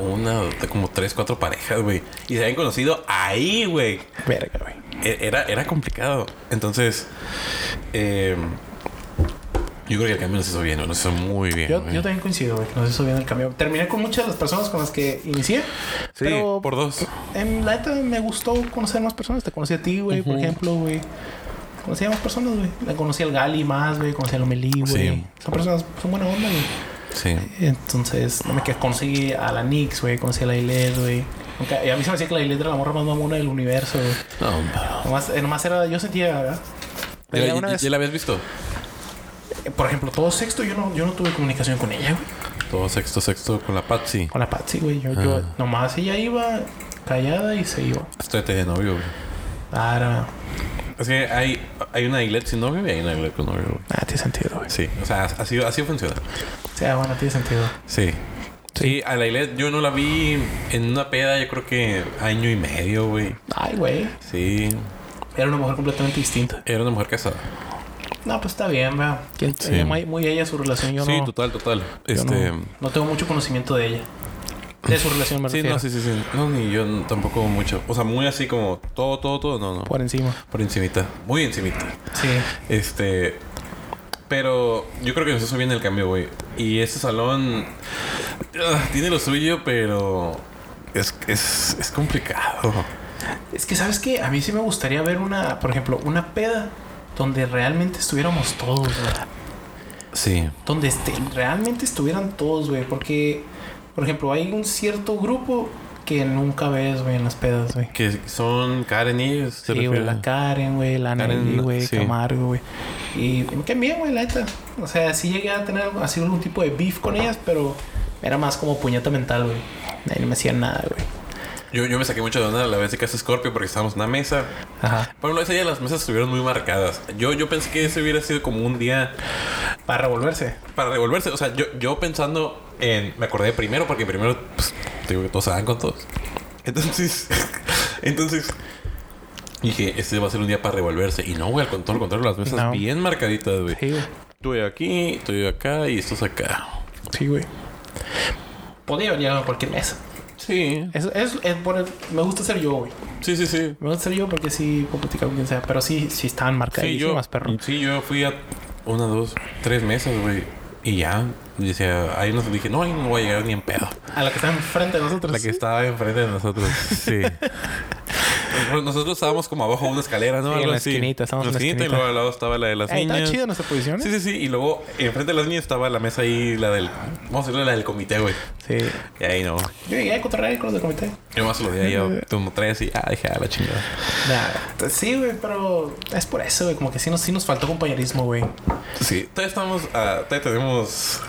como 3, 4 parejas, güey. Y se habían conocido ahí, güey. Verga, güey. Era complicado. Entonces, yo creo que el cambio nos hizo bien, nos hizo muy bien. Yo también coincido, güey, que nos hizo bien el cambio. Terminé con muchas de las personas con las que inicié. Sí, pero por 2. La neta me gustó conocer más personas. Te conocí a ti, güey, por ejemplo, güey. Conocí a más personas, güey. Le conocí al Gali más, güey. Conocí al Omelí, güey. Sí. Son buena onda, güey. Sí. Entonces, conseguí a la Nix, güey. Conocí a la Ilet, güey. Y a mí se me decía que la Ilet era la morra más mamona del universo, güey. Nomás era... Yo sentía, ¿verdad? ¿Ya la habías visto? Por ejemplo, todo sexto yo no tuve comunicación con ella, güey. Todo sexto con la Patsy. Con la Patsy, güey. Yo nomás ella iba callada y se iba. Estoy de novio, güey. Claro. Es que hay una Ilet sin novio y hay una Ilet con novio, güey. Ah, tiene sentido, güey. Sí. O sea, así funciona. O sea, bueno, tiene sentido. Sí, a la Ilet yo no la vi en una peda, yo creo que año y medio, güey. Ay, güey. Sí. Era una mujer completamente distinta. Era una mujer casada. No, pues está bien, vea. Sí. Muy ella su relación, yo sí, no... Sí, total. No tengo mucho conocimiento de ella. De su relación, me refiero. Sí. No, ni yo tampoco mucho. O sea, muy así como todo. No. Por encima. Por encimita. Muy encimita. Sí. Pero yo creo que nos hizo bien el cambio, güey. Y este salón... tiene lo suyo, pero... Es complicado. Es que, ¿sabes qué? A mí sí me gustaría ver por ejemplo, una peda donde realmente estuviéramos todos, güey. Sí. Donde realmente estuvieran todos, güey. Porque... Por ejemplo, hay un cierto grupo que nunca ves, güey, en las pedas, güey. Que son Karen y ellos. Sí, güey, la Karen, güey, la Nelly, güey, sí. Camargo, güey. Y qué bien, güey, la neta. O sea, sí llegué a tener así algún tipo de beef con ellas, pero era más como puñeta mental, güey. Ahí no me hacían nada, güey. Yo me saqué mucho de onda la vez de Casa Scorpio porque estábamos en una mesa. Ajá. Por ejemplo, ese día las mesas estuvieron muy marcadas. Yo pensé que ese hubiera sido como un día... Para revolverse. O sea, yo pensando en... Me acordé primero porque primero... Pues, digo que todos se dan con todos. Entonces... Dije, este va a ser un día para revolverse. Y no, güey, con todo lo contrario. Las mesas bien marcaditas, güey. Sí, güey. Tú aquí, tú acá y estos acá. Sí, güey. Podía haber llegado a cualquier mesa. Sí. Me gusta ser yo, güey. Sí. Me gusta ser yo porque sí puedo platicar con quien sea. Pero sí estaban marcadísimas, perro. Sí, yo fui a 1, 2, 3 mesas, güey. Y ya. Decía, ahí nos dije, no, ahí no voy a llegar ni en pedo. A la que estaba enfrente de nosotros. La que estaba enfrente de nosotros, sí. Nosotros estábamos como abajo de una escalera, ¿no? Sí, en la esquinita. Estábamos en la esquinita. Y luego al lado estaba la de las niñas. Está chida nuestra posición. Sí, sí, sí. Y luego enfrente de las niñas estaba la mesa ahí, la del... Vamos a decirle la del comité, güey. Sí. Y ahí no. Yo llegué a encontrar con los del comité. Yo más los de ahí. Yo tomo tres y... Ah, dije, a la chingada. Nah, sí, güey. Pero es por eso, güey. Como que sí nos faltó compañerismo, güey. Sí. Todavía estamos... todavía tenemos...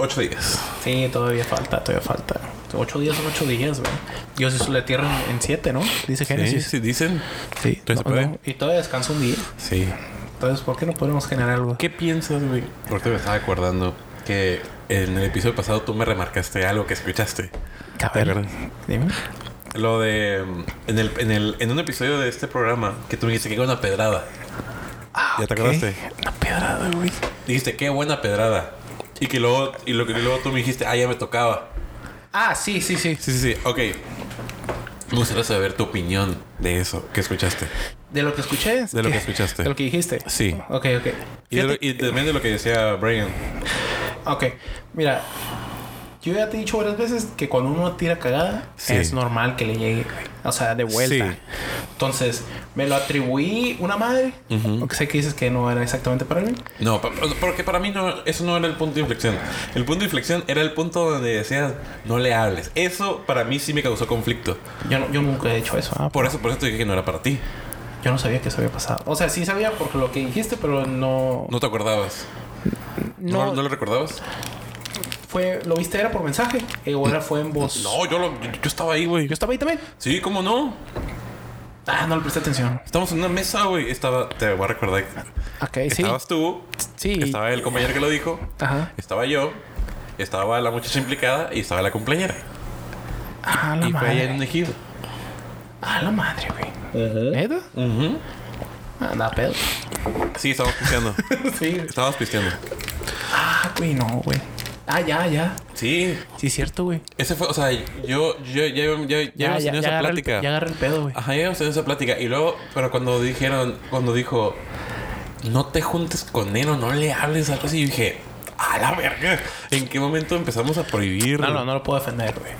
8 días. Sí, todavía falta, todavía falta. 8 días son 8 días, güey. Dios hizo la tierra en 7, ¿no? Dice Génesis. Sí, sí, dicen. Sí. No, no. Y todavía descansa un día. Sí. Entonces, ¿por qué no podemos generar algo? ¿Qué piensas, güey? Porque me estaba acordando que en el episodio pasado tú me remarcaste algo que escuchaste. Cabrón. Dime. Lo de... En un episodio de este programa que tú me dijiste que era una pedrada. Ah, ¿ya te acordaste? Una pedrada, güey. Dijiste, qué buena pedrada. Y que luego... Y luego tú me dijiste... Ah, ya me tocaba. Ah, sí, sí, sí. Sí, sí, sí. Ok. Me gustaría saber tu opinión de eso. ¿Qué escuchaste? ¿De lo que escuché? De lo que escuchaste. ¿De lo que dijiste? Sí. Ok, ok. Y también de lo que decía Brian. Ok. Mira... Yo ya te he dicho varias veces que cuando uno tira cagada... Sí. Es normal que le llegue, o sea, de vuelta. Sí. Entonces, me lo atribuí una madre. Uh-huh. Aunque sé que dices que no era exactamente para mí. No, porque para mí no, eso no era el punto de inflexión. El punto de inflexión era el punto donde decías... No le hables. Eso para mí sí me causó conflicto. Yo nunca he hecho eso. Ah, por eso te dije que no era para ti. Yo no sabía que eso había pasado. O sea, sí sabía por lo que dijiste, pero no... No te acordabas. No. ¿No lo recordabas? Fue, ¿lo viste? ¿Era por mensaje? ¿O era fue en voz? No, yo estaba ahí, güey. ¿Yo estaba ahí también? Sí, ¿cómo no? Ah, no le presté atención. Estamos en una mesa, güey. Estaba... Te voy a recordar. Ok, estabas sí. Estabas tú. Sí. Estaba el compañero que lo dijo. Ajá. Estaba yo. Estaba la muchacha implicada. Y estaba la compañera. Ah, la y madre. Y fue allá en un ejido. Ah, la madre, güey. Uh-huh. ¿Neta? Ajá. Uh-huh. Anda, pedo. Sí, estábamos pisteando. Sí. Estábamos pisteando. Ah, güey, no, güey. Ah, ya. Sí. Sí, cierto, güey. Ese fue... O sea, yo ya habíamos tenido esa plática. Ya agarré el pedo, güey. Ajá, ya habíamos tenido esa plática. Y luego... Pero cuando dijeron... Cuando dijo... No te juntes con él o no le hables algo así. Yo dije... ¡A la verga! ¿En qué momento empezamos a prohibir? No lo puedo defender, güey.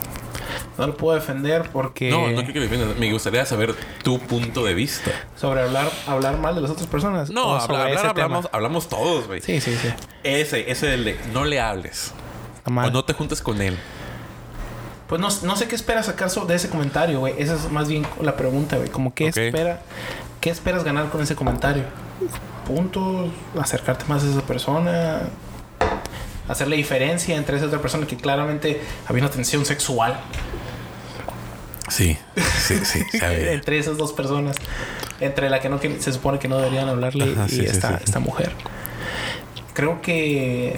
No lo puedo defender porque... No creo que lo defiendas. Me gustaría saber tu punto de vista. ¿Sobre hablar mal de las otras personas? No, hablamos todos, güey. Sí, sí, sí. Ese del de no le hables. O no te juntes con él. Pues no sé qué esperas acaso de ese comentario, güey. Esa es más bien la pregunta, güey. Como qué espera... ¿Qué esperas ganar con ese comentario? ¿Puntos? ¿Acercarte más a esa persona? ¿Hacer la diferencia entre esa otra persona que claramente había una tensión sexual? Sí. Entre esas dos personas. Entre la que no que se supone que no deberían hablarle. Ajá, sí, y esta mujer. Creo que...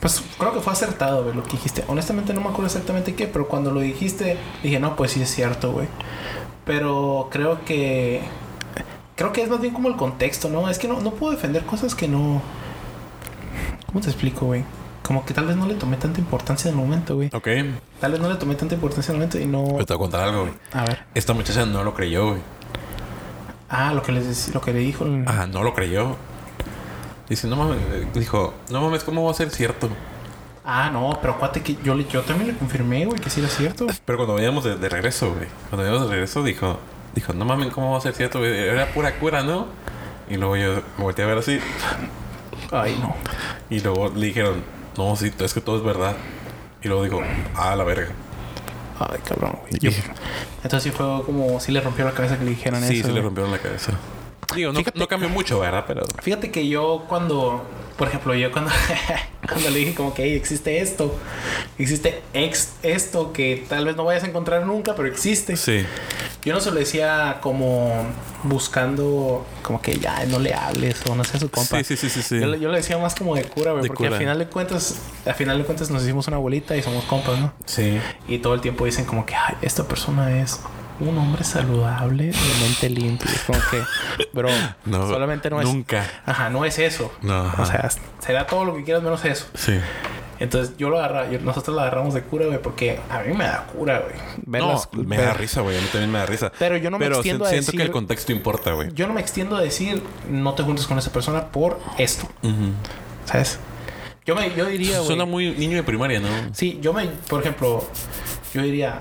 Pues creo que fue acertado, güey, lo que dijiste. Honestamente no me acuerdo exactamente qué. Pero cuando lo dijiste, dije, no, pues sí es cierto, güey. Pero creo que... Creo que es más bien como el contexto, ¿no? Es que no puedo defender cosas que no... ¿Cómo te explico, güey? Como que tal vez no le tomé tanta importancia en el momento, güey. Ok. Tal vez no le tomé tanta importancia en el momento y no... Pero te voy a contar algo, güey. A ver. Esta muchacha no lo creyó, güey. Ah, lo que le dijo... Ah, no lo creyó. Dice, no mames... Dijo, no mames, ¿cómo va a ser cierto? Ah, no, pero acuérdate que yo también le confirmé, güey, que sí era cierto. Pero cuando veníamos de regreso, güey. Cuando veníamos de regreso dijo, no mames, ¿cómo va a ser cierto, güey? Era pura cura, ¿no? Y luego yo me volteé a ver así... Ay, no. Y luego le dijeron, no, sí, es que todo es verdad. Y luego dijo, ah, la verga. Ay, cabrón, güey. Entonces sí fue como, sí le rompió la cabeza que le dijeron sí, eso. Sí, le rompieron la cabeza. Digo, no cambió mucho, ¿verdad? Pero... Fíjate que yo cuando, por ejemplo, cuando le dije como que, hey, existe esto. Existe esto que tal vez no vayas a encontrar nunca, pero existe. Sí. Yo no se lo decía como buscando, como que ya no le hables o no seas su compa. Sí. Yo lo decía más como de cura, güey. Porque cura. Al final de cuentas nos hicimos una abuelita y somos compas, ¿no? Sí. Y todo el tiempo dicen como que, ay, esta persona es un hombre saludable, de mente limpia. Es como que, bro, no, solamente no es... Nunca. Ajá, no es eso. No. Ajá. O sea, será todo lo que quieras menos eso. Sí. Entonces, nosotros la agarramos de cura, güey, porque a mí me da cura, güey. Me da risa, güey. A mí también me da risa. Pero yo no me extiendo a decir... Pero siento que el contexto importa, güey. Yo no me extiendo a decir, no te juntes con esa persona por esto. Uh-huh. ¿Sabes? Yo diría, güey... Suena muy niño de primaria, ¿no? Sí, por ejemplo, yo diría,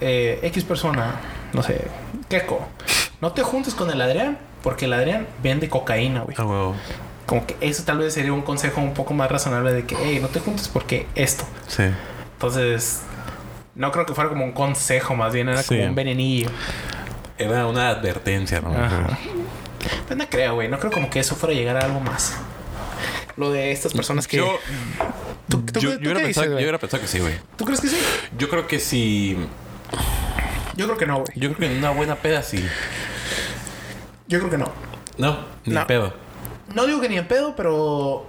X persona no sé, Keco, no te juntes con el Adrián porque el Adrián vende cocaína, güey. Oh, wow. Como que eso tal vez sería un consejo un poco más razonable de que, hey, no te juntes porque esto. Sí. Entonces, no creo que fuera como un consejo, más bien era como un venenillo. Era una advertencia, ¿no? Ajá. Pero no creo, güey. No creo como que eso fuera a llegar a algo más. Lo de estas personas que... Yo hubiera pensado que sí, güey. ¿Tú crees que sí? Yo creo que sí. Yo creo que no, güey. Yo creo que en una buena peda sí. Yo creo que no. No, ni en pedo. No digo que ni en pedo, pero...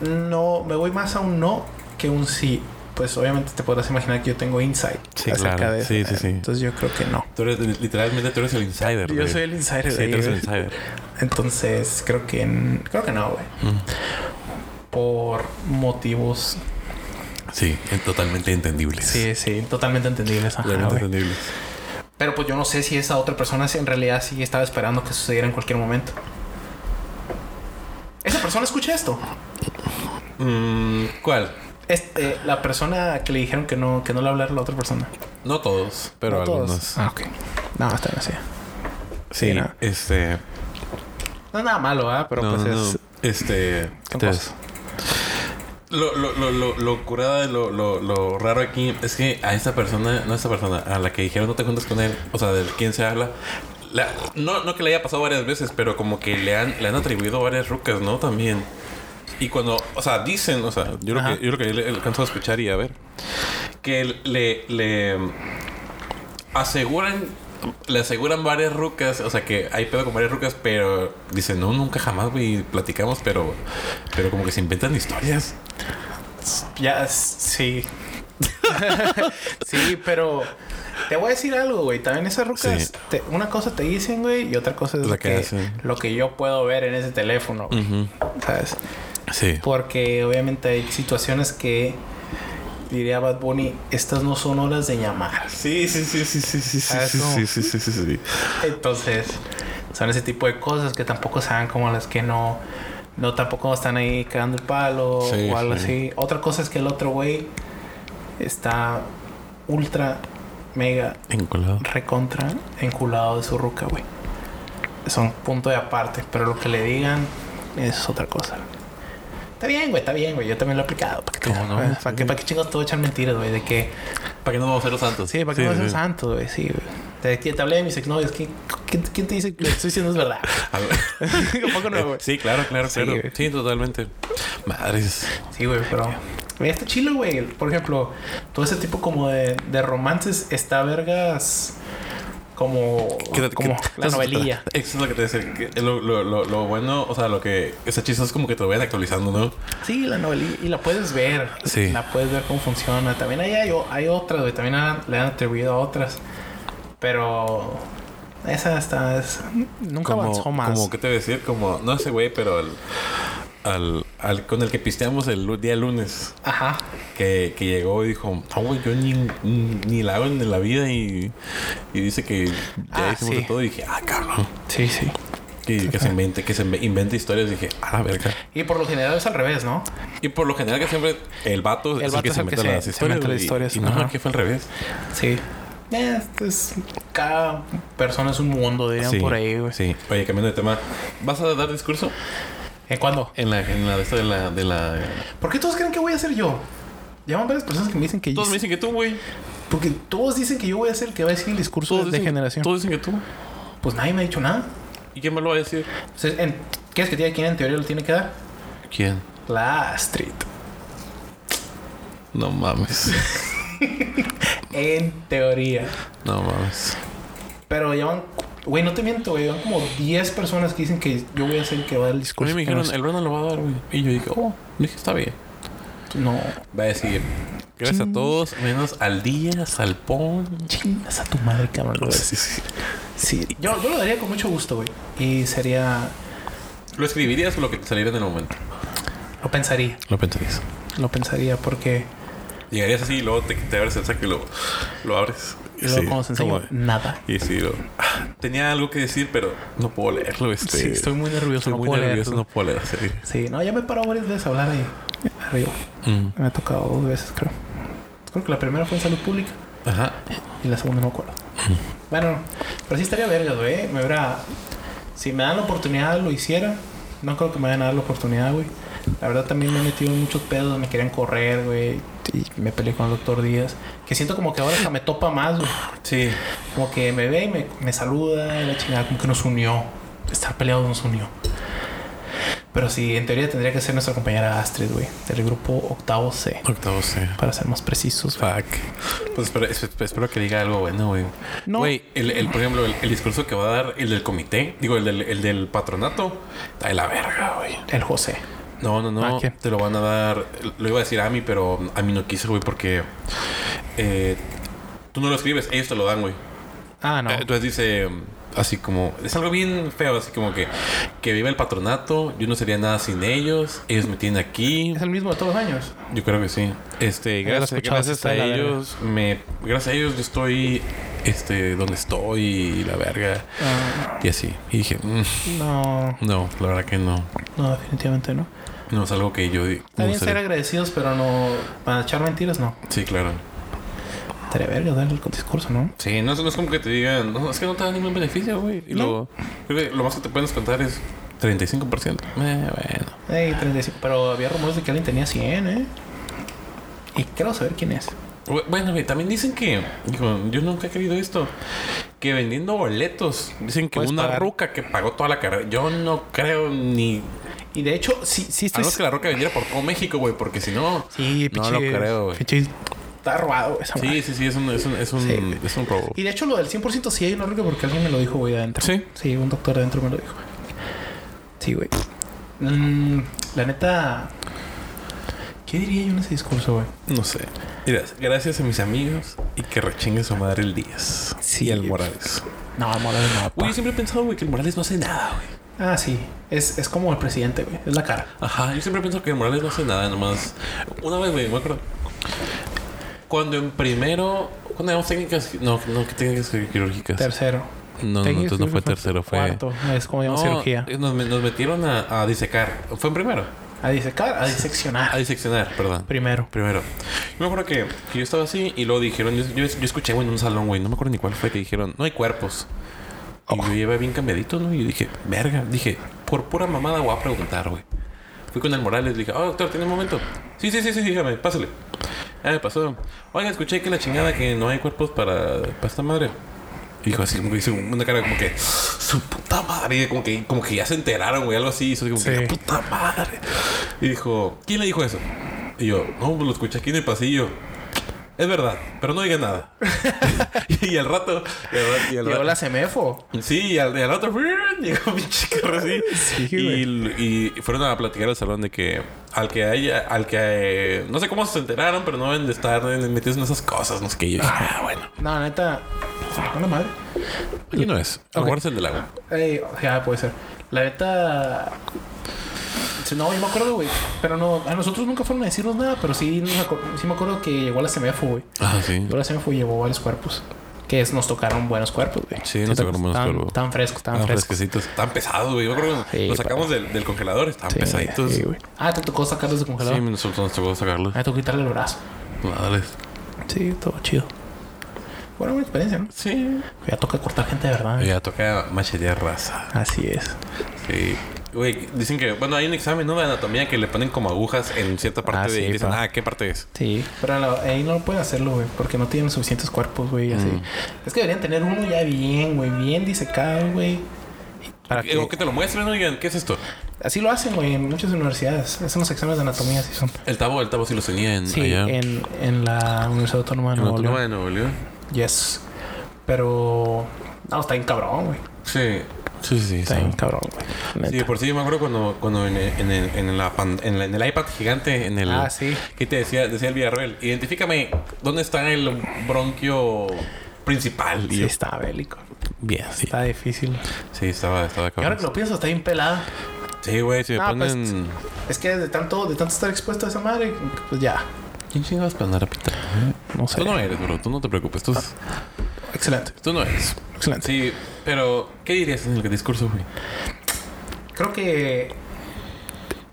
No, me voy más a un no que un sí. Pues obviamente te podrás imaginar que yo tengo insight acerca de eso. Sí. Entonces yo creo que no. Tú eres el insider. Yo soy el insider. Sí, tú eres el insider. Entonces creo que no, güey. Por motivos... Sí, totalmente entendibles. Sí, totalmente entendibles. Ajá, totalmente entendibles. Pero pues yo no sé si esa otra persona en realidad sí estaba esperando que sucediera en cualquier momento. ¿Esa persona escucha esto? ¿Cuál? La persona que le dijeron que no le hablara a la otra persona. No todos, pero no algunos. Todos. Ah, ok. No, está bien así. Sí, no. No es nada malo, ¿ah? Pero no, pues no, es... Entonces... Lo curada, lo raro aquí es que a esta persona, no a esta persona, a la que dijeron no te juntas con él, o sea, de quien se habla, no que le haya pasado varias veces, pero como que le han atribuido varias rucas, ¿no? También. Y cuando, o sea, dicen, o sea, yo creo que le alcanzo a escuchar y a ver, que le aseguran... Le aseguran varias rucas, o sea que hay pedo con varias rucas, pero dicen no, nunca jamás, güey, platicamos, pero como que se inventan historias. Ya, sí. Sí, pero te voy a decir algo, güey. También esas rucas, una cosa te dicen, güey, y otra cosa es lo que yo puedo ver en ese teléfono, güey. Uh-huh. ¿Sabes? Sí. Porque obviamente hay situaciones que... Diría Bad Bunny, estas no son horas de llamar. Sí. Entonces, son ese tipo de cosas que tampoco saben, como las que no tampoco están ahí cagando el palo o algo así. Otra cosa es que el otro güey está ultra, mega, recontra, enculado de su ruca, güey. Son punto de aparte, pero lo que le digan es otra cosa. Está bien, güey. Yo también lo he aplicado. ¿Para qué chicos todos echan mentiras, güey? De que... ¿Para qué no vamos a ser los santos? Sí, ¿para qué no vamos a ser los santos, güey? Sí, güey. Te hablé de mis exnovios. ¿Quién te dice que lo estoy diciendo es verdad? Un poco no, güey. Sí, claro. Güey. Sí, totalmente. Madres. Sí, güey, pero... Mira, está chilo, güey. Por ejemplo, todo ese tipo como de romances está vergas... Como la novelilla. Eso es lo que te decía. Lo bueno, o sea, lo que... Esa chiste es como que te lo vayan actualizando, ¿no? Sí, la novelilla. Y la puedes ver. Sí. La puedes ver cómo funciona. También hay otras, güey. También le han atribuido a otras. Pero... Esa está... nunca avanzó más. Como, ¿qué te voy a decir? Como... No sé, güey, pero... Al con el que pisteamos el día lunes. Ajá. Que llegó y dijo, no, güey, yo ni la hago en la vida. Y dice que ya hicimos de todo. Y dije, cabrón. Sí. Que se invente historias. Y dije, la verga. Y por lo general es al revés, ¿no? Y por lo general que siempre el vato es el que se inventa las historias. Y no, que fue al revés. Sí. Cada persona es un mundo, dirían por ahí, güey. Sí. Oye, cambiando de tema. ¿Vas a dar discurso? ¿Cuándo? En la... ¿Por qué todos creen que voy a ser yo? Llaman varias personas que me dicen que yo... Todos me dicen que tú, güey. Porque todos dicen que yo voy a ser el que va a decir el discurso de generación. Todos dicen que tú. Pues nadie me ha dicho nada. ¿Y quién me lo va a decir? Entonces, ¿quieres que te diga quién en teoría lo tiene que dar? ¿Quién? La Street. No mames. En teoría. No mames. Pero llaman... Güey, no te miento, güey. Van como 10 personas que dicen que yo voy a ser el que va a dar el discurso. A mí me dijeron, el Brandon lo va a dar, güey. Y yo dije, está bien. No. Va a decir, gracias a todos, menos al día, Salpón. Chingas a tu madre, cabrón. Sí. Yo lo daría con mucho gusto, güey. Y sería... ¿Lo escribirías o lo que te saliera en el momento? Lo pensaría porque... Llegarías así y luego te abres el saco y lo abres. Y luego como se enseñó nada. Y sí, tenía algo que decir, pero no puedo leerlo. Sí, estoy muy nervioso. No puedo leerlo. Sí, no, ya me he parado varias veces a hablar ahí arriba. Me ha tocado 2 veces, creo. Creo que la primera fue en salud pública. Ajá. Y la segunda no me acuerdo. Bueno, pero sí estaría verga, güey. Me hubiera... Si me dan la oportunidad, lo hiciera. No creo que me vayan a dar la oportunidad, güey. La verdad también me he metido en muchos pedos. Me querían correr, güey. Y me peleé con el doctor Díaz. Que siento como que ahora hasta me topa más, güey. Sí. Como que me ve y me saluda. Y la chingada como que nos unió. Estar peleados nos unió. Pero sí, en teoría tendría que ser nuestra compañera Astrid, güey. Del grupo Octavo C. Octavo C. Para ser más precisos. Fuck. Pues espero que diga algo bueno, güey. No. Güey, por ejemplo, el discurso que va a dar el del comité. Digo, el del patronato. Está de la verga, güey. El José. No. Okay. Te lo van a dar... Lo iba a decir a mí, pero a mí no quise, güey. Porque... tú no lo escribes. Ellos te lo dan, güey. Ah, no. Entonces dice... Así como... Es algo bien feo. Así como que... Que viva el patronato. Yo no sería nada sin ellos. Ellos me tienen aquí. ¿Es el mismo de todos los años? Yo creo que sí. Gracias a ellos... Gracias a ellos yo estoy... Donde estoy. Y la verga. Y así. Y dije... No. No. La verdad que no. No, definitivamente no. No, es algo que yo... También ser agradecidos, pero no... Para echar mentiras, no. Sí, claro. Estaría verga darle el discurso, ¿no? Sí, no es como que te digan... No, es que no te da ningún beneficio, güey. Y luego... Creo que lo más que te pueden descontar es... 35%. Bueno. Hey, 35%. Pero había rumores de que alguien tenía 100, ¿eh? Y quiero saber quién es. Bueno, güey. También dicen que... Digo, yo nunca he querido esto. Que vendiendo boletos... Dicen que una ruca que pagó toda la carrera... Yo no creo ni... Y de hecho... Sí estoy... A menos que la ruca vendiera por todo México, güey. Porque si no... Sí, pichis. No lo creo, güey. Pichis. Está robado esa madre. Sí. Es un robo. Y de hecho lo del 100% sí hay una ruca porque alguien me lo dijo, güey, adentro. ¿Sí? Sí, un doctor adentro me lo dijo. Sí, güey. La neta... ¿Qué diría yo en ese discurso, güey? No sé. Mira, gracias a mis amigos y que rechingue su madre el Díaz. Sí. Y el Morales. No, el Morales no. Güey, yo siempre he pensado, güey, que el Morales no hace nada, güey. Ah, sí. Es como el presidente, güey. Es la cara. Ajá. Yo siempre he pensado que el Morales no hace nada, nomás... Una vez, güey, me acuerdo... Cuando en primero... Cuando éramos técnicas... No, que técnicas quirúrgicas. Tercero. No, entonces no fue tercero. Fue cuarto. Es como llamamos cirugía. Nos metieron a disecar. ¿Fue en primero? A disecar. A diseccionar. A diseccionar, perdón. Primero. Yo me acuerdo que yo estaba así y luego dijeron... Yo escuché, güey, en un salón, güey. No me acuerdo ni cuál fue que dijeron... No hay cuerpos. Oh. Y yo llevaba bien cambiadito, ¿no? Y yo dije... Verga. Dije... Por pura mamada voy a preguntar, güey. Fui con el Morales. Dije... Oh, doctor, ¿tiene un momento? Sí. Dígame. Pásale. Ah, me pasó. Oiga, escuché que la chingada que no hay cuerpos para esta madre. Y dijo así, como que hizo una cara como que... ¡Su puta madre! Como que ya se enteraron, güey. Algo así. Hizo como sí. Que... ¡Puta madre! Y dijo... ¿Quién le dijo eso? Y yo... No, lo escuché aquí en el pasillo. Es verdad. Pero no diga nada. Y al rato... Llegó la CEMEFO. Sí. Y al rato... Llegó mi chica así. Sí, y fueron a platicar al salón de que... Al que haya, no sé cómo se enteraron, pero no deben de estar metidos en esas cosas. No sé qué. Bueno. No, neta. ¿Una madre? Aquí no es. Okay. Aguarse el del agua. Ya, puede ser. La neta... No, yo me acuerdo, güey. Pero no... A nosotros nunca fueron a decirnos nada, pero sí me acuerdo que llegó a la CEMEFO, güey. Ah, sí. Llegó a la CEMEFO y llevó varios cuerpos. Que nos tocaron buenos cuerpos, güey. Sí, nos tocaron buenos cuerpos. Tan frescos. Fresquecitos. Tan pesados, güey. Yo creo que los sacamos del congelador. Están pesaditos. Sí, güey. Ah, ¿te tocó sacarlos del congelador? Sí, nos tocó sacarlos. Me tocó quitarle el brazo. Madres. Sí, todo chido. Bueno, buena experiencia, ¿no? Sí. Ya toca cortar gente de verdad. Ya toca machetear raza. Así es. Sí. Güey, dicen que... Bueno, hay un examen, ¿no? De anatomía que le ponen como agujas en cierta parte de... Sí, dicen, ¿qué parte es? Sí. Pero ahí no pueden hacerlo, güey. Porque no tienen suficientes cuerpos, güey. Así. Es que deberían tener uno ya bien, güey. Bien disecado, güey. Para que... O que te lo muestren, ¿no? Digan, ¿qué es esto? Así lo hacen, güey. En muchas universidades. Hacen los exámenes de anatomía, sí son. El tabo sí los tenía allá. En la Universidad Autónoma de Nuevo León. Autónoma de Nuevo León. Yes. Pero... No, está bien cabrón, güey. Sí. Está bien cabrón, güey. Sí, por sí yo me acuerdo cuando en el iPad gigante, en el... Ah, sí. ¿Qué te decía el Villarreal? Identifícame, ¿dónde está el bronquio principal? Sí, está bélico. Bien, sí. Está difícil. Sí, estaba cabrón. Y ahora que lo pienso, está bien pelada. Sí, güey, si me ponen... Pues, es que de tanto estar expuesto a esa madre, pues ya. ¿Quién chingas para andar a pitar? No sé. Tú no eres, bro. Tú no te preocupes. Tú... Excelente. Tú no eres. Excelente. Sí, pero... ¿Qué dirías en el discurso, güey? Creo que...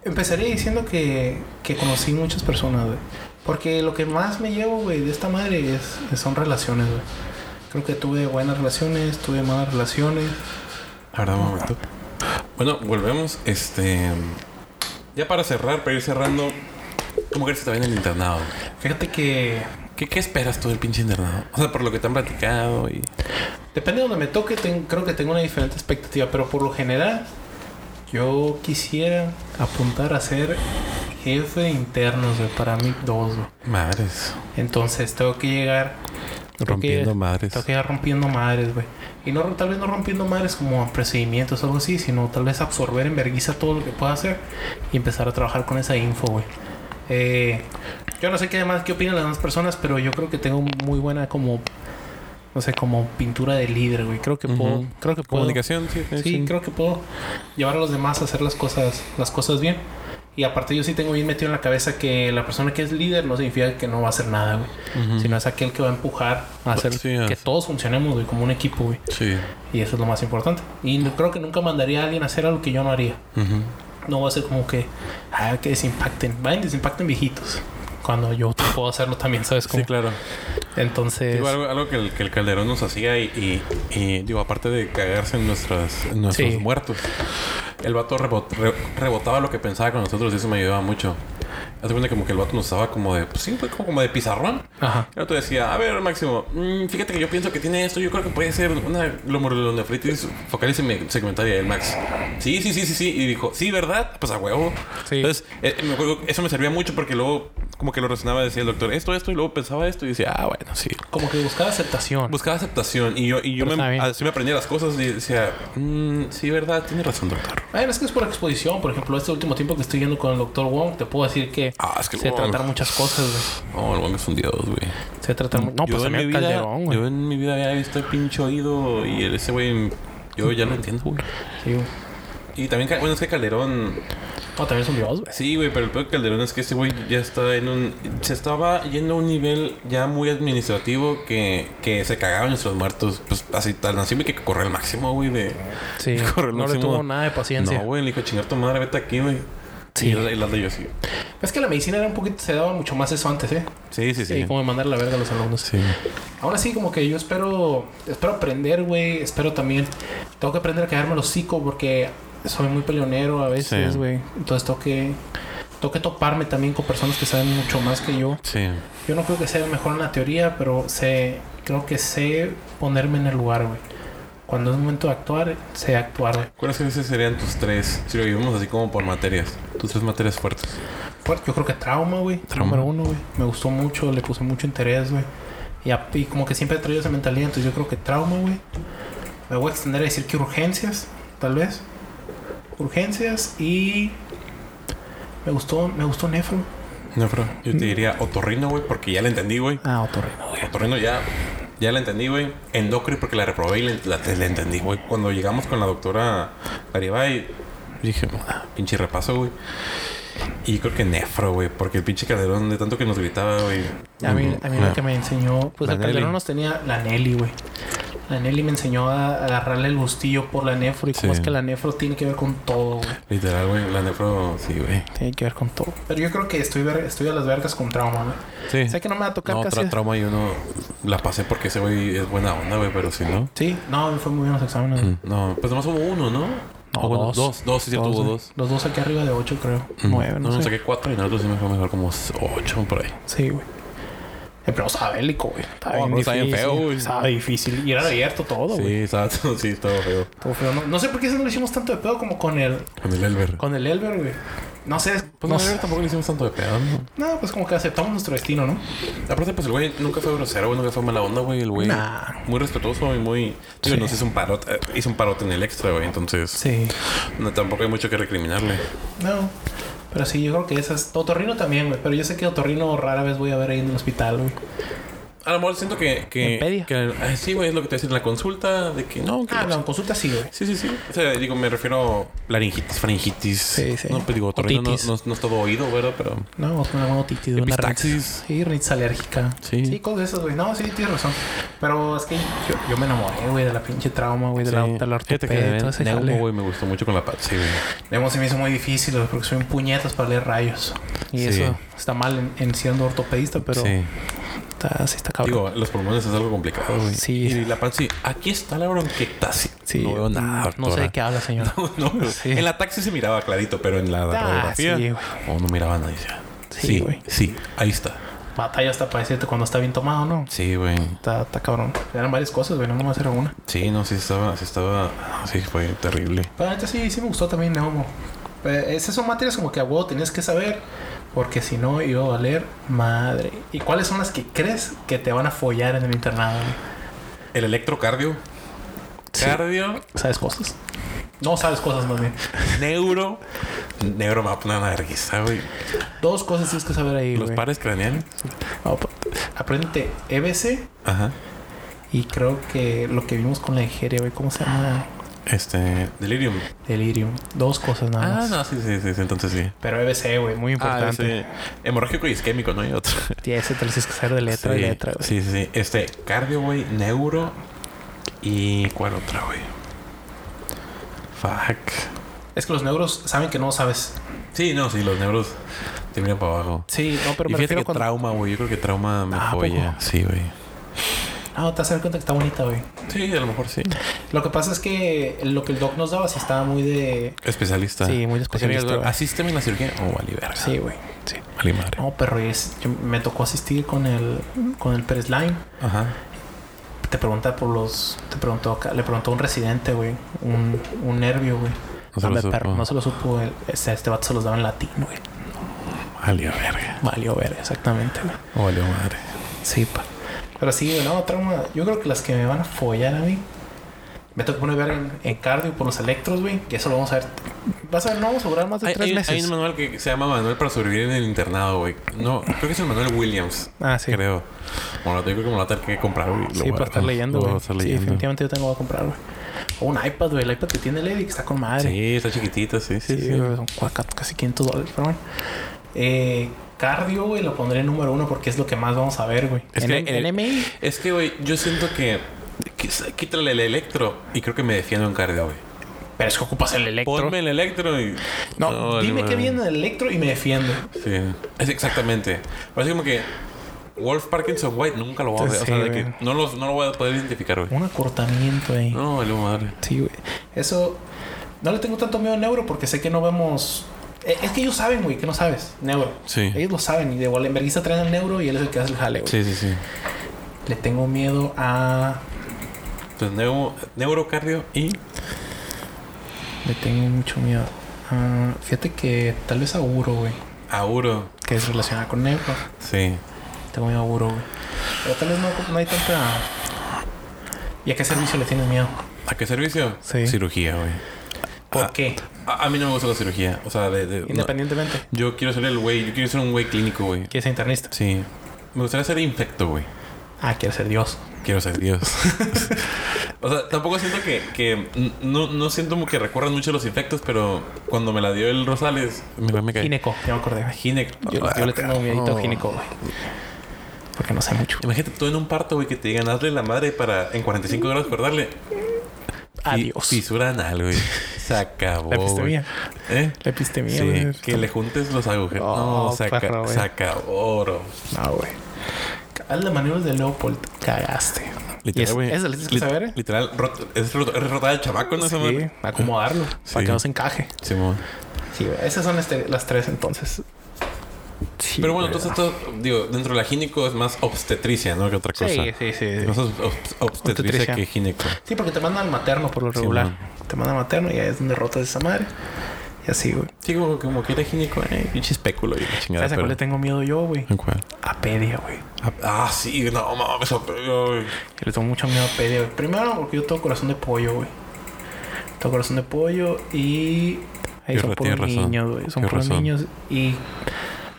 Empezaría diciendo que conocí muchas personas, güey. Porque lo que más me llevo, güey, de esta madre son relaciones, güey. Creo que tuve buenas relaciones, tuve malas relaciones. Ahora un momento. Bueno, volvemos. Ya para cerrar, para ir cerrando, ¿cómo crees que te va en el internado? Fíjate que... ¿Qué esperas tú del pinche internado? O sea, por lo que te han platicado y... Depende de donde me toque, creo que tengo una diferente expectativa. Pero por lo general, yo quisiera apuntar a ser jefe de internos, güey, para McDonald's, güey. Madres. Entonces, tengo que llegar... Tengo que llegar rompiendo madres, güey. Y no, tal vez no rompiendo madres como procedimientos o algo así, sino tal vez absorber en vergüenza todo lo que pueda hacer y empezar a trabajar con esa info, güey. Yo no sé qué opinan las demás personas, pero yo creo que tengo muy buena como... No sé, como pintura de líder, güey. Creo que puedo... Comunicación, sí. Creo que puedo llevar a los demás a hacer las cosas bien. Y aparte yo sí tengo bien metido en la cabeza que la persona que es líder no significa que no va a hacer nada, güey. Sino es aquel que va a empujar a hacer que todos funcionemos, güey, como un equipo, güey. Sí. Y eso es lo más importante. Y creo que nunca mandaría a alguien a hacer algo que yo no haría. No va a ser como que... Ah, que desimpacten. Vayan, desimpacten viejitos. Cuando yo puedo hacerlo también, ¿sabes cómo? Sí, claro. Entonces... Digo, algo que el Calderón nos hacía y digo, aparte de cagarse en nuestros muertos, el vato rebotaba lo que pensaba con nosotros y eso me ayudaba mucho. Hace cuenta como que el vato nos usaba como de... Pues, sí, como de pizarrón. Ajá. El vato decía, a ver, Máximo, fíjate que yo pienso que tiene esto. Yo creo que puede ser una glomerulonefritis focalis segmentaria del Max. Sí. Y dijo, sí, ¿verdad? Pues a huevo. Sí. Entonces, eso me servía mucho porque luego... Como que lo razonaba, decía el doctor, esto, y luego pensaba esto, y decía, ah, bueno, sí. Como que buscaba aceptación. Y yo así me aprendía las cosas, y decía, sí, verdad, tiene razón, doctor. Bueno, es que es por exposición. Por ejemplo, este último tiempo que estoy yendo con el doctor Wong, te puedo decir que sé tratar muchas cosas, güey. No, el Wong es un dios, güey. Sé tratar... No, pues a mí el Calderón, güey. Yo en mi vida había visto el pinche oído, y ese güey, yo ya no entiendo, güey. Sí, güey. Y también, bueno, es que Calderón... Oh, también es un dios, güey. Sí, güey, pero el peor de Calderón es que ese güey ya está en un... Se estaba yendo a un nivel ya muy administrativo que se cagaban nuestros muertos. Pues así, tan así que corre el máximo, güey, de... Sí, corre el no máximo. Le tuvo nada de paciencia. No, güey, le dijo, chingar tu madre, vete aquí, güey. Sí. Y las de yo sí. Es que la medicina era un poquito... Se daba mucho más eso antes, ¿eh? Sí. Y como de mandar la verga a los alumnos. Sí. Ahora sí, como que yo espero aprender, güey. Espero también... Tengo que aprender a cagarme el hocico porque... Soy muy peleonero a veces, güey. Sí. Entonces tengo que toparme también con personas que saben mucho más que yo. Sí. Yo no creo que sea mejor en la teoría, pero creo que sé ponerme en el lugar, güey. Cuando es momento de actuar, sé actuar, güey. ¿Cuáles crees que serían tus tres? Si lo vivimos así como por materias. Tus tres materias fuertes. Yo creo que trauma, güey. Número uno, güey. Me gustó mucho, le puse mucho interés, güey. Y como que siempre he traído esa mentalidad, entonces yo creo que trauma, güey. Me voy a extender a decir que urgencias, tal vez. Urgencias y... Me gustó nefro. Nefro. Yo te diría otorrino, güey, porque ya la entendí, güey. Ah, otorrino, güey. Otorrino ya la entendí, güey. Endocri porque la reprobé y la entendí, güey. Cuando llegamos con la doctora Garibay, dije, pinche repaso, güey. Y creo que nefro, güey, porque el pinche Calderón de tanto que nos gritaba, güey. A mí lo que me enseñó... Pues el Calderón nos tenía la Nelly, güey. La Nelly me enseñó a agarrarle el gustillo por la nefro. Y cómo es que la nefro tiene que ver con todo, güey. Literal, güey. La nefro, sí, güey. Tiene que ver con todo. Pero yo creo que estoy a las vergas con trauma, güey. Sí. O sea que no me va a tocar casi... No, trauma yo no... La pasé porque ese güey es buena onda, güey. Pero si no... Sí. No, me fue muy bien los exámenes. No, pues nomás hubo uno, ¿no? No, bueno, dos. Sí, cierto, hubo dos. Los dos saqué arriba de 8, creo. 9, no sé. No, saqué 4 y en el otro sí me fue mejor como 8 por ahí. Sí, güey. Pero estaba bélico, güey. Estaba difícil. Y era abierto todo, güey. Sí, exacto. Sí, estaba feo. Todo feo. No sé por qué eso no le hicimos tanto de pedo como con el... Con el Elber. Con el Elber, güey. No sé. Pues no, Elber tampoco le hicimos tanto de pedo, ¿no? No, pues como que aceptamos nuestro destino, ¿no? Aparte, pues el güey nunca fue grosero, güey. Nunca fue mala onda, güey. El güey muy respetuoso y muy... Sí. Nos hizo un parote en el extra, güey. Entonces... Sí. No, tampoco hay mucho que recriminarle. No. Pero sí, yo creo que esas... Otorrino también, güey. Pero yo sé que otorrino rara vez voy a ver ahí en el hospital, güey. A lo mejor siento que sí, güey. Es lo que te dicen en la consulta. De que no... en consulta sí, güey. Sí. O sea, digo, me refiero... Laringitis, faringitis. Sí. No, pues digo, otorrino no es todo oído, ¿verdad? Pero... No, es una otitis. Epistaxis. Sí, rinitis alérgica. Sí, cosas de esas, güey. No, sí, tienes razón. Pero es que yo me enamoré, güey. De la pinche trauma, güey. De la ortopedia. Todo ese jale, güey. Me gustó mucho con la paz. Sí, güey. Nemo se me hizo muy difícil, güey. Porque soy un puñetas para leer rayos. Y eso está mal en siendo ortopedista, pero... Sí. sí está cabrón. Digo, los pulmones es algo complicado. Uy, sí. Y la panza, sí. Aquí está la bronquiectasia. Sí. No veo nada. No sé de qué habla, señora. No. Sí. En la taxi se miraba clarito, pero en la radiografía... Sí, no miraba a nadie. Sí, güey. Sí, ahí está. Batalla hasta para decirte cuando está bien tomado, ¿no? Sí, güey. Está cabrón. Eran varias cosas, güey. No nomás era una. Sí, no, sí estaba... Sí, fue terrible. Pero entonces sí me gustó también, ¿no? Esas son materias como que a huevo tenías que saber... Porque si no, iba a valer madre. ¿Y cuáles son las que crees que te van a follar en el internado? El electrocardio. Sí. Cardio. ¿Sabes cosas? No sabes cosas, más bien. Neuro. Neuro me va a poner una vergüenza, güey. Dos cosas tienes que saber ahí, güey. Los pares craneales. No, apréndete EBC. Ajá. Y creo que lo que vimos con la ingeniería, güey. ¿Cómo se llama? Delirium. Delirium. Dos cosas nada más. Ah, no, sí. Entonces sí. Pero EBC, güey. Muy importante. Hemorrágico y isquémico, ¿no? Hay otro. Sí, ese te lo tienes que hacer de letra sí, a letra, güey. Sí. Cardio, güey. Neuro. ¿Y cuál otra, güey? Fuck. Es que los neuros saben que no sabes. Sí, no. Sí, los neuros te miran para abajo. Sí, no, pero y me refiero que cuando... trauma, güey. Yo creo que trauma me apoya. Sí, güey. Ah, te vas a dar cuenta que está bonita, güey. Sí, a lo mejor sí. Lo que pasa es que lo que el doc nos daba sí estaba muy de... Especialista. Sí, muy especialista. ¿Asísteme en la cirugía? Oh, vale, verga. Sí, güey. Sí. Vale, madre. No, perro. Yo me tocó asistir con el Pérez Line. Ajá. Le preguntó a un residente, güey. Un nervio, güey. No se lo supo. Este vato se los daba en latín, güey. Valió verga. Valió verga, exactamente, güey. Oh, valió madre. Sí, pa. Pero sí, no, trauma. Yo creo que las que me van a follar a mí. Me tengo que poner ver en cardio por los electros, güey. Que eso lo vamos a ver. Vas a ver, no vamos a durar más de 3 meses. Hay un manual que se llama Manual para sobrevivir en el internado, güey. No, creo que es el manual Williams. Ah, sí. Creo. Bueno, yo creo que me lo voy a tener que comprar, güey. Sí, para estar leyendo, güey. Sí, definitivamente yo tengo que comprar, güey. O un iPad, güey. El iPad que tiene el Eric está con madre. Sí, está chiquitito, sí. Son casi $500, pero bueno. Cardio, güey, lo pondré en número 1 porque es lo que más vamos a ver, güey. Es que, en es que, güey, yo siento que quítale el electro y creo que me defiendo en cardio, güey. Pero es que ocupas el electro. Ponme el electro y... No, dime que viene el electro y me defiendo. Sí, es exactamente. Parece como que Wolf Parkinson White nunca lo voy a ver. Sí, o sea, de que no lo voy a poder identificar, güey. Un acortamiento ahí. No, vale, madre. Sí, güey. Eso... No le tengo tanto miedo a neuro porque sé que no vemos... Es que ellos saben, güey, que no sabes. Neuro. Sí. Ellos lo saben. Y de Wallenberguista traen al neuro y él es el que hace el jale, güey. Sí. Le tengo miedo a... Entonces, neurocardio y... Le tengo mucho miedo. Fíjate que tal vez a uro, güey. A uro. Que es relacionada con neuro. Sí. Tengo miedo a uro, güey. Pero tal vez no hay tanta... ¿Y a qué servicio le tienes miedo? ¿A qué servicio? Sí. Cirugía, güey. ¿Por qué? A mí no me gusta la cirugía. O sea, independientemente. No. Yo quiero ser el güey. Yo quiero ser un güey clínico, güey. ¿Quieres ser internista? Sí. Me gustaría ser infecto, güey. Ah, quiero ser Dios. Quiero ser Dios. O sea, tampoco siento que no siento como que recuerdan mucho los infectos, pero cuando me la dio el Rosales... Me caí. Gineco. Ya me acordé. Gineco. Yo le tengo miedito a gineco, güey. Porque no sé mucho. Imagínate tú en un parto, güey, que te digan hazle la madre para en 45 grados acordarle... Adiós. Fisura anal, güey. Se acabó. La epistemia. La epistemia. Sí. Güey. Que le juntes los agujeros. No, se acabó, bro. No, güey. Haz la maniobra de Leopold. Cagaste. Literal, güey. ¿Eso le tienes que saber? Literal. Es rotar el chamaco, ¿no? Sí. Acomodarlo. Sí. Para que no se encaje. Sí, güey. Sí, esas son las tres, entonces. Sí, pero bueno, entonces todo, digo, dentro de la gineco es más obstetricia, ¿no? Que otra cosa. Sí. Más obstetricia que gineco. Sí, porque te mandan al materno por lo regular. Sí, te mandan al materno y ahí es donde rotas esa madre. Y así, güey. Sí, como que era gineco, pinche espéculo y la chingada. ¿Sabes a cuál le tengo miedo yo, güey? ¿En cuál? A pedia, güey. Ah, sí, no, mames, a pedia, güey. Yo le tengo mucho miedo a pedia, güey. Primero, porque yo tengo corazón de pollo, güey. Tengo corazón de pollo y... Ahí son por niños, güey. Son por niños y...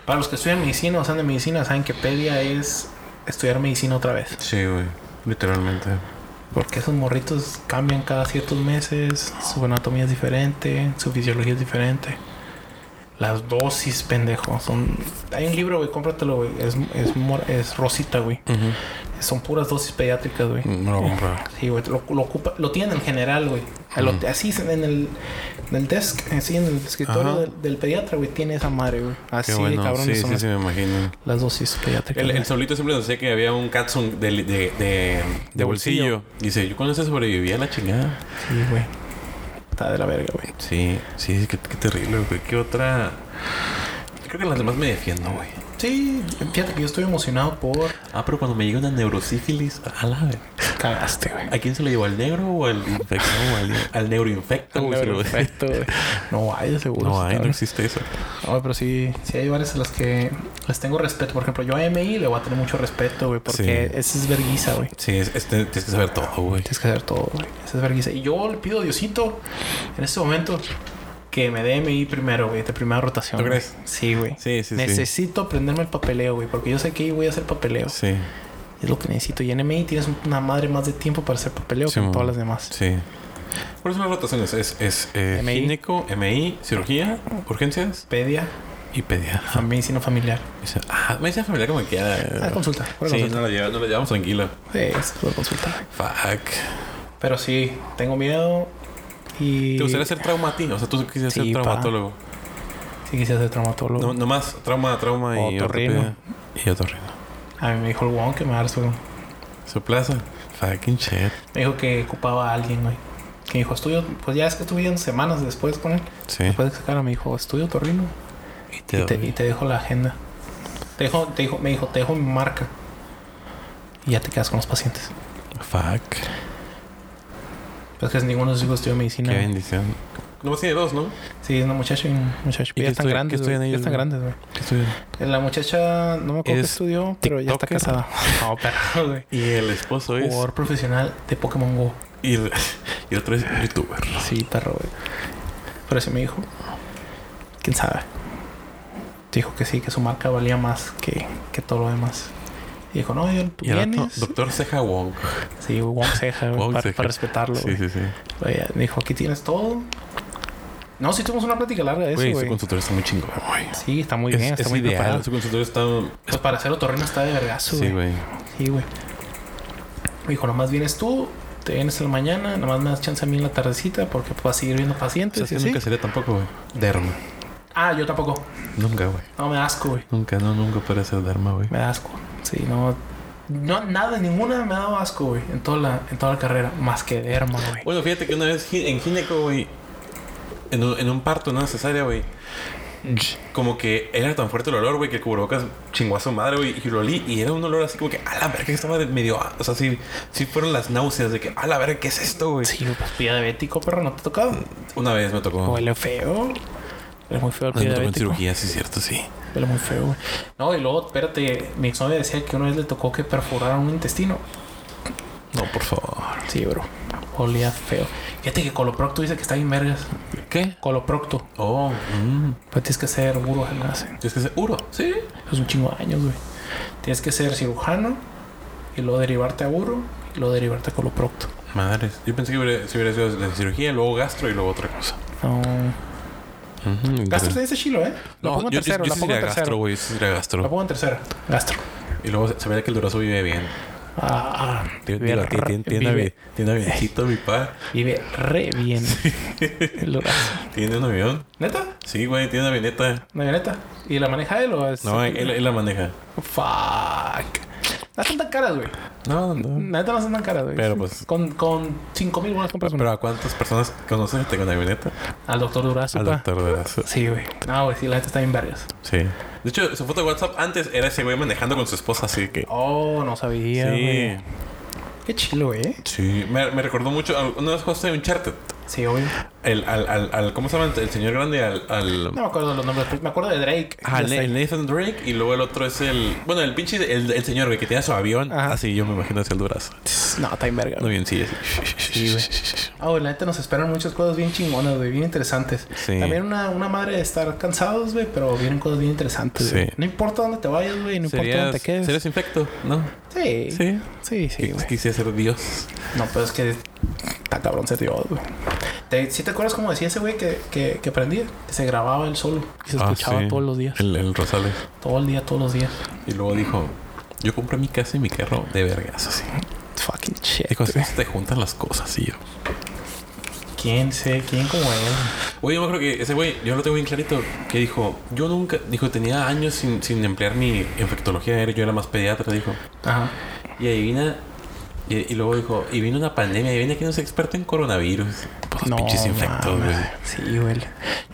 Para los que estudian medicina o sean de medicina, saben que pedia es estudiar medicina otra vez. Sí, güey. Literalmente. Porque esos morritos cambian cada ciertos meses. Su anatomía es diferente. Su fisiología es diferente. Las dosis, pendejo. Hay un libro, güey. Cómpratelo, güey. Es rosita, güey. Uh-huh. Son puras dosis pediátricas, güey. No lo compro. Sí, güey. Lo tienen en general, güey. Así en el desk, así en el escritorio del pediatra, güey. Tiene esa madre, güey. Así bueno, de cabrón. Sí, sí, me imagino. Las dosis pediátricas. El solito siempre decía que había un Catson de bolsillo. Dice, yo con ese sobrevivía a la chingada. Sí, güey. Está de la verga, güey. Sí, sí, qué terrible, güey. ¿Qué otra...? Creo que las demás me defiendo, güey. Sí, fíjate que yo estoy emocionado por... Ah, pero cuando me llega una neurosífilis... A la vez. Cagaste, güey. ¿A quién se lo llevó? ¿Al negro o al infectado? Al neuroinfecto. Al neuroinfecto, güey. No hay, de seguro. No hay, no existe eso. No, pero sí... Sí hay varias a las que... Les tengo respeto. Por ejemplo, yo a MI le voy a tener mucho respeto, güey. Porque esa es verguiza, güey. Sí, tienes que saber todo, güey. Tienes que saber todo, güey. Esa es verguiza. Y yo le pido a Diosito... En este momento... Que me dé MI primero, güey. De primera rotación. ¿Tú crees? Güey. Sí, güey. Sí. Necesito aprenderme el papeleo, güey. Porque yo sé que voy a hacer papeleo. Sí. Es lo que necesito. Y en MI tienes una madre más de tiempo para hacer papeleo que en todas las demás. Sí. ¿Cuáles son las rotaciones? Es MI, gineco, MI, cirugía, urgencias. Pedia. Y pedia. Medicina familiar. Medicina familiar como que consulta. Consulta. No la llevamos tranquila. Sí, es una consulta. Fuck. Pero sí, tengo miedo... Y... ¿Te gustaría ser traumatín? O sea, tú quisieras ser traumatólogo. Sí, quisiera ser traumatólogo. No, nomás trauma y otorrino. Y otorrino. A mí me dijo el guau que me va a dar su plaza. Fucking shit. Me dijo que ocupaba a alguien, güey. Que me dijo, estudio... Pues ya es que estuvieron semanas después con él. Sí. Después de sacarlo me dijo, estudio otorrino. Y te dejo la agenda. Te dejo mi marca. Y ya te quedas con los pacientes. Fuck. Pues que ninguno de los hijos estudió medicina. Qué bendición. Nomás tiene dos, ¿no? Sí, es una muchacha y un muchacho. Ya están grandes, güey. Ya están grandes, güey. ¿Qué estudian? La muchacha no me acuerdo qué estudió, pero ya está casada. No, pero, güey. Y el esposo es... Jugador profesional de Pokémon Go. Y el otro es youtuber. Sí, perro, güey. Pero ese me dijo... ¿Quién sabe? Dijo que sí, que su marca valía más que todo lo demás. Y dijo, no, tú vienes... Doctor Ceja Wong. Sí, Wong Ceja, güey, para respetarlo. Sí, sí, sí. Oye, dijo, aquí tienes todo. No, sí tuvimos una plática larga de eso, güey. Su consultorio está muy chingón, güey. Sí, está muy bien, está muy ideal. Preparado. Su consultorio está... Pues para hacer otorrino está de vergazo, güey. Sí, güey. Sí, güey. Dijo, nomás vienes tú, te vienes en la mañana, nomás me das chance a mí en la tardecita porque vas a seguir viendo pacientes. O sea, nunca sería tampoco, güey. Derma. Ah, yo tampoco. Nunca, güey. No, me da asco, güey. Nunca para hacer derma, güey. Me da asco. Sí, no, nada, ninguna me ha dado asco, güey, en toda la carrera, más que derma, güey. Bueno, fíjate que una vez en gineco, güey, en un parto, una cesárea, güey, como que era tan fuerte el olor, güey, que el cubrebocas chingó a su madre, güey, y lo olí, y era un olor así como que, a la verga, que estaba medio, o sea, sí fueron las náuseas de que, a la verga, ¿qué es esto, güey? Sí, pues pie diabético, perro, ¿no te ha tocado? Una vez me tocó. Huele feo. Huele muy feo el pie diabético. En cirugía, sí, es cierto, sí. Pero muy feo, güey. No, y luego, espérate, mi exnovia decía que una vez le tocó que perforaran un intestino. No, por favor. Sí, bro. Olía feo. Fíjate que Coloprocto dice que está bien vergas. ¿Qué? Coloprocto. Oh. Pues tienes que ser uro, ¿no? Tienes que ser uro, sí. Es un chingo de años, güey. Tienes que ser cirujano y luego derivarte a uro y luego derivarte a Coloprocto. Madres. Yo pensé que hubiera sido la cirugía, luego gastro y luego otra cosa. No. Gastro se dice chilo, ¿eh? Lo pongo en tercero. Yo sí sería gastro, güey. Sí sería gastro. Lo pongo en tercero. Gastro. Y luego se ve que el durazo vive bien. Tiene avioncito, mi pa. Vive re bien. El durazo. ¿Tiene un avión? ¿Neta? Sí, güey. Tiene una avioneta. ¿Una avioneta? ¿Y la maneja él o es...? No, él la maneja. Fuck. No son tan caras, güey. No. Neta no son tan caras, güey. Pero pues... Con 5,000 buenas compras. ¿Pero a cuántas personas conoces que tengan avioneta? Al doctor Durazo, Sí, güey. No, güey. Sí, la gente está bien vergas. Sí. De hecho, su foto de WhatsApp antes era ese güey manejando con su esposa, así que... Oh, no sabía, güey. Sí. Qué chilo, güey. Sí. Me recordó mucho a una de las cosas de Uncharted. Sí, obvio. ¿Cómo se llama? El señor grande No me acuerdo los nombres. Me acuerdo de Drake. Ah, el Nathan Drake. Y luego el otro es el... Bueno, el pinche... El señor, güey, que tenía su avión. Ajá. Así yo me imagino hacia el durazo. No, está en verga. No, bien, sí. Sí, güey. Ah, güey, la neta nos esperan muchas cosas bien chingonas, güey. Bien interesantes. Sí. También una madre de estar cansados, güey. Pero vienen cosas bien interesantes, güey. Sí. No importa dónde te vayas, güey. No importa dónde te quedes. Serías infecto, ¿no? Sí. Sí, güey. Quisiera ser Dios. No, pero es que... Está cabrón ser Dios, güey. ¿Sí te acuerdas cómo decía ese güey que aprendía? Que se grababa él solo y se escuchaba todos los días. El Rosales. Todo el día, todos los días. Y luego dijo, yo compré mi casa y mi carro de vergas así. Fucking shit. Dijo, así se te juntan las cosas y yo. ¿Quién como él? Oye, yo me acuerdo que ese güey, yo lo tengo bien clarito, que dijo, yo nunca, dijo, tenía años sin emplear mi infectología, yo era más pediatra, dijo. Ajá. Y adivina, y luego dijo, y vino una pandemia, y viene aquí unos expertos en coronavirus. Pues no, pinches infectos, güey. Sí,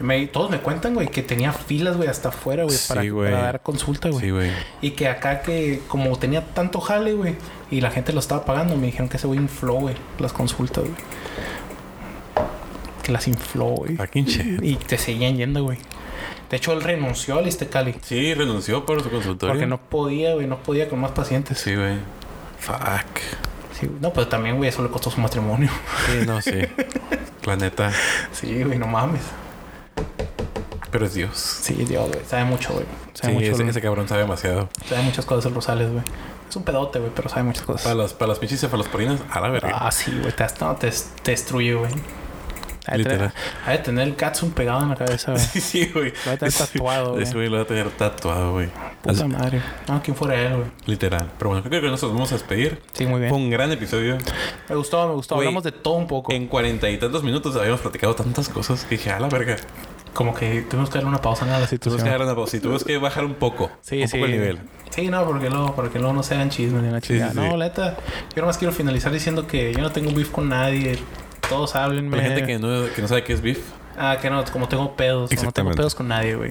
güey. Todos me cuentan, güey, que tenía filas, güey, hasta afuera, güey, sí, para dar consulta, güey. Sí, güey. Y que acá, que como tenía tanto jale, güey, y la gente lo estaba pagando, me dijeron que ese güey infló, güey, las consultas, güey. Que las infló, güey. Y te seguían yendo, güey. De hecho, él renunció al Mexicali. Sí, renunció por su consultorio. Porque no podía, güey. No podía con más pacientes. Sí, güey. Fuck. Sí, no, pero también, güey, eso le costó su matrimonio. Sí, no, sí. La neta. Sí, güey, no mames. Pero es Dios. Sí, Dios, güey. Sabe mucho, güey. Sí, ese cabrón sabe demasiado. Sabe muchas cosas el Rosales, güey. Es un pedote, güey, pero sabe muchas cosas. Para las pinches cefalosporinas, a la verga. Ah, sí, güey. Te destruye, güey. Hay de tener el Katsum pegado en la cabeza, güey. Sí, güey. Lo va a tener tatuado, güey. Ese güey lo va a tener tatuado, güey. Puta madre. No, ¿quién fuera él, güey? Literal. Pero bueno, creo que nos vamos a despedir. Sí, muy bien. Fue un gran episodio. Me gustó. Wey, hablamos de todo un poco. En 40 y tantos minutos habíamos platicado tantas cosas que dije, a la verga. Como que tuvimos que dar una pausa en la situación. Tuvimos que bajar un poco. Sí, un poco el nivel. Sí, no, porque luego no se hagan chismes ni la chingada. Sí, sí, no, la neta. Yo nomás quiero finalizar diciendo que yo no tengo beef con nadie. Todos háblenme. Hay gente que no sabe qué es beef. Ah, que no. Como tengo pedos. No tengo pedos con nadie, güey.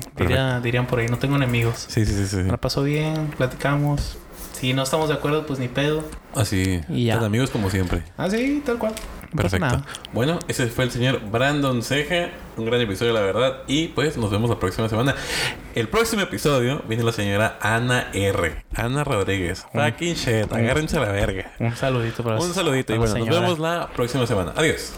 Dirían por ahí. No tengo enemigos. Sí. Me la pasó bien. Platicamos. Si no estamos de acuerdo, pues ni pedo. Así. Y ya. Tan amigos como siempre. Ah, sí. Tal cual. No. Perfecto. Bueno, ese fue el señor Brandon Ceja. Un gran episodio, la verdad. Y pues nos vemos la próxima semana. El próximo episodio viene la señora Ana R. Ana Rodríguez. Fucking shit. Agárrense a la verga. Un saludito para la señora. Y bueno, nos vemos la próxima semana. Adiós.